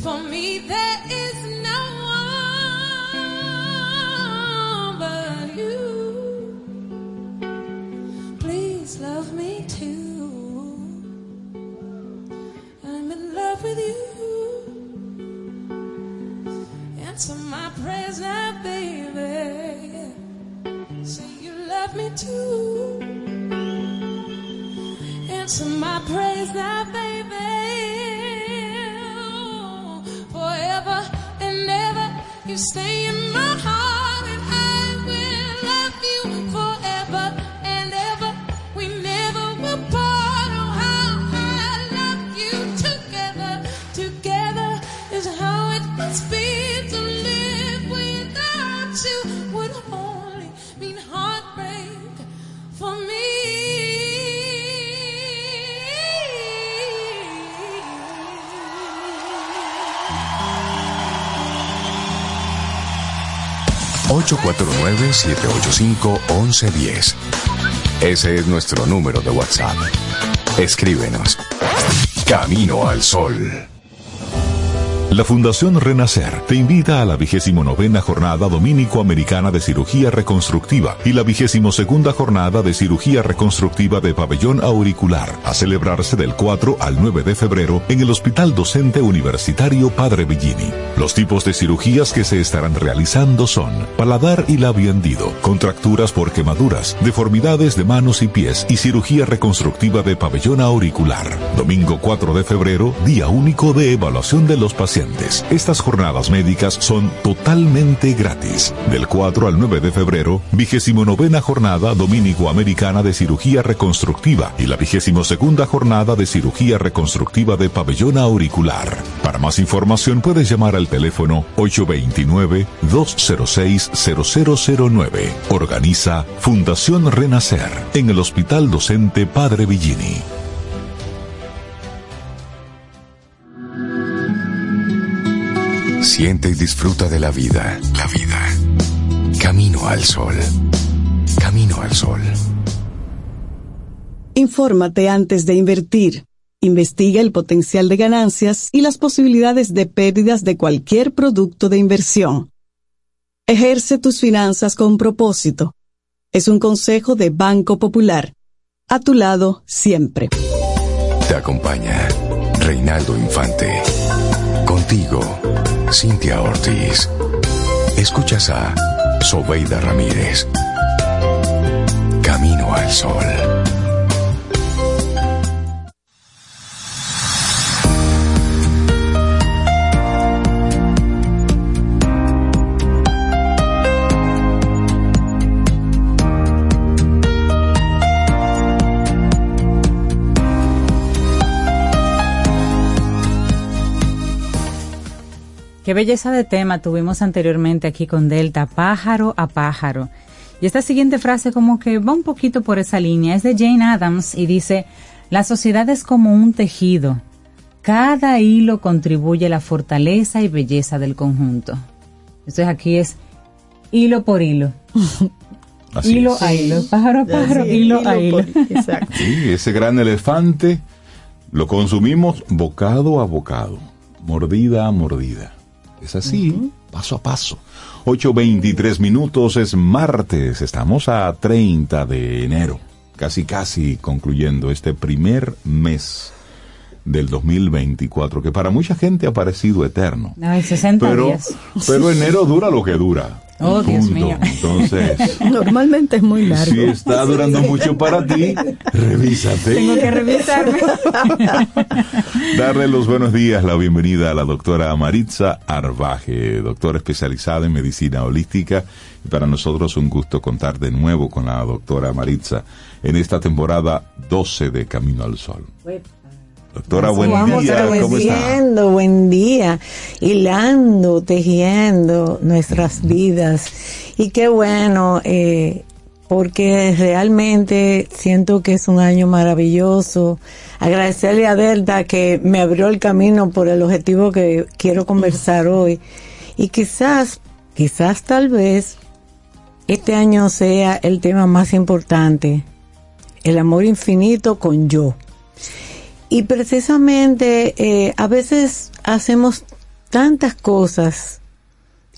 For me, there is no one but you. Please love me too. I'm in love with you. Answer my prayers now, baby. Say you love me too. Answer my prayers now, baby. Forever and ever, you stay in my heart, and I will love you forever and ever. We never will part. Oh, how I love you together. Together is how it must be. ...849-785-1110. Ese es nuestro número de WhatsApp. Escríbenos. Camino al Sol. La Fundación Renacer te invita a la 29ª Jornada Domínico-Americana de Cirugía Reconstructiva y la 22ª Jornada de Cirugía Reconstructiva de Pabellón Auricular, a celebrarse del 4 al 9 de febrero en el Hospital Docente Universitario Padre Billini. Los tipos de cirugías que se estarán realizando son paladar y labio hendido, contracturas por quemaduras, deformidades de manos y pies y cirugía reconstructiva de pabellón auricular. Domingo 4 de febrero, día único de evaluación de los pacientes. Estas jornadas médicas son totalmente gratis. Del 4 al 9 de febrero, 29ª Jornada Domínico-Americana de Cirugía Reconstructiva y la 22ª Jornada de Cirugía Reconstructiva de Pabellón Auricular. Para más información puedes llamar al teléfono 829-206-0009. Organiza Fundación Renacer en el Hospital Docente Padre Billini. Siente y disfruta de la vida. La vida. Camino al Sol. Camino al Sol. Infórmate antes de invertir. Investiga el potencial de ganancias y las posibilidades de pérdidas de cualquier producto de inversión. Ejerce tus finanzas con propósito. Es un consejo de Banco Popular. A tu lado siempre. Te acompaña Reinaldo Infante. Contigo, Cintia Ortiz. Escuchas a Sobeida Ramírez. Camino al Sol. Qué belleza de tema tuvimos anteriormente aquí con Delta, pájaro a pájaro. Y esta siguiente frase como que va un poquito por esa línea, es de Jane Addams y dice: la sociedad es como un tejido, cada hilo contribuye a la fortaleza y belleza del conjunto. Entonces aquí es hilo por hilo. Así hilo es. A hilo, pájaro a pájaro, así hilo a hilo. Exacto. Sí, ese gran elefante lo consumimos bocado a bocado, mordida a mordida. Es así, paso a paso. 8:23 minutos, es martes, estamos a 30 de enero, casi concluyendo este primer mes del 2024, que para mucha gente ha parecido eterno. Ay, 60 días. Pero enero dura lo que dura. Oh, punto. Dios mío. Entonces, normalmente es muy largo. Si está durando mucho para ti, revísate. Tengo que revisarme. Darle los buenos días, la bienvenida a la doctora Maritza Arbaje, doctora especializada en medicina holística. Y para nosotros un gusto contar de nuevo con la doctora Maritza en esta temporada 12 de Camino al Sol. Doctora, buen día, hilando, tejiendo nuestras vidas. Y qué bueno, porque realmente siento que es un año maravilloso. Agradecerle a Delta que me abrió el camino por el objetivo que quiero conversar hoy. Y quizás tal vez, este año sea el tema más importante, el amor infinito con yo. Y precisamente a veces hacemos tantas cosas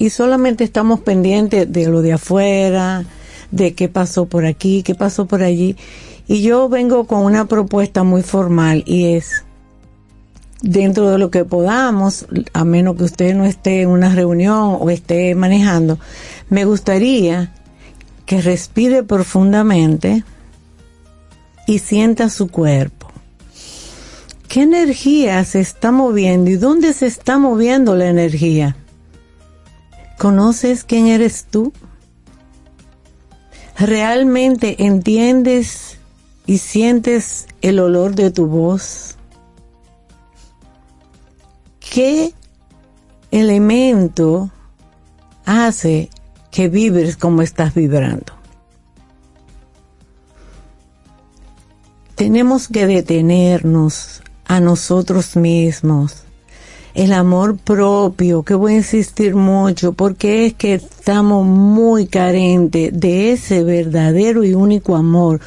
y solamente estamos pendientes de lo de afuera, de qué pasó por aquí, qué pasó por allí. Y yo vengo con una propuesta muy formal y es, dentro de lo que podamos, a menos que usted no esté en una reunión o esté manejando, me gustaría que respire profundamente y sienta su cuerpo. ¿Qué energía se está moviendo y dónde se está moviendo la energía? ¿Conoces quién eres tú? ¿Realmente entiendes y sientes el olor de tu voz? ¿Qué elemento hace que vibres como estás vibrando? Tenemos que detenernos a nosotros mismos, el amor propio, que voy a insistir mucho, porque es que estamos muy carentes de ese verdadero y único amor.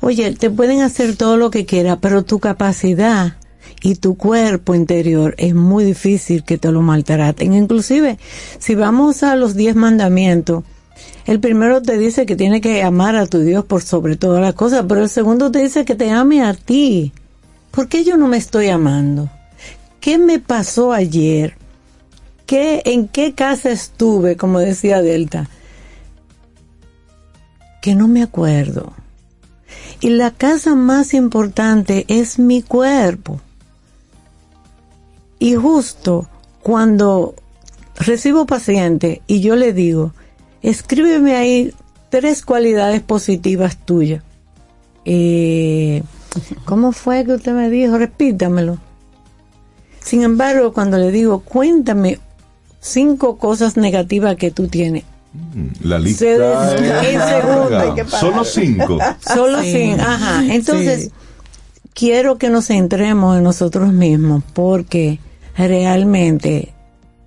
Oye, te pueden hacer todo lo que quieras, pero tu capacidad y tu cuerpo interior es muy difícil que te lo maltraten. Inclusive, si vamos a los 10 mandamientos, el primero te dice que tienes que amar a tu Dios por sobre todas las cosas, pero el segundo te dice que te ame a ti. ¿Por qué yo no me estoy amando? ¿Qué me pasó ayer? ¿En qué casa estuve, como decía Delta? Que no me acuerdo. Y la casa más importante es mi cuerpo. Y justo cuando recibo paciente y yo le digo, escríbeme ahí 3 cualidades positivas tuyas. ¿Cómo fue que usted me dijo? Repítamelo. Sin embargo, cuando le digo, cuéntame 5 cosas negativas que tú tienes. La lista es solo 5. Solo 5, sí. Ajá. Entonces, sí. Quiero que nos centremos en nosotros mismos, porque realmente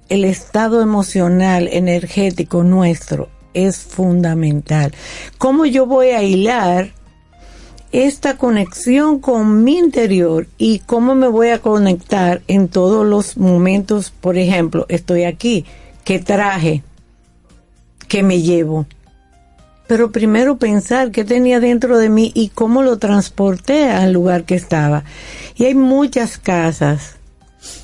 el estado emocional, energético nuestro es fundamental. ¿Cómo yo voy a hilar esta conexión con mi interior y cómo me voy a conectar en todos los momentos? Por ejemplo, estoy aquí, ¿qué traje? ¿Qué me llevo? Pero primero pensar qué tenía dentro de mí y cómo lo transporté al lugar que estaba. Y hay muchas casas.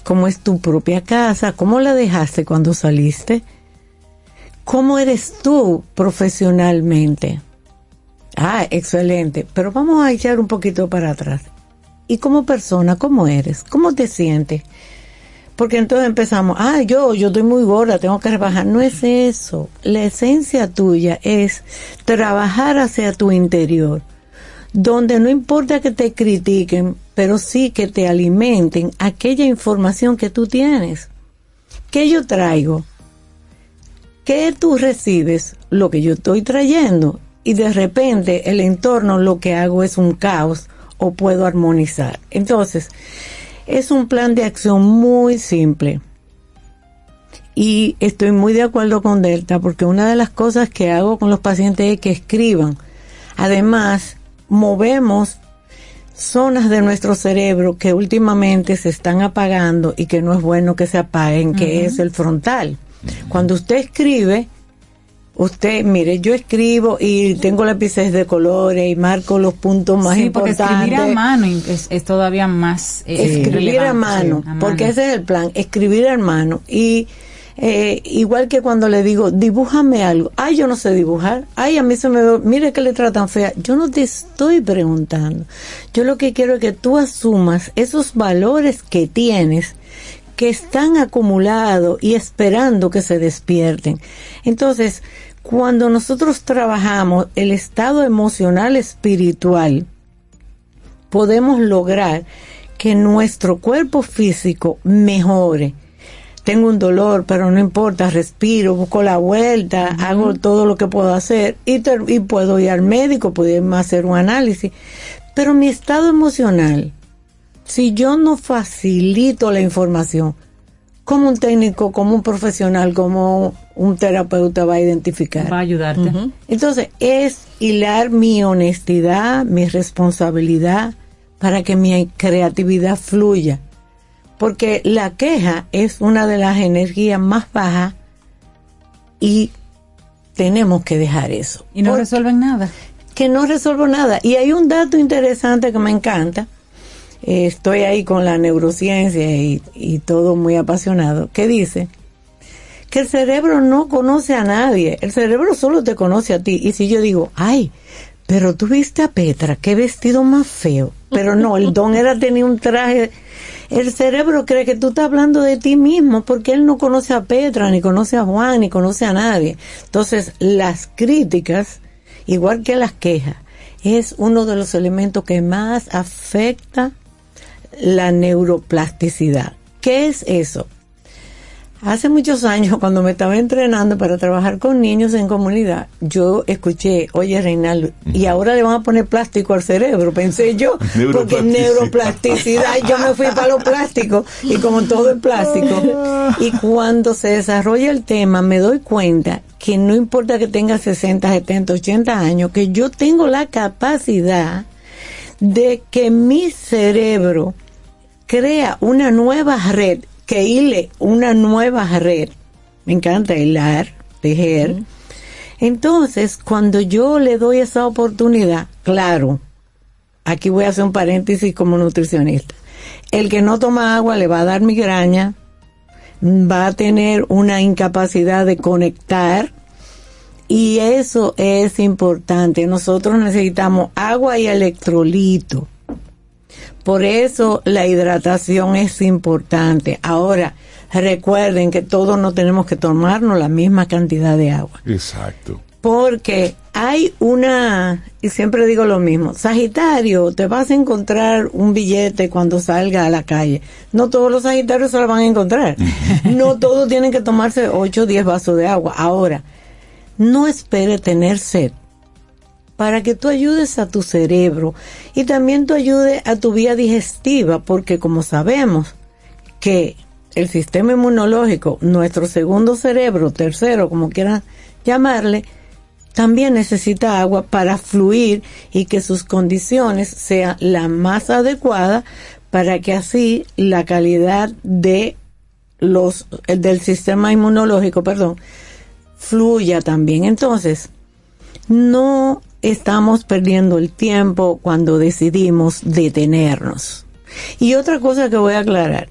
¿Cómo es tu propia casa? ¿Cómo la dejaste cuando saliste? ¿Cómo eres tú profesionalmente? Ah, excelente. Pero vamos a echar un poquito para atrás. ¿Y como persona, cómo eres? ¿Cómo te sientes? Porque entonces empezamos, yo estoy muy gorda, tengo que rebajar. No es eso. La esencia tuya es trabajar hacia tu interior, donde no importa que te critiquen, pero sí que te alimenten aquella información que tú tienes. ¿Qué yo traigo? ¿Qué tú recibes? Lo que yo estoy trayendo. Y de repente el entorno lo que hago es un caos o puedo armonizar. Entonces, es un plan de acción muy simple. Y estoy muy de acuerdo con Delta, porque una de las cosas que hago con los pacientes es que escriban. Además, movemos zonas de nuestro cerebro que últimamente se están apagando y que no es bueno que se apaguen, que es el frontal. Cuando usted escribe, Usted, mire, yo escribo y tengo lápices de colores y marco los puntos más importantes. Porque escribir a mano es todavía más escribir a mano, porque ese es el plan, escribir a mano. Y igual que cuando le digo, dibújame algo. Ay, yo no sé dibujar. Ay, a mí se me ve, mire qué letra tan fea. Yo no te estoy preguntando. Yo lo que quiero es que tú asumas esos valores que tienes, que están acumulados y esperando que se despierten. Entonces, cuando nosotros trabajamos el estado emocional espiritual, podemos lograr que nuestro cuerpo físico mejore. Tengo un dolor, pero no importa, respiro, busco la vuelta, hago todo lo que puedo hacer y puedo ir al médico, puedo irme a hacer un análisis. Pero mi estado emocional, si yo no facilito la información, ¿cómo un técnico, como un profesional, como un terapeuta va a identificar? Va a ayudarte. Entonces, es hilar mi honestidad, mi responsabilidad, para que mi creatividad fluya. Porque la queja es una de las energías más bajas y tenemos que dejar eso. Y no resuelven nada. Que no resuelvo nada. Y hay un dato interesante que me encanta. Estoy ahí con la neurociencia y todo muy apasionado, que dice que el cerebro no conoce a nadie, el cerebro solo te conoce a ti. Y si yo digo, ay, pero tú viste a Petra, qué vestido más feo, pero no, el don era tener un traje. El cerebro cree que tú estás hablando de ti mismo, porque él no conoce a Petra, ni conoce a Juan, ni conoce a nadie. Entonces, las críticas, igual que las quejas, es uno de los elementos que más afecta la neuroplasticidad. ¿Qué es eso? Hace muchos años, cuando me estaba entrenando para trabajar con niños en comunidad, yo escuché, oye Reinaldo, y ahora le van a poner plástico al cerebro, pensé yo, porque neuroplasticidad, yo me fui para lo plástico, y como todo es plástico. Y cuando se desarrolla el tema, me doy cuenta que no importa que tenga 60, 70, 80 años, que yo tengo la capacidad de que mi cerebro crea una nueva red, que hile una nueva red. Me encanta hilar, tejer. Entonces, cuando yo le doy esa oportunidad, claro, aquí voy a hacer un paréntesis como nutricionista. El que no toma agua le va a dar migraña, va a tener una incapacidad de conectar, y eso es importante. Nosotros necesitamos agua y electrolito. Por eso la hidratación es importante. Ahora, recuerden que todos no tenemos que tomarnos la misma cantidad de agua. Exacto. Porque hay una, y siempre digo lo mismo, Sagitario, te vas a encontrar un billete cuando salga a la calle. No todos los Sagitarios se lo van a encontrar. No todos tienen que tomarse 8 o 10 vasos de agua. Ahora, no espere tener sed para que tú ayudes a tu cerebro y también tú ayudes a tu vía digestiva, porque como sabemos que el sistema inmunológico, nuestro segundo cerebro, tercero, como quieran llamarle, también necesita agua para fluir y que sus condiciones sean la más adecuada, para que así la calidad de del sistema inmunológico, fluya también. Entonces, no estamos perdiendo el tiempo cuando decidimos detenernos. Y otra cosa que voy a aclarar.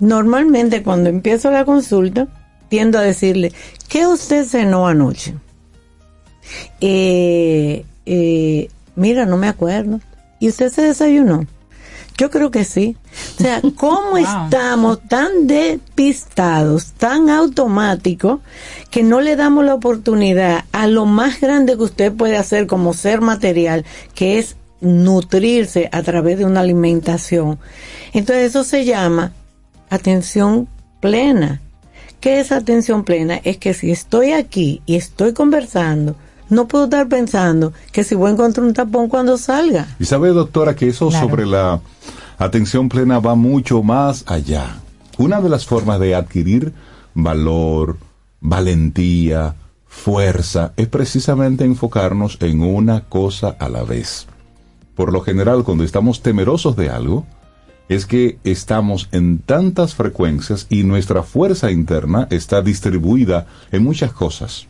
Normalmente cuando empiezo la consulta, tiendo a decirle, ¿qué usted cenó anoche? Mira, no me acuerdo. ¿Y usted se desayunó? Yo creo que sí. O sea, ¿cómo estamos tan despistados, tan automáticos, que no le damos la oportunidad a lo más grande que usted puede hacer como ser material, que es nutrirse a través de una alimentación? Entonces eso se llama atención plena. ¿Qué es atención plena? Es que si estoy aquí y estoy conversando, no puedo estar pensando que si voy a encontrar un tapón cuando salga. Y sabe, doctora, que eso sobre la atención plena va mucho más allá. Una de las formas de adquirir valor, valentía, fuerza, es precisamente enfocarnos en una cosa a la vez. Por lo general, cuando estamos temerosos de algo, es que estamos en tantas frecuencias y nuestra fuerza interna está distribuida en muchas cosas.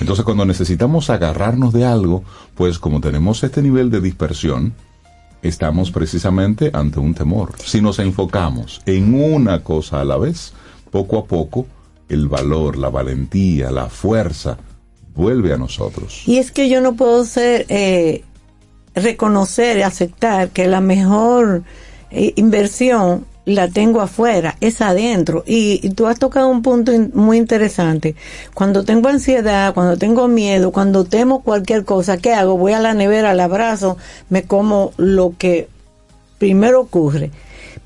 Entonces, cuando necesitamos agarrarnos de algo, pues como tenemos este nivel de dispersión, estamos precisamente ante un temor. Si nos enfocamos en una cosa a la vez, poco a poco, el valor, la valentía, la fuerza, vuelve a nosotros. Y es que yo no puedo ser, reconocer y aceptar que la mejor inversión la tengo afuera, es adentro. Y tú has tocado un punto muy interesante. Cuando tengo ansiedad, cuando tengo miedo, cuando temo cualquier cosa, ¿qué hago? Voy a la nevera, la abrazo, me como lo que primero ocurre.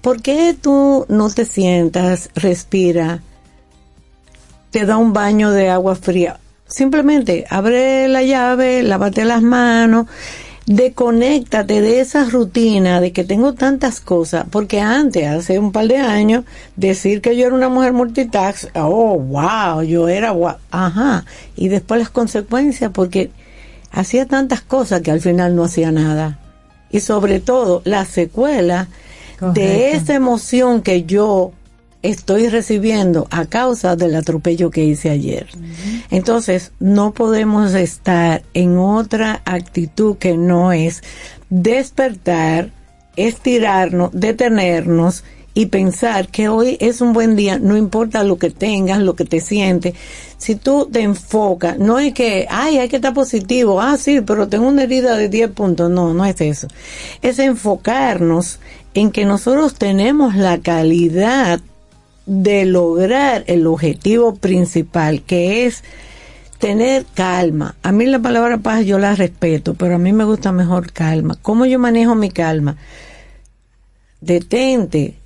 ¿Por qué tú no te sientas, respira, te da un baño de agua fría? Simplemente abre la llave, lávate las manos, desconéctate de esa rutina de que tengo tantas cosas, porque antes, hace un par de años, decir que yo era una mujer multitask, oh, wow, yo era wow, ajá, y después las consecuencias, porque hacía tantas cosas que al final no hacía nada, y sobre todo la secuela de esa emoción que yo estoy recibiendo a causa del atropello que hice ayer. Entonces, no podemos estar en otra actitud que no es despertar, estirarnos, detenernos y pensar que hoy es un buen día, no importa lo que tengas, lo que te sientes. Si tú te enfocas, no es que, ay, hay que estar positivo, ah, sí, pero tengo una herida de 10 puntos. No, no es eso. Es enfocarnos en que nosotros tenemos la calidad de lograr el objetivo principal, que es tener calma. A mí la palabra paz yo la respeto, pero a mí me gusta mejor calma. ¿Cómo yo manejo mi calma? Detente.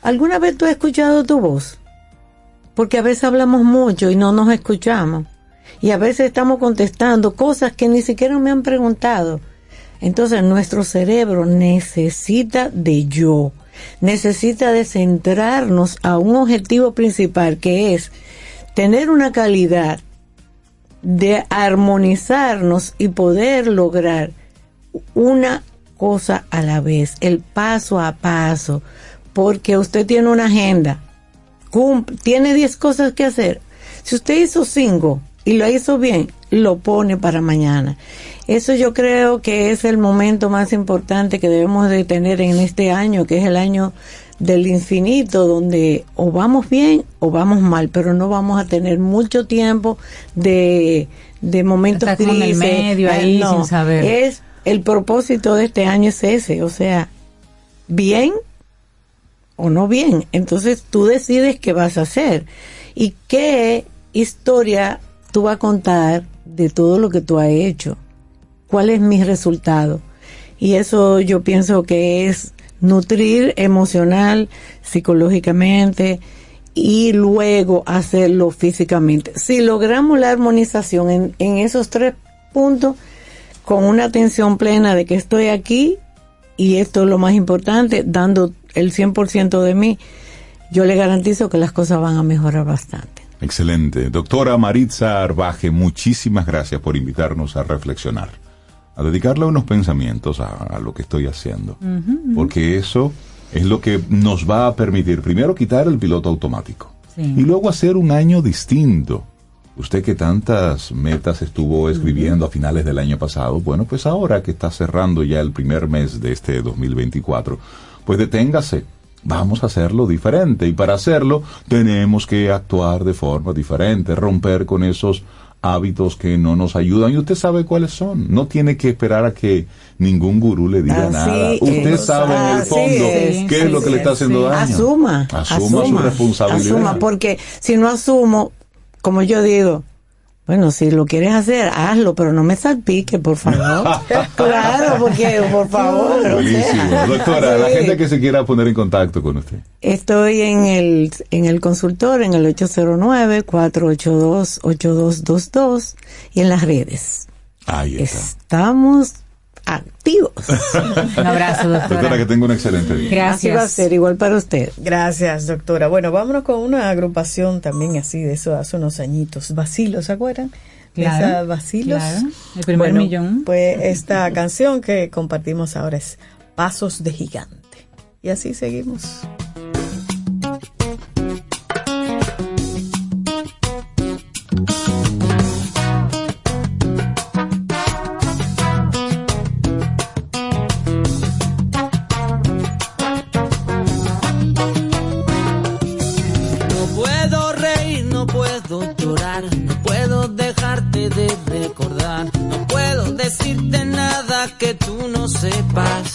¿Alguna vez tú has escuchado tu voz? Porque a veces hablamos mucho y no nos escuchamos. Y a veces estamos contestando cosas que ni siquiera me han preguntado. Entonces nuestro cerebro necesita de yo. Necesita de centrarnos a un objetivo principal, que es tener una calidad de armonizarnos y poder lograr una cosa a la vez, el paso a paso, porque usted tiene una agenda, tiene 10 cosas que hacer. Si usted hizo 5 y lo hizo bien, lo pone para mañana. Eso yo creo que es el momento más importante que debemos de tener en este año, que es el año del infinito, donde o vamos bien o vamos mal, pero no vamos a tener mucho tiempo de momentos grises. Está con el medio ahí, no, sin saber. Es, el propósito de este año es ese, o sea, bien o no bien. Entonces tú decides qué vas a hacer y qué historia tú vas a contar de todo lo que tú has hecho. ¿Cuál es mi resultado? Y eso yo pienso que es nutrir emocional, psicológicamente, y luego hacerlo físicamente. Si logramos la armonización en esos 3 puntos, con una atención plena de que estoy aquí, y esto es lo más importante, dando el 100% de mí, yo le garantizo que las cosas van a mejorar bastante. Excelente. Doctora Maritza Arbaje, muchísimas gracias por invitarnos a reflexionar, a dedicarle unos pensamientos a lo que estoy haciendo, porque eso es lo que nos va a permitir primero quitar el piloto automático, sí, y luego hacer un año distinto. Usted que tantas metas estuvo escribiendo a finales del año pasado, bueno, pues ahora que está cerrando ya el primer mes de este 2024, pues deténgase. Vamos a hacerlo diferente, y para hacerlo tenemos que actuar de forma diferente, romper con esos hábitos que no nos ayudan, y usted sabe cuáles son. No tiene que esperar a que ningún gurú le diga nada. Usted sabe en el fondo qué es lo que le está haciendo daño. Asuma su responsabilidad. Asuma, porque si no asumo, como yo digo, bueno, si lo quieres hacer, hazlo, pero no me salpique, por favor. Claro, porque, por favor. Buenísimo. O sea, doctora, la gente que se quiera poner en contacto con usted. Estoy en el consultor, en el 809-482-8222, y en las redes. Ahí está. Estamos activos. Un abrazo, doctora, que tenga un excelente día. Gracias. Así va a ser, igual para usted. Gracias, doctora. Bueno, vámonos con una agrupación también así de eso hace unos añitos. Vacilos, ¿se acuerdan? Claro, esa Vacilos. Claro. El primer millón. Pues esta canción que compartimos ahora es Pasos de Gigante. Y así seguimos. sepas.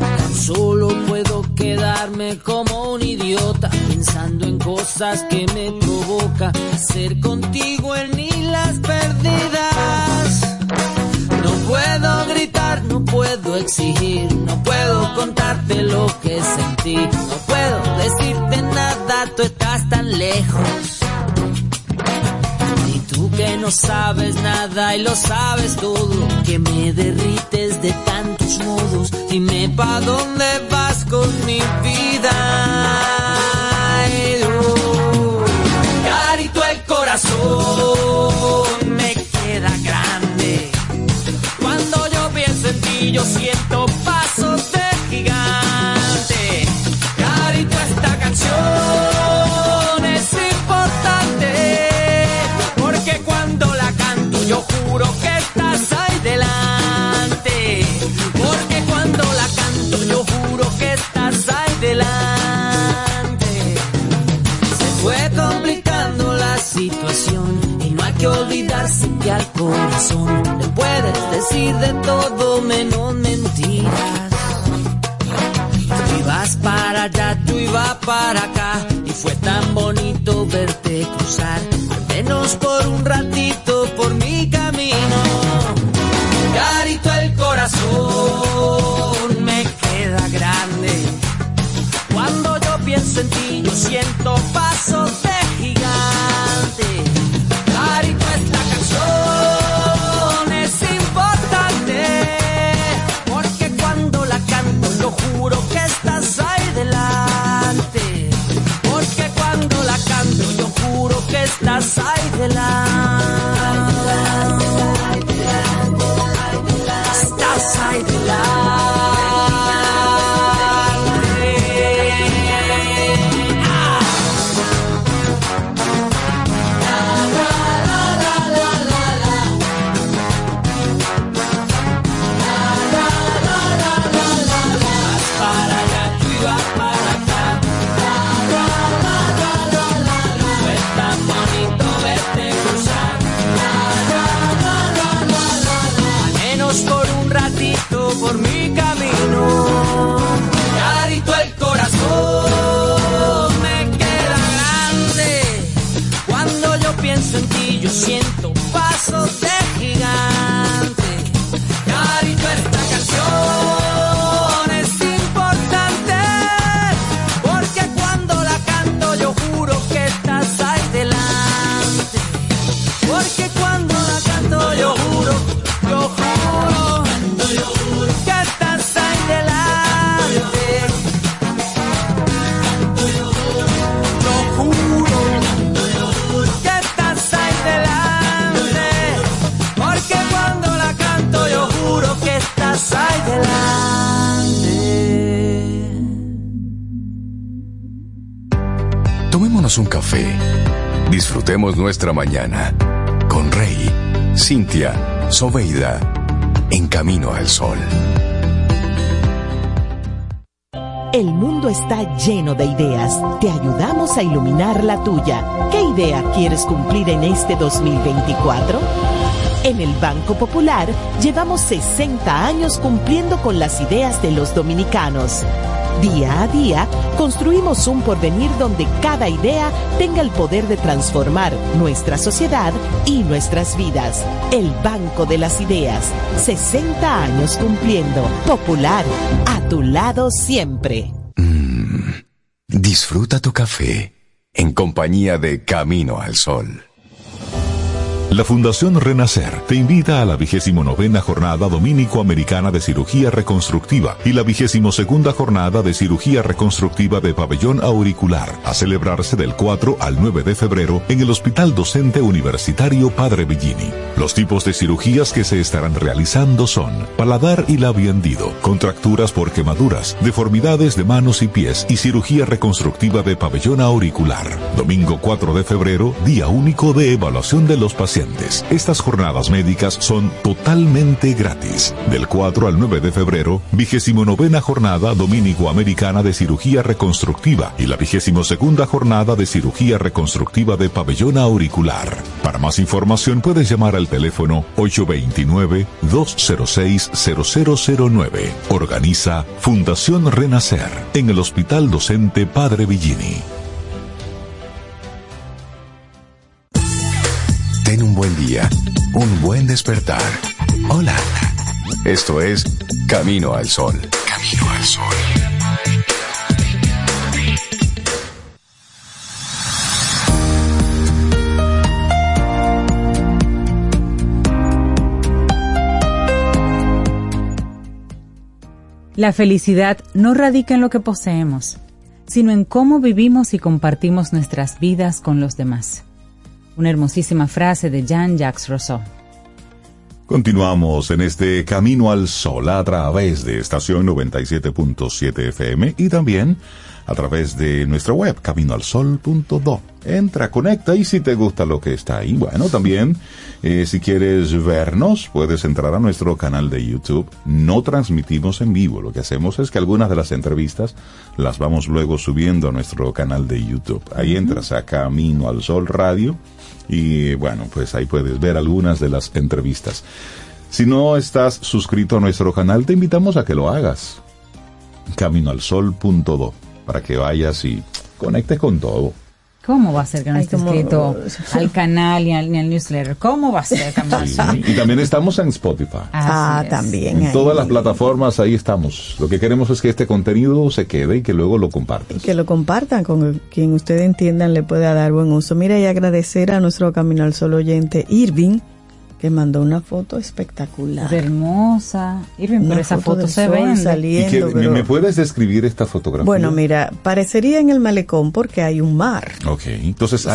Tan solo puedo quedarme como un idiota, pensando en cosas que me provoca hacer contigo en Islas Perdidas. No puedo gritar, no puedo exigir, no puedo contarte lo que sentí, no puedo decirte nada, tú estás tan lejos. Que no sabes nada y lo sabes todo, que me derrites de tantos modos. Dime pa' dónde vas con mi vida. Ay, oh. Carito, el corazón me queda grande. Cuando yo pienso en ti yo siento pasos de gigante. Carito, esta canción yo juro que estás ahí delante, porque cuando la canto yo juro que estás ahí delante. Se fue complicando la situación y no hay que olvidarse que al corazón le puedes decir de todo menos mentiras. Tú ibas para allá, tú ibas para acá y fue tan bonito verte cruzar, al menos por un ratito, por mi camino. Carito, el corazón me queda grande. Cuando yo pienso en ti, yo siento pasos de gigante. Carito, esta canción es importante, porque cuando la canto, yo juro que estás ahí delante. Porque cuando la canto, yo juro que estás ahí delante. Siento pasos de gigante. Carito, esta canción es importante, porque cuando la canto yo juro que estás ahí delante. Porque cuando la canto yo juro que estás ahí delante. Yo juro que tomémonos un café, disfrutemos nuestra mañana con Rey, Cintia, Sobeida, en Camino al Sol. El mundo está lleno de ideas. Te ayudamos a iluminar la tuya. ¿Qué idea quieres cumplir en este 2024? En el Banco Popular llevamos 60 años cumpliendo con las ideas de los dominicanos. Día a día construimos un porvenir donde cada idea tenga el poder de transformar nuestra sociedad y nuestras vidas. El Banco de las Ideas, 60 años cumpliendo. Popular, a tu lado siempre. Disfruta tu café en compañía de Camino al Sol. La Fundación Renacer te invita a la 29ª Jornada Dominico-Americana de Cirugía Reconstructiva y la 22ª Jornada de Cirugía Reconstructiva de Pabellón Auricular, a celebrarse del 4 al 9 de febrero en el Hospital Docente Universitario Padre Billini. Los tipos de cirugías que se estarán realizando son paladar y labio hendido, contracturas por quemaduras, deformidades de manos y pies y cirugía reconstructiva de pabellón auricular. Domingo 4 de febrero, día único de evaluación de los pacientes. oyentes, estas jornadas médicas son totalmente gratis. Del 4 al 9 de febrero, 29ª Jornada Domínico-Americana de Cirugía Reconstructiva y la 22ª Jornada de Cirugía Reconstructiva de Pabellón Auricular. Para más información puedes llamar al teléfono 829-206-0009. Organiza Fundación Renacer en el Hospital Docente Padre Villini. Ten un buen día, un buen despertar. Hola. Esto es Camino al Sol. Camino al Sol. La felicidad no radica en lo que poseemos, sino en cómo vivimos y compartimos nuestras vidas con los demás. Una hermosísima frase de Jean-Jacques Rousseau. Continuamos en este Camino al Sol a través de estación 97.7 FM y también a través de nuestra web, caminoalsol.do. Entra, conecta y si te gusta lo que está ahí, bueno, también si quieres vernos, puedes entrar a nuestro canal de YouTube. No transmitimos en vivo, lo que hacemos es que algunas de las entrevistas las vamos luego subiendo a nuestro canal de YouTube. Ahí entras a Camino al Sol Radio y bueno, pues ahí puedes ver algunas de las entrevistas. Si no estás suscrito a nuestro canal, te invitamos a que lo hagas. caminoalsol.do, para que vayas y conectes con todo. ¿Cómo va a ser que no esté inscrito al canal y al newsletter? ¿Cómo va a ser? Sí, y también estamos en Spotify. También. En todas las plataformas ahí estamos. Lo que queremos es que este contenido se quede y que luego lo compartas. Y que lo compartan con quien ustedes entiendan le pueda dar buen uso. Mira, y agradecer a nuestro Camino al Sol oyente Irving, que mandó una foto espectacular. Es hermosa. Irving, pero esa foto se ve saliendo. ¿Y me puedes describir esta fotografía? Bueno, mira, parecería en el malecón porque hay un mar. Ok. Entonces,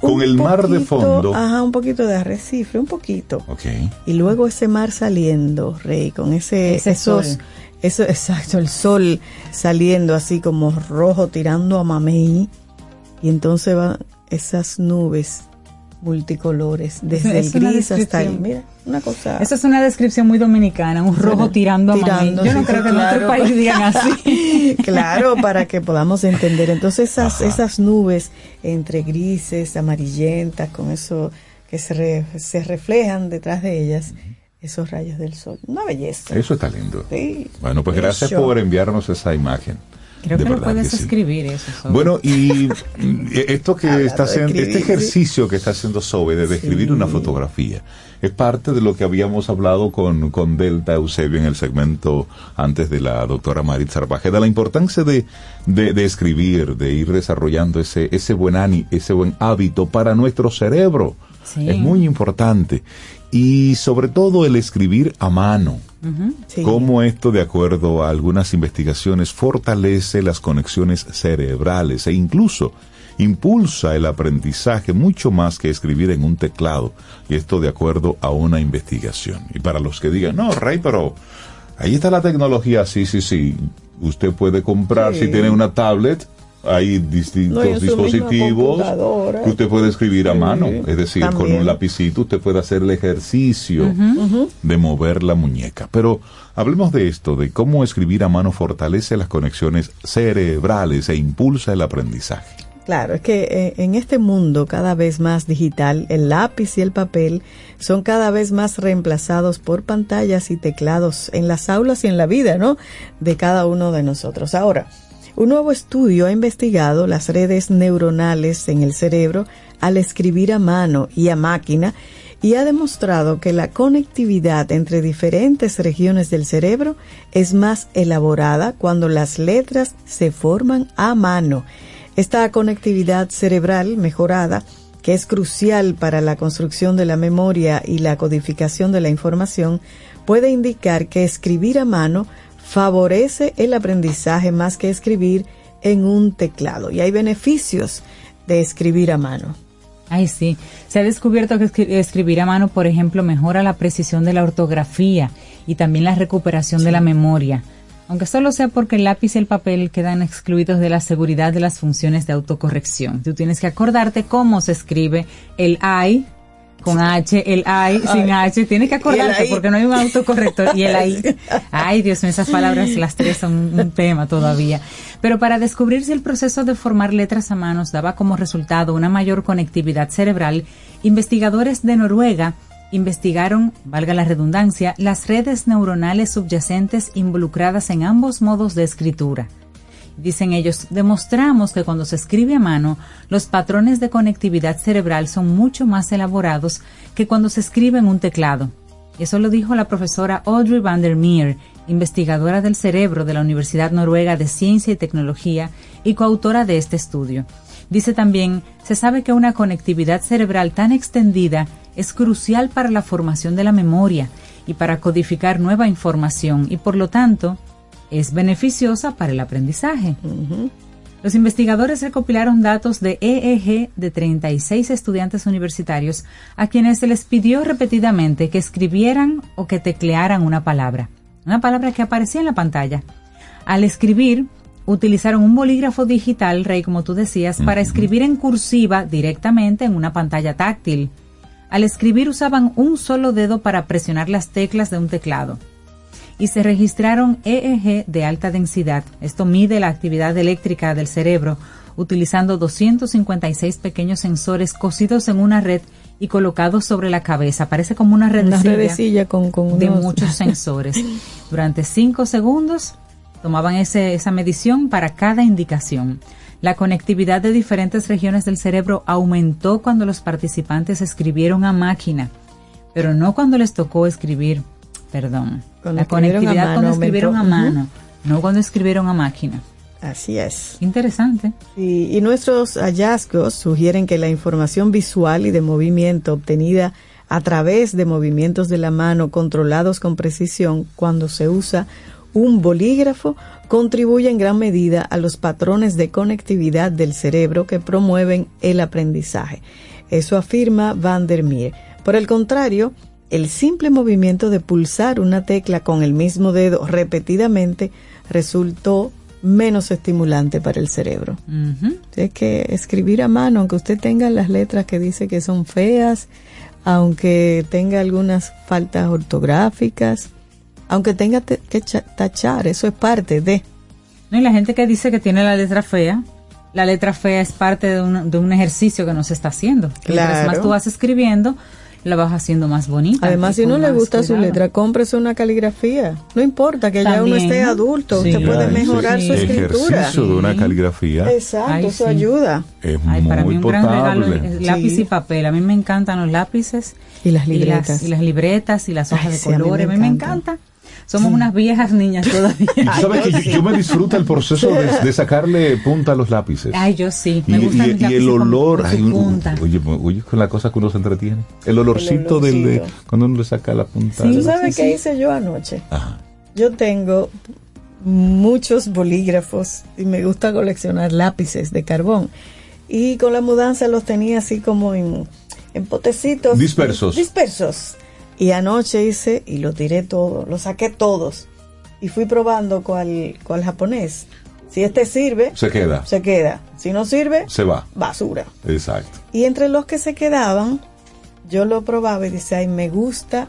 con el mar de fondo. Ajá, un poquito de arrecife, un poquito. Ok. Y luego ese mar saliendo, Rey, con eso, exacto, el sol saliendo así como rojo, tirando a mamey. Y entonces van esas nubes multicolores, desde el gris hasta el... Mira, una cosa... Esa es una descripción muy dominicana, un rojo tirando a mamey. Yo no creo que en otro país digan así. Claro, para que podamos entender. Entonces esas nubes entre grises, amarillentas, con eso que se reflejan detrás de ellas, esos rayos del sol. Una belleza. Eso está lindo. Sí. Bueno, pues gracias por enviarnos esa imagen. Creo que lo puedes escribir eso. Bueno, y esto que está haciendo, este ejercicio que está haciendo Sobe de describir una fotografía, es parte de lo que habíamos hablado con Delta Eusebio en el segmento antes de la doctora Marit Sarvajeda, la importancia de escribir, de ir desarrollando ese buen hábito para nuestro cerebro. Sí. Es muy importante. Y sobre todo el escribir a mano. Uh-huh. Sí. Cómo esto, de acuerdo a algunas investigaciones, fortalece las conexiones cerebrales e incluso impulsa el aprendizaje mucho más que escribir en un teclado. Y esto de acuerdo a una investigación. Y para los que digan, no, Rey, pero ahí está la tecnología. Sí. Usted puede comprar, si tiene una tablet, hay distintos dispositivos que usted puede escribir a mano, es decir, también con un lapicito usted puede hacer el ejercicio de mover la muñeca. Pero hablemos de esto, de cómo escribir a mano fortalece las conexiones cerebrales e impulsa el aprendizaje. Claro, es que en este mundo cada vez más digital, el lápiz y el papel son cada vez más reemplazados por pantallas y teclados en las aulas y en la vida, ¿no?, de cada uno de nosotros. Ahora, un nuevo estudio ha investigado las redes neuronales en el cerebro al escribir a mano y a máquina y ha demostrado que la conectividad entre diferentes regiones del cerebro es más elaborada cuando las letras se forman a mano. Esta conectividad cerebral mejorada, que es crucial para la construcción de la memoria y la codificación de la información, puede indicar que escribir a mano favorece el aprendizaje más que escribir en un teclado. Y hay beneficios de escribir a mano. Ay, sí. Se ha descubierto que escribir a mano, por ejemplo, mejora la precisión de la ortografía y también la recuperación de la memoria. Aunque solo sea porque el lápiz y el papel quedan excluidos de la seguridad de las funciones de autocorrección. Tú tienes que acordarte cómo se escribe el I con H, el I, sin H, tienes que acordarte porque no hay un autocorrector y el I. Ay, Dios mío, esas palabras, las tres son un tema todavía. Pero para descubrir si el proceso de formar letras a manos daba como resultado una mayor conectividad cerebral, investigadores de Noruega investigaron, valga la redundancia, las redes neuronales subyacentes involucradas en ambos modos de escritura. Dicen ellos, demostramos que cuando se escribe a mano, los patrones de conectividad cerebral son mucho más elaborados que cuando se escribe en un teclado. Eso lo dijo la profesora Audrey van der Meer, investigadora del cerebro de la Universidad Noruega de Ciencia y Tecnología y coautora de este estudio. Dice también, se sabe que una conectividad cerebral tan extendida es crucial para la formación de la memoria y para codificar nueva información y, por lo tanto, es beneficiosa para el aprendizaje. Uh-huh. Los investigadores recopilaron datos de EEG de 36 estudiantes universitarios a quienes se les pidió repetidamente que escribieran o que teclearan una palabra que aparecía en la pantalla. Al escribir, utilizaron un bolígrafo digital, Rey, como tú decías, para escribir en cursiva directamente en una pantalla táctil. Al escribir usaban un solo dedo para presionar las teclas de un teclado. Y se registraron EEG de alta densidad. Esto mide la actividad eléctrica del cerebro utilizando 256 pequeños sensores cosidos en una red y colocados sobre la cabeza. Parece como una redecilla con de unos... muchos sensores. Durante 5 segundos tomaban esa medición para cada indicación. La conectividad de diferentes regiones del cerebro aumentó cuando los participantes escribieron a máquina, pero no cuando les tocó escribir. Perdón, la conectividad cuando escribieron a mano, no cuando escribieron a máquina. Así es. Interesante. Y nuestros hallazgos sugieren que la información visual y de movimiento obtenida a través de movimientos de la mano controlados con precisión cuando se usa un bolígrafo contribuye en gran medida a los patrones de conectividad del cerebro que promueven el aprendizaje. Eso afirma Van der Meer. Por el contrario, el simple movimiento de pulsar una tecla con el mismo dedo repetidamente resultó menos estimulante para el cerebro. Uh-huh. Es que escribir a mano, aunque usted tenga las letras que dice que son feas, aunque tenga algunas faltas ortográficas, aunque tenga que tachar, eso es parte de... No, y la gente que dice que tiene la letra fea es parte de un ejercicio que no se está haciendo. Claro. Mientras más tú vas escribiendo... la vas haciendo más bonita. Además, si no le gusta su letra, cómprese una caligrafía. No importa que ya uno esté adulto, usted puede mejorar su escritura. Ejercicio de una caligrafía. Exacto, eso ayuda. Es muy potable. Lápiz y papel. A mí me encantan los lápices y las libretas y las hojas de colores. A mí me encanta. Somos unas viejas niñas todavía. Y sabes que yo me disfruto el proceso de sacarle punta a los lápices. Ay, yo sí. Me gusta y el olor. Oye, con la cosa que uno se entretiene. El olorcito del cuando uno le saca la punta. Sí, ¿tú sabes qué hice yo anoche? Ajá. Yo tengo muchos bolígrafos y me gusta coleccionar lápices de carbón. Y con la mudanza los tenía así como en potecitos. Dispersos. Y anoche hice, y lo tiré todo, lo saqué todos. Y fui probando cuál japonés. Si este sirve, se queda. Si no sirve, se va. Basura. Exacto. Y entre los que se quedaban, yo lo probaba y decía, ay, me gusta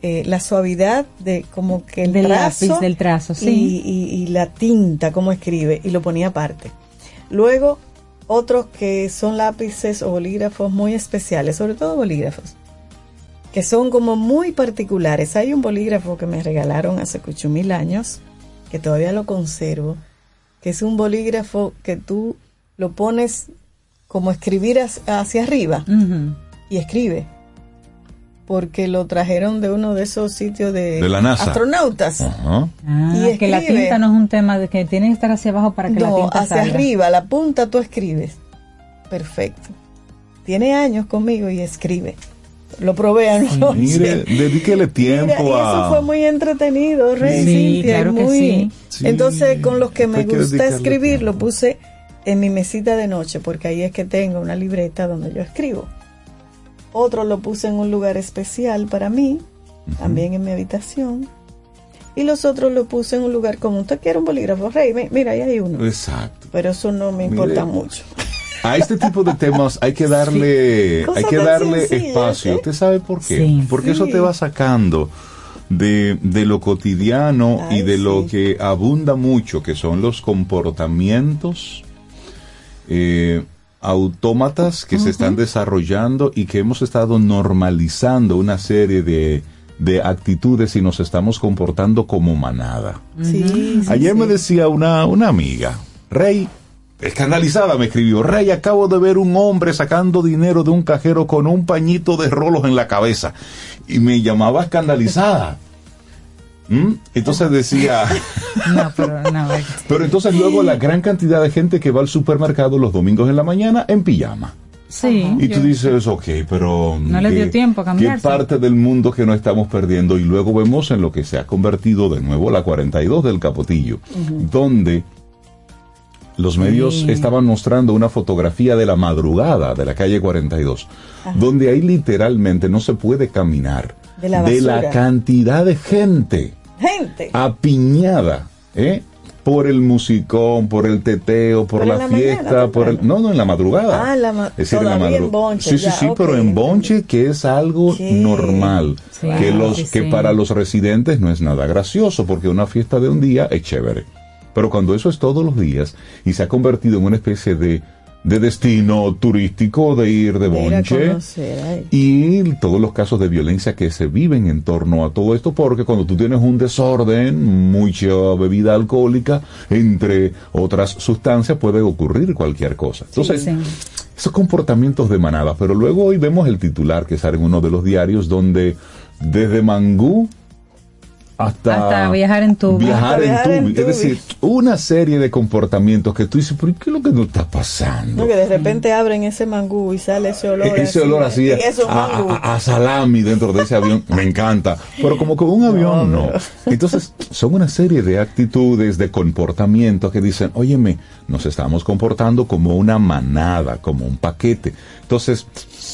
la suavidad de como que el trazo. Lápiz del trazo, sí. Y la tinta, cómo escribe. Y lo ponía aparte. Luego, otros que son lápices o bolígrafos muy especiales, sobre todo bolígrafos, que son como muy particulares. Hay un bolígrafo que me regalaron hace 8.000 años, que todavía lo conservo, que es un bolígrafo que tú lo pones como escribir hacia arriba, uh-huh, y escribe, porque lo trajeron de uno de esos sitios de la NASA. Astronautas. Uh-huh. Y que la tinta no es un tema de que tiene que estar hacia abajo para que la tinta salga. No, hacia arriba, la punta tú escribes. Perfecto. Tiene años conmigo y escribe. Lo probé anoche. Mire, dedíquele tiempo eso fue muy entretenido, Rey. Sí, Cintia, claro que sí. Entonces, sí, con los que me gusta escribir, tiempo. Lo puse en mi mesita de noche, porque ahí es que tengo una libreta donde yo escribo. Otro lo puse en un lugar especial para mí, uh-huh, también en mi habitación. Y los otros lo puse en un lugar común. ¿Usted quiere un bolígrafo, Rey? Mira, ahí hay uno. Exacto. Pero eso no me importa mucho. a este tipo de temas hay que darle, sí, hay que darle espacio. ¿Usted sabe por qué? Sí, porque eso te va sacando de lo cotidiano y de lo que abunda mucho, que son los comportamientos autómatas que se están desarrollando y que hemos estado normalizando una serie de actitudes y nos estamos comportando como manada. Sí, ayer me decía una amiga, Rey, escandalizada me escribió, Rey, acabo de ver un hombre sacando dinero de un cajero con un pañito de rolos en la cabeza. Y me llamaba escandalizada. Entonces decía... No, pero no. Pero entonces luego la gran cantidad de gente que va al supermercado los domingos en la mañana en pijama. Sí. Y tú dices, ok, pero... No le dio tiempo a cambiarse. ¿Qué parte del mundo que no estamos perdiendo? Y luego vemos en lo que se ha convertido de nuevo la 42 del Capotillo, donde... Los medios estaban mostrando una fotografía de la madrugada de la calle 42, donde ahí literalmente no se puede caminar de la cantidad de gente apiñada, por el musicón, por el teteo, por la fiesta, mañana, por el... No, en la madrugada. Es decir, en la madrugada. Sí, sí, sí, okay, pero en bonche, que es algo normal, que para los residentes no es nada gracioso, porque una fiesta de un día es chévere. Pero cuando eso es todos los días y se ha convertido en una especie de destino turístico, de ir de bonche, y todos los casos de violencia que se viven en torno a todo esto, porque cuando tú tienes un desorden, mucha bebida alcohólica, entre otras sustancias, puede ocurrir cualquier cosa. Entonces, esos comportamientos de manada. Pero luego hoy vemos el titular que sale en uno de los diarios, donde desde Mangú hasta viajar en tubo. Es decir, una serie de comportamientos que tú dices, ¿pero qué es lo que nos está pasando? Porque de repente abren ese mangú y sale ese olor. Ese olor así a salami dentro de ese avión. Me encanta. Pero como con un avión, no. Entonces, son una serie de actitudes, de comportamientos que dicen, óyeme, nos estamos comportando como una manada, como un paquete. Entonces,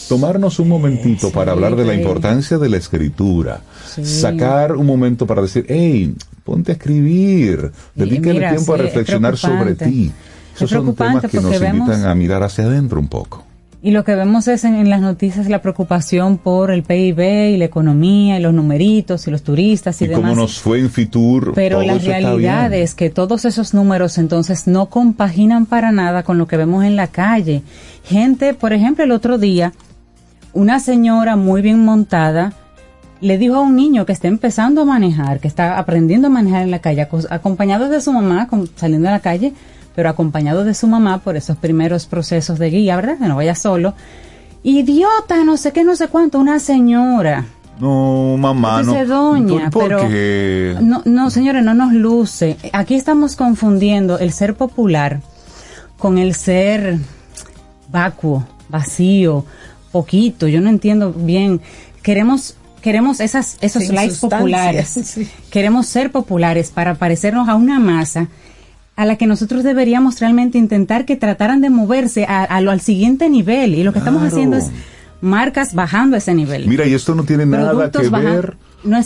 tomarnos un momentito para hablar de la importancia de la escritura. Sacar un momento para decir, hey, ponte a escribir, dedícale tiempo a reflexionar sobre ti. Esos son temas que nos invitan a mirar hacia adentro un poco. Y lo que vemos es en las noticias la preocupación por el PIB y la economía y los numeritos y los turistas y demás. Y cómo nos fue en Fitur. Pero la realidad es que todos esos números entonces no compaginan para nada con lo que vemos en la calle. Gente, por ejemplo, el otro día, una señora muy bien montada le dijo a un niño que está empezando a manejar, que está aprendiendo a manejar en la calle, acompañado de su mamá, saliendo a la calle, pero acompañado de su mamá por esos primeros procesos de guía, ¿verdad? Que no vaya solo. Idiota, no sé qué, no sé cuánto, una señora. No, mamá, no. Dice doña, pero no, señores, no nos luce. Aquí estamos confundiendo el ser popular con el ser vacuo, vacío, poquito. Yo no entiendo bien. Queremos esos likes populares, queremos ser populares para parecernos a una masa a la que nosotros deberíamos realmente intentar que trataran de moverse al siguiente nivel, y lo que estamos haciendo es marcas bajando ese nivel. Mira, y esto no tiene nada que ver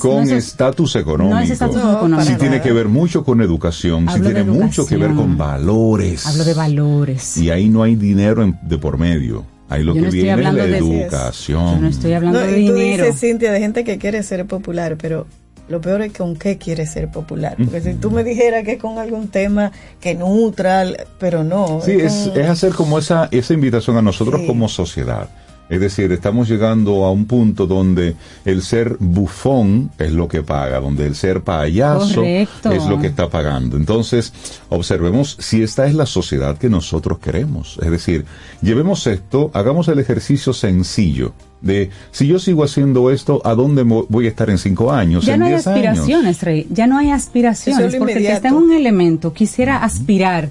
con estatus económico. No es estatus económico. Sí tiene que ver mucho con educación, sí tiene mucho que ver con valores. Hablo de valores. Y ahí no hay dinero de por medio. Ahí lo que viene es la educación. Yo no estoy hablando de dinero. Tú dices, Cintia, de gente que quiere ser popular, pero lo peor es con qué quiere ser popular. Porque si tú me dijeras que es con algún tema que nutra, pero no. Sí, es hacer como esa invitación a nosotros como sociedad. Es decir, estamos llegando a un punto donde el ser bufón es lo que paga, donde el ser payaso es lo que está pagando. Entonces, observemos si esta es la sociedad que nosotros queremos. Es decir, llevemos esto, hagamos el ejercicio sencillo de, si yo sigo haciendo esto, ¿a dónde voy a estar en 5 años? Ya no hay aspiraciones, Rey, ya no hay aspiraciones, porque el que está en un elemento quisiera aspirar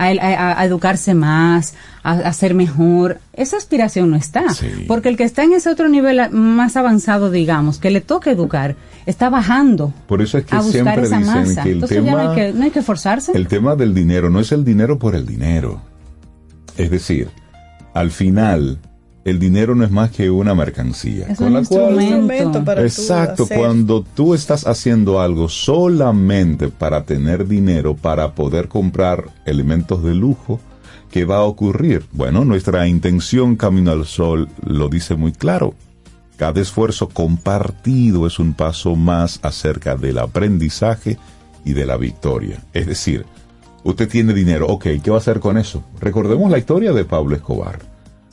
a educarse más, a ser mejor. Esa aspiración no está, porque el que está en ese otro nivel más avanzado, digamos, que le toca educar, está bajando. Por eso es que siempre dicen masa. Que el Entonces tema, ya no hay que forzarse. El tema del dinero no es el dinero por el dinero. Es decir, al final, el dinero no es más que una mercancía. Es con un instrumento para tú hacer. Cuando tú estás haciendo algo solamente para tener dinero, para poder comprar elementos de lujo, ¿Qué va a ocurrir? Bueno, nuestra intención Camino al Sol lo dice muy claro. Cada esfuerzo compartido es un paso más acerca del aprendizaje y de la victoria. Es decir, usted tiene dinero, ok, ¿qué va a hacer con eso? Recordemos la historia de Pablo Escobar.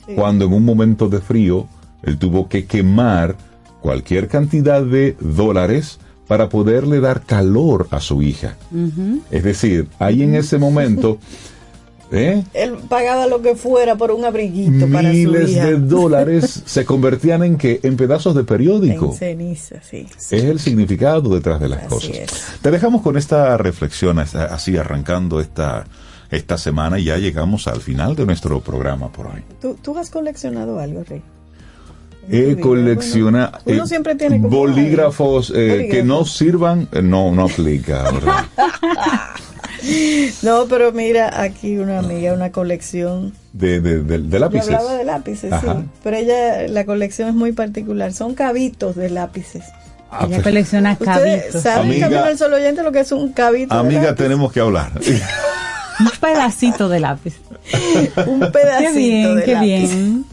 Sí. Cuando en un momento de frío, él tuvo que quemar cualquier cantidad de dólares para poderle dar calor a su hija. Uh-huh. Es decir, ahí en ese momento... Él pagaba lo que fuera por un abriguito para su hija. Miles de dólares se convertían en ¿qué? En pedazos de periódico. En ceniza, sí, sí. Es el significado detrás de las así cosas. Es. Te dejamos con esta reflexión, así arrancando esta semana, y ya llegamos al final de nuestro programa por hoy. ¿Tú has coleccionado algo, Rey? Colecciona bolígrafos que no sirvan, no aplica. No, pero mira, aquí una amiga, una colección de lápices. Yo hablaba de lápices, ajá. Sí, pero ella, la colección es muy particular, son cabitos de lápices. Ella colecciona cabitos. ¿Saben, Camino al Sol oyente, lo que es un cabito de lápiz? Amiga, tenemos que hablar. Un pedacito de lápiz. Un pedacito qué bien.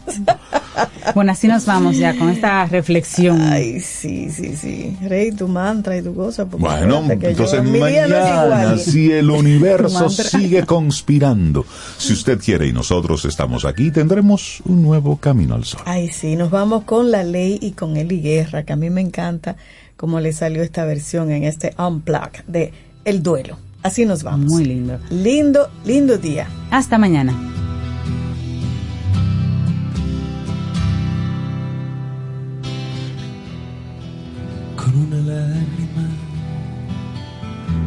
Bueno, así nos vamos ya con esta reflexión. Ay, sí, sí, sí. Rey, tu mantra y tu cosa. Bueno, entonces mañana, no si el universo sigue conspirando, si usted quiere y nosotros estamos aquí, tendremos un nuevo Camino al Sol. Ay, sí, nos vamos con la ley y con Eli Guerra, que a mí me encanta cómo le salió esta versión en este Unplugged de El Duelo. Así nos vamos. Muy lindo. Lindo, lindo día. Hasta mañana. Con una lágrima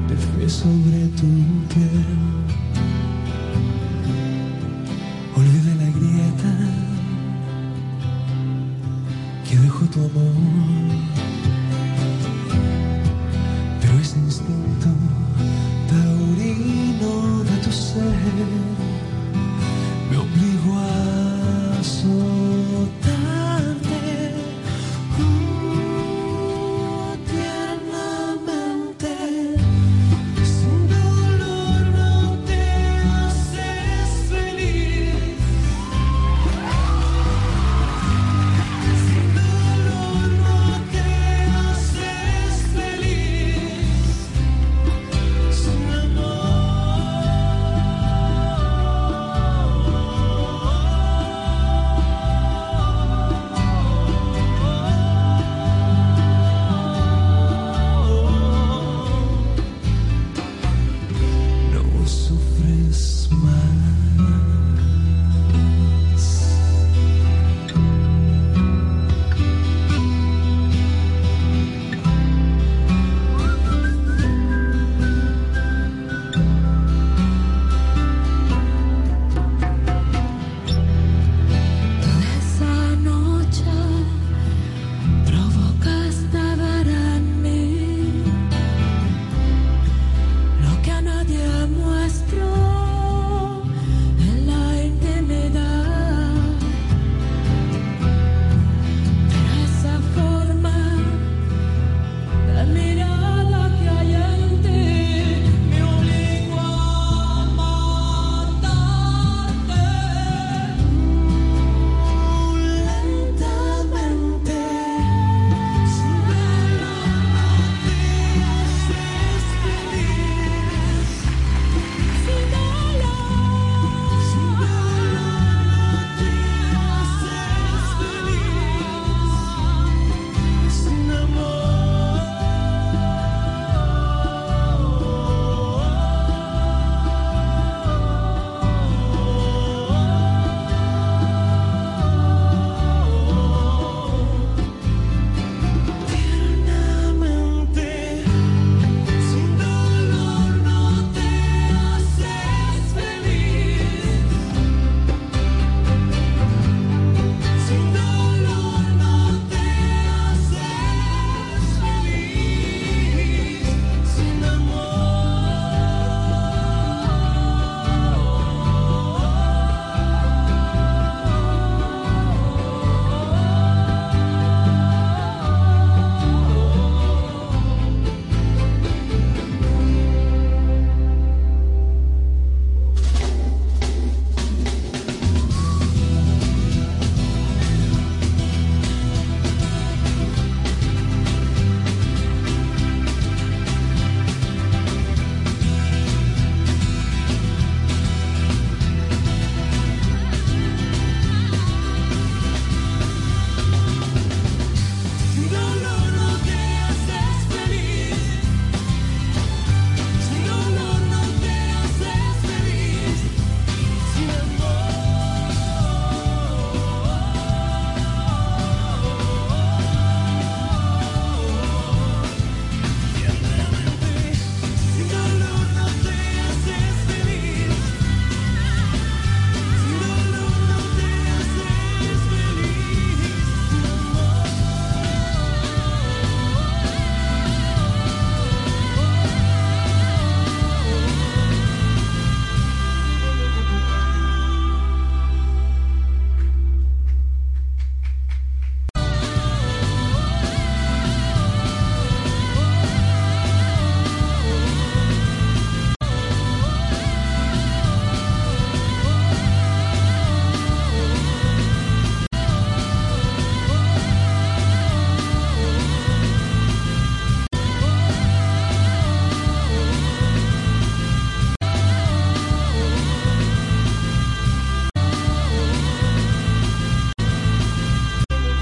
te fui sobre tu piel. Olvida la grieta que dejó tu amor. Pero ese instinto taurino de tu ser